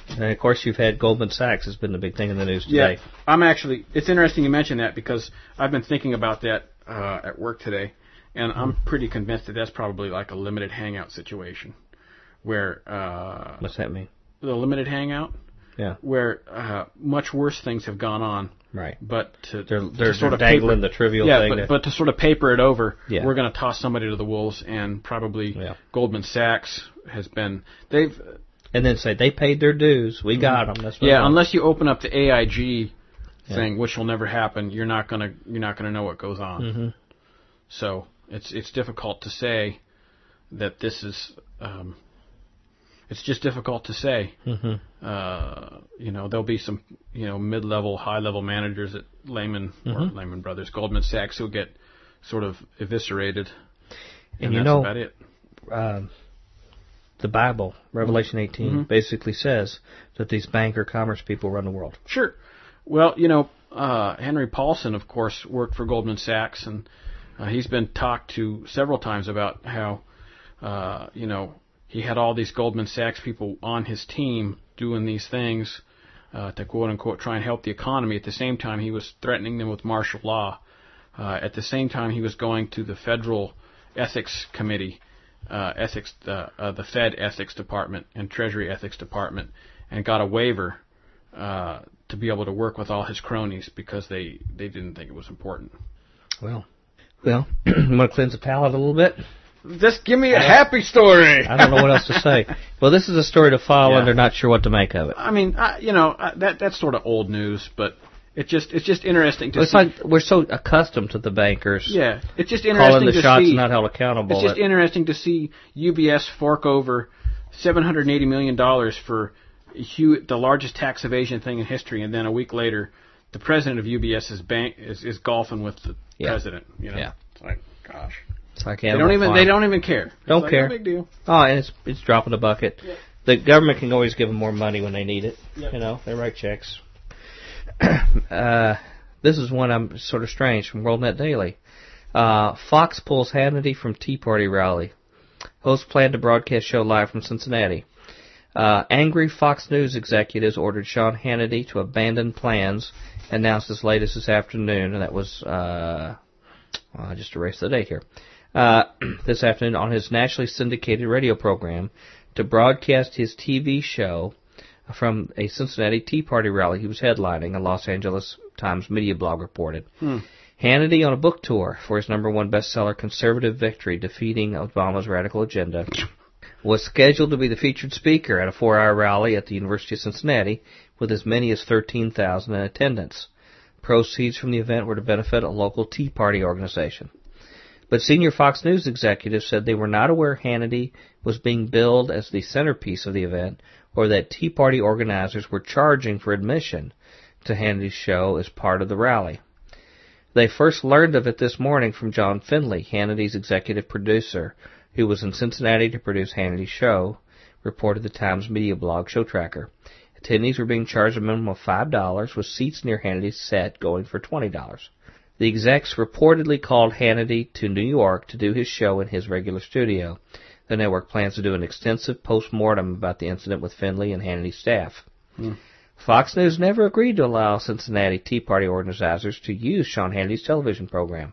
And of course, you've had Goldman Sachs has been the big thing in the news today. Yeah, it's interesting you mention that because I've been thinking about that at work today, and I'm pretty convinced that that's probably like a limited hangout situation, where. What's that mean? The limited hangout. Yeah. Where much worse things have gone on. Right. But they're sort of dangling the trivial thing. Yeah, but to sort of paper it over, we're going to toss somebody to the wolves, and probably Goldman Sachs has been And then say, they paid their dues. We got them. That's unless you open up the AIG thing, which will never happen, you're not gonna know what goes on. Mm-hmm. So it's difficult to say that this is. It's just difficult to say. Mm-hmm. There'll be some mid-level, high-level managers at Lehman or Lehman Brothers, Goldman Sachs, who get sort of eviscerated. And that's about it. The Bible, Revelation 18, basically says that these bank or commerce people run the world. Sure. Well, Henry Paulson, of course, worked for Goldman Sachs, and he's been talked to several times about how, he had all these Goldman Sachs people on his team doing these things to, quote-unquote, try and help the economy. At the same time, he was threatening them with martial law. At the same time, he was going to the Federal Ethics Committee, the Fed Ethics Department and Treasury Ethics Department, and got a waiver to be able to work with all his cronies because they didn't think it was important. Well, you want to cleanse the palate a little bit? Just give me a happy story. I don't know what else to say. Well, this is a story to follow, and they're not sure what to make of it. I mean, that's sort of old news, but. It's just interesting to see. It's like we're so accustomed to the bankers. Yeah, it's just interesting to see. Calling the shots and not held accountable. It's just interesting to see UBS fork over $780 million for the largest tax evasion thing in history, and then a week later, the president of UBS is golfing with the president. Yeah. It's like, gosh. It's like they don't even care. Don't care. No big deal. Oh, and it's dropping the bucket. Yeah. The government can always give them more money when they need it. Yep. They write checks. This is one I'm sort of strange from WorldNet Daily. Fox pulls Hannity from Tea Party rally. Hosts plan to broadcast show live from Cincinnati. Angry Fox News executives ordered Sean Hannity to abandon plans, announced as late as this afternoon, and that was I just erased the date here. This afternoon on his nationally syndicated radio program to broadcast his TV show from a Cincinnati Tea Party rally he was headlining, a Los Angeles Times media blog reported. Hannity on a book tour for his number 1 bestseller, Conservative Victory, Defeating Obama's Radical Agenda, was scheduled to be the featured speaker at a 4-hour rally at the University of Cincinnati with as many as 13,000 in attendance. Proceeds from the event were to benefit a local Tea Party organization. But senior Fox News executives said they were not aware Hannity was being billed as the centerpiece of the event or that Tea Party organizers were charging for admission to Hannity's show as part of the rally. They first learned of it this morning from John Finley, Hannity's executive producer, who was in Cincinnati to produce Hannity's show, reported the Times media blog Show Tracker. Attendees were being charged a minimum of $5, with seats near Hannity's set going for $20. The execs reportedly called Hannity to New York to do his show in his regular studio. The network plans to do an extensive post-mortem about the incident with Finley and Hannity's staff. Fox News never agreed to allow Cincinnati Tea Party organizers to use Sean Hannity's television program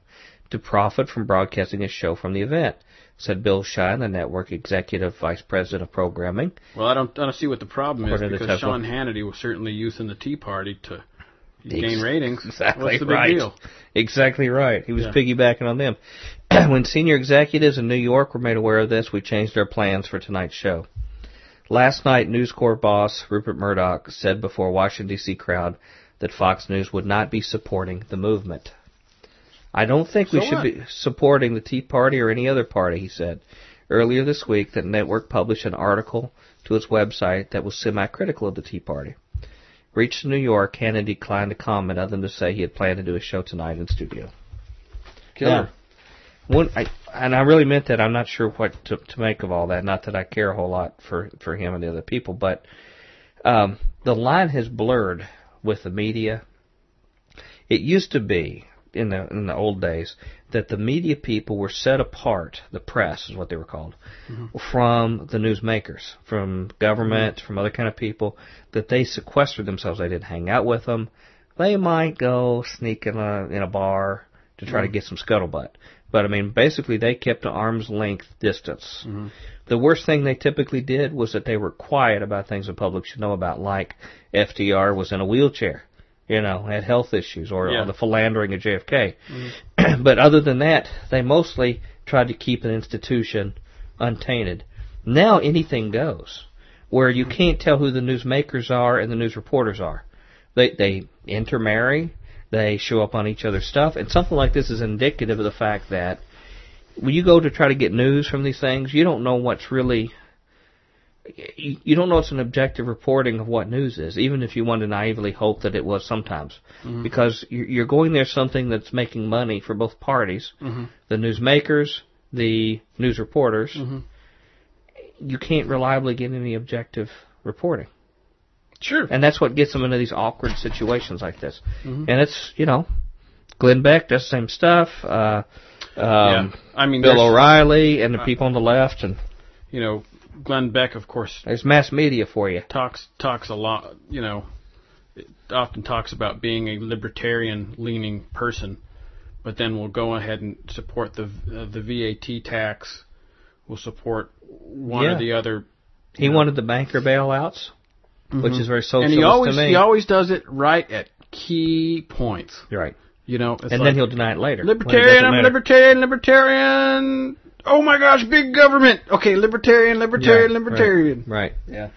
to profit from broadcasting his show from the event, said Bill Shine, the network executive vice president of programming. Well, I don't see what the problem is, because Sean Hannity was certainly using the Tea Party to gain ratings. Exactly. What's the big deal? Exactly right. He was piggybacking on them. When senior executives in New York were made aware of this, we changed our plans for tonight's show. Last night, News Corp boss Rupert Murdoch said before a Washington, D.C. crowd that Fox News would not be supporting the movement. I don't think we should be supporting the Tea Party or any other party, he said. Earlier this week, the network published an article to its website that was semi-critical of the Tea Party. Reached New York, Hannity declined to comment other than to say he had planned to do a show tonight in studio. Killer. And I really meant that. I'm not sure what to make of all that. Not that I care a whole lot for him and the other people, but the line has blurred with the media. It used to be, in the old days, that the media people were set apart, the press is what they were called, from the newsmakers, from government, from other kind of people, that they sequestered themselves. They didn't hang out with them. They might go sneak in a bar to try to get some scuttlebutt. But, I mean, basically they kept an arm's length distance. The worst thing they typically did was that they were quiet about things the public should know about, like FDR was in a wheelchair, had health issues, or the philandering of JFK. But other than that, they mostly tried to keep an institution untainted. Now anything goes, where you can't tell who the newsmakers are and the news reporters are. They intermarry. They show up on each other's stuff. And something like this is indicative of the fact that when you go to try to get news from these things, you don't know what's really... You don't know it's an objective reporting of what news is, even if you want to naively hope that it was sometimes. Because you're going there something that's making money for both parties, the newsmakers, the news reporters. You can't reliably get any objective reporting. Sure. And that's what gets them into these awkward situations like this. And it's, Glenn Beck does the same stuff, I mean, Bill O'Reilly and the people on the left. And Glenn Beck, of course. There's mass media for you. Talks a lot, it often talks about being a libertarian-leaning person, but then we'll go ahead and support the VAT tax. We'll support one or the other. He wanted the banker bailouts. Which is very socialist to me. He always does it right at key points. Right. And then he'll deny it later. Libertarian, I'm libertarian. Oh my gosh, big government. Okay, libertarian. Right. Yeah.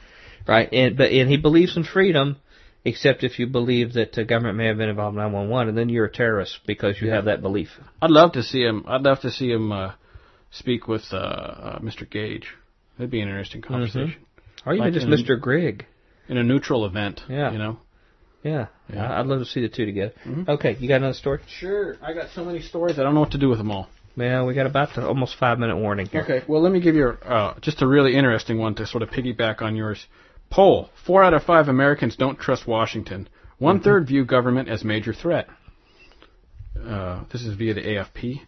Right. And he believes in freedom, except if you believe that the government may have been involved in 9/11, and then you're a terrorist because you have that belief. I'd love to see him speak with Mr. Gage. That'd be an interesting conversation. Or even just Mr. Grigg. In a neutral event, I'd love to see the two together. Okay, you got another story? Sure. I got so many stories, I don't know what to do with them all. Yeah, we got about the almost 5-minute warning here. Okay, well, let me give you just a really interesting one to sort of piggyback on yours. Poll, 4 out of 5 Americans don't trust Washington. One-third view government as major threat. This is via the AFP.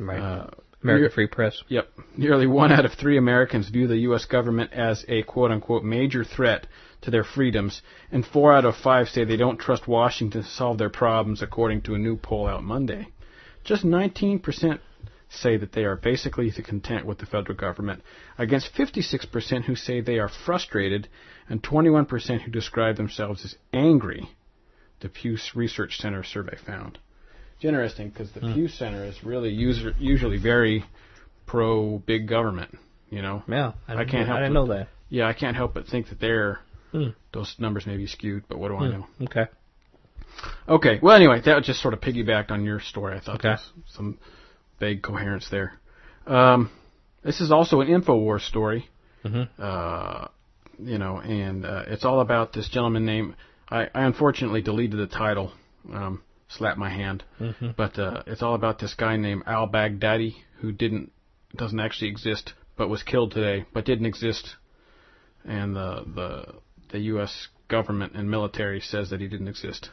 Right. American Free Press. Yep. Nearly 1 out of 3 Americans view the U.S. government as a quote-unquote major threat to their freedoms, and 4 out of 5 say they don't trust Washington to solve their problems, according to a new poll out Monday. Just 19% say that they are basically content with the federal government, against 56% who say they are frustrated, and 21% who describe themselves as angry, the Pew Research Center survey found. It's interesting because the Pew Center is really usually very pro-big government. you know? Yeah, I didn't know that. Yeah, I can't help but think that those numbers may be skewed, but what do I know? Okay, well, anyway, that just sort of piggybacked on your story. I thought there was some vague coherence there. This is also an InfoWars story, and it's all about this gentleman named... I unfortunately deleted the title, slapped my hand, but it's all about this guy named al-Baghdadi who doesn't actually exist, but was killed today, but didn't exist, and the U.S. government and military says that he didn't exist.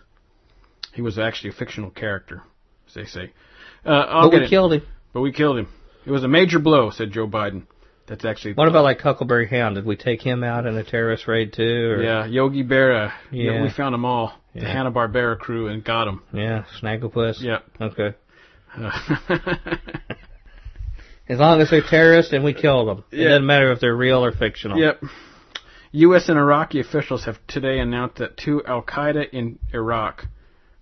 He was actually a fictional character, as they say. But we killed him. It was a major blow, said Joe Biden. That's actually... What about like Huckleberry Hound? Did we take him out in a terrorist raid too? Or? Yeah, Yogi Berra. Yeah. We found them all. Yeah. The Hanna-Barbera crew and got them. Yeah, Snagglepuss. Yeah. Okay. As long as they're terrorists and we kill them. It doesn't matter if they're real or fictional. Yep. U.S. and Iraqi officials have today announced that two al-Qaeda in Iraq,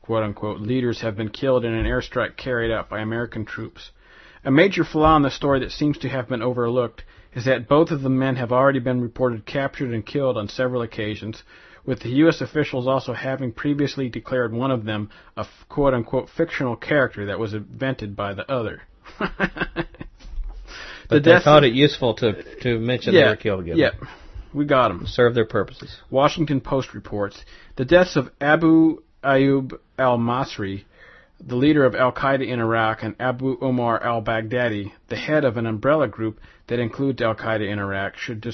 quote-unquote, leaders have been killed in an airstrike carried out by American troops. A major flaw in the story that seems to have been overlooked is that both of the men have already been reported captured and killed on several occasions, with the U.S. officials also having previously declared one of them a quote-unquote fictional character that was invented by the other. But they thought it useful to mention they were killed again. Yeah, we got them. Serve their purposes. Washington Post reports, the deaths of Abu Ayyub al-Masri, the leader of al-Qaeda in Iraq, and Abu Omar al-Baghdadi, the head of an umbrella group that includes al-Qaeda in Iraq, should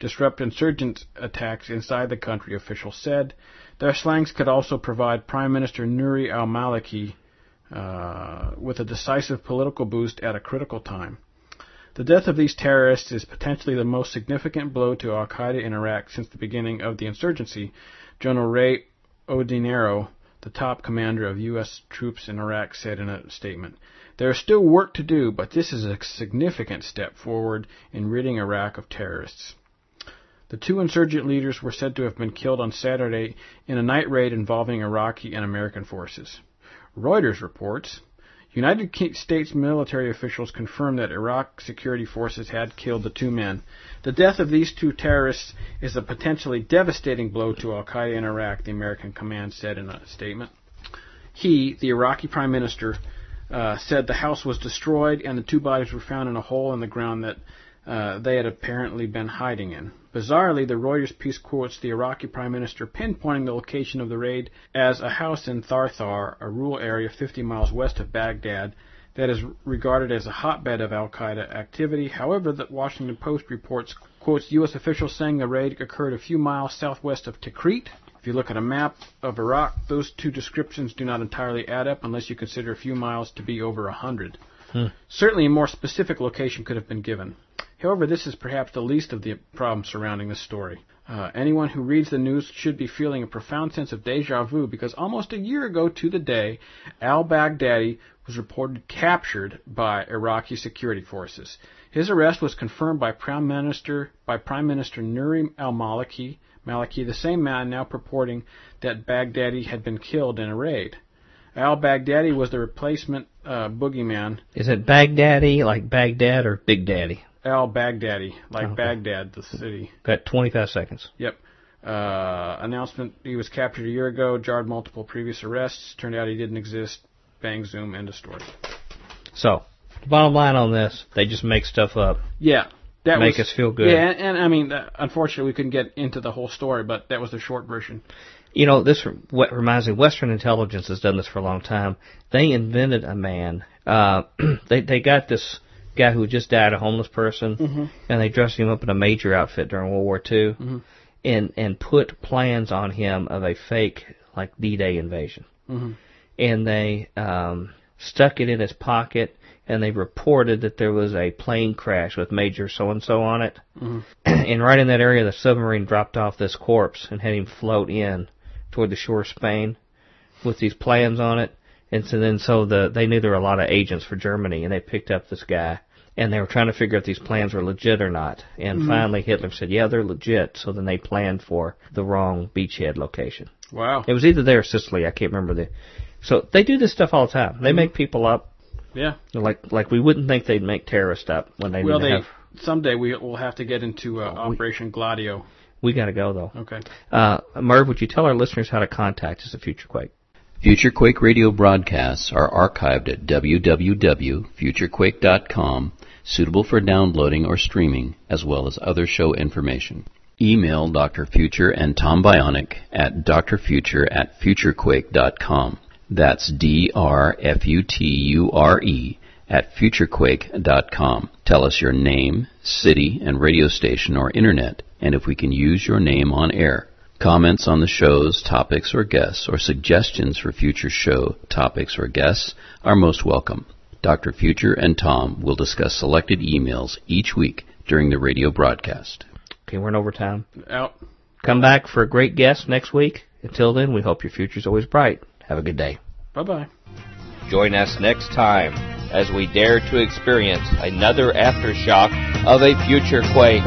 disrupt insurgent attacks inside the country, officials said. Their slangs could also provide Prime Minister Nouri al-Maliki with a decisive political boost at a critical time. The death of these terrorists is potentially the most significant blow to al-Qaeda in Iraq since the beginning of the insurgency, General Ray Odinero, the top commander of U.S. troops in Iraq, said in a statement. There is still work to do, but this is a significant step forward in ridding Iraq of terrorists. The two insurgent leaders were said to have been killed on Saturday in a night raid involving Iraqi and American forces. Reuters reports, United States military officials confirmed that Iraq security forces had killed the two men. The death of these two terrorists is a potentially devastating blow to al-Qaeda in Iraq, the American command said in a statement. He, the Iraqi prime minister, said the house was destroyed and the two bodies were found in a hole in the ground that they had apparently been hiding in. Bizarrely, the Reuters piece quotes the Iraqi prime minister pinpointing the location of the raid as a house in Tharthar, a rural area 50 miles west of Baghdad, that is regarded as a hotbed of al-Qaeda activity. However, the Washington Post reports, quotes U.S. officials saying the raid occurred a few miles southwest of Tikrit. If you look at a map of Iraq, those two descriptions do not entirely add up unless you consider a few miles to be over 100. Certainly a more specific location could have been given. However, this is perhaps the least of the problems surrounding this story. Anyone who reads the news should be feeling a profound sense of deja vu because almost a year ago to the day, al-Baghdadi was reported captured by Iraqi security forces. His arrest was confirmed by Prime Minister Nouri al-Maliki, the same man now purporting that Baghdadi had been killed in a raid. Al-Baghdadi was the replacement boogeyman. Is it Baghdadi like Baghdad or Big Daddy? Al-Baghdadi, like Baghdad, the city. Got 25 seconds. Yep. Announcement, he was captured a year ago, jarred multiple previous arrests. Turned out he didn't exist. Bang, zoom, end of story. So, the bottom line on this, they just make stuff up. Yeah. That make us feel good. Yeah, and I mean, unfortunately, we couldn't get into the whole story, but that was the short version. You know, this what reminds me, Western intelligence has done this for a long time. They invented a man. They got this guy who just died, a homeless person, and they dressed him up in a major outfit during World War II and put plans on him of a fake, like, D-Day invasion. And they stuck it in his pocket, and they reported that there was a plane crash with Major so-and-so on it. And right in that area, the submarine dropped off this corpse and had him float in toward the shore of Spain with these plans on it. And so then they knew there were a lot of agents for Germany, and they picked up this guy. And they were trying to figure out if these plans were legit or not. And finally Hitler said, yeah, they're legit. So then they planned for the wrong beachhead location. Wow. It was either there or Sicily. I can't remember. So they do this stuff all the time. They make people up. Yeah. Like we wouldn't think they'd make terrorists up when they didn't have... someday we'll have to get into Operation Gladio. We got to go, though. Okay. Merv, would you tell our listeners how to contact us at FutureQuake? FutureQuake radio broadcasts are archived at www.futurequake.com, suitable for downloading or streaming, as well as other show information. Email Dr. Future and Tom Bionic at drfuture@futurequake.com. That's drfuture@futurequake.com. Tell us your name, city, and radio station or internet, and if we can use your name on air. Comments on the shows, topics, or guests, or suggestions for future show topics or guests are most welcome. Dr. Future and Tom will discuss selected emails each week during the radio broadcast. Okay, we're in overtime. Out. Come back for a great guest next week. Until then, we hope your future's always bright. Have a good day. Bye-bye. Join us next time as we dare to experience another aftershock of a future quake.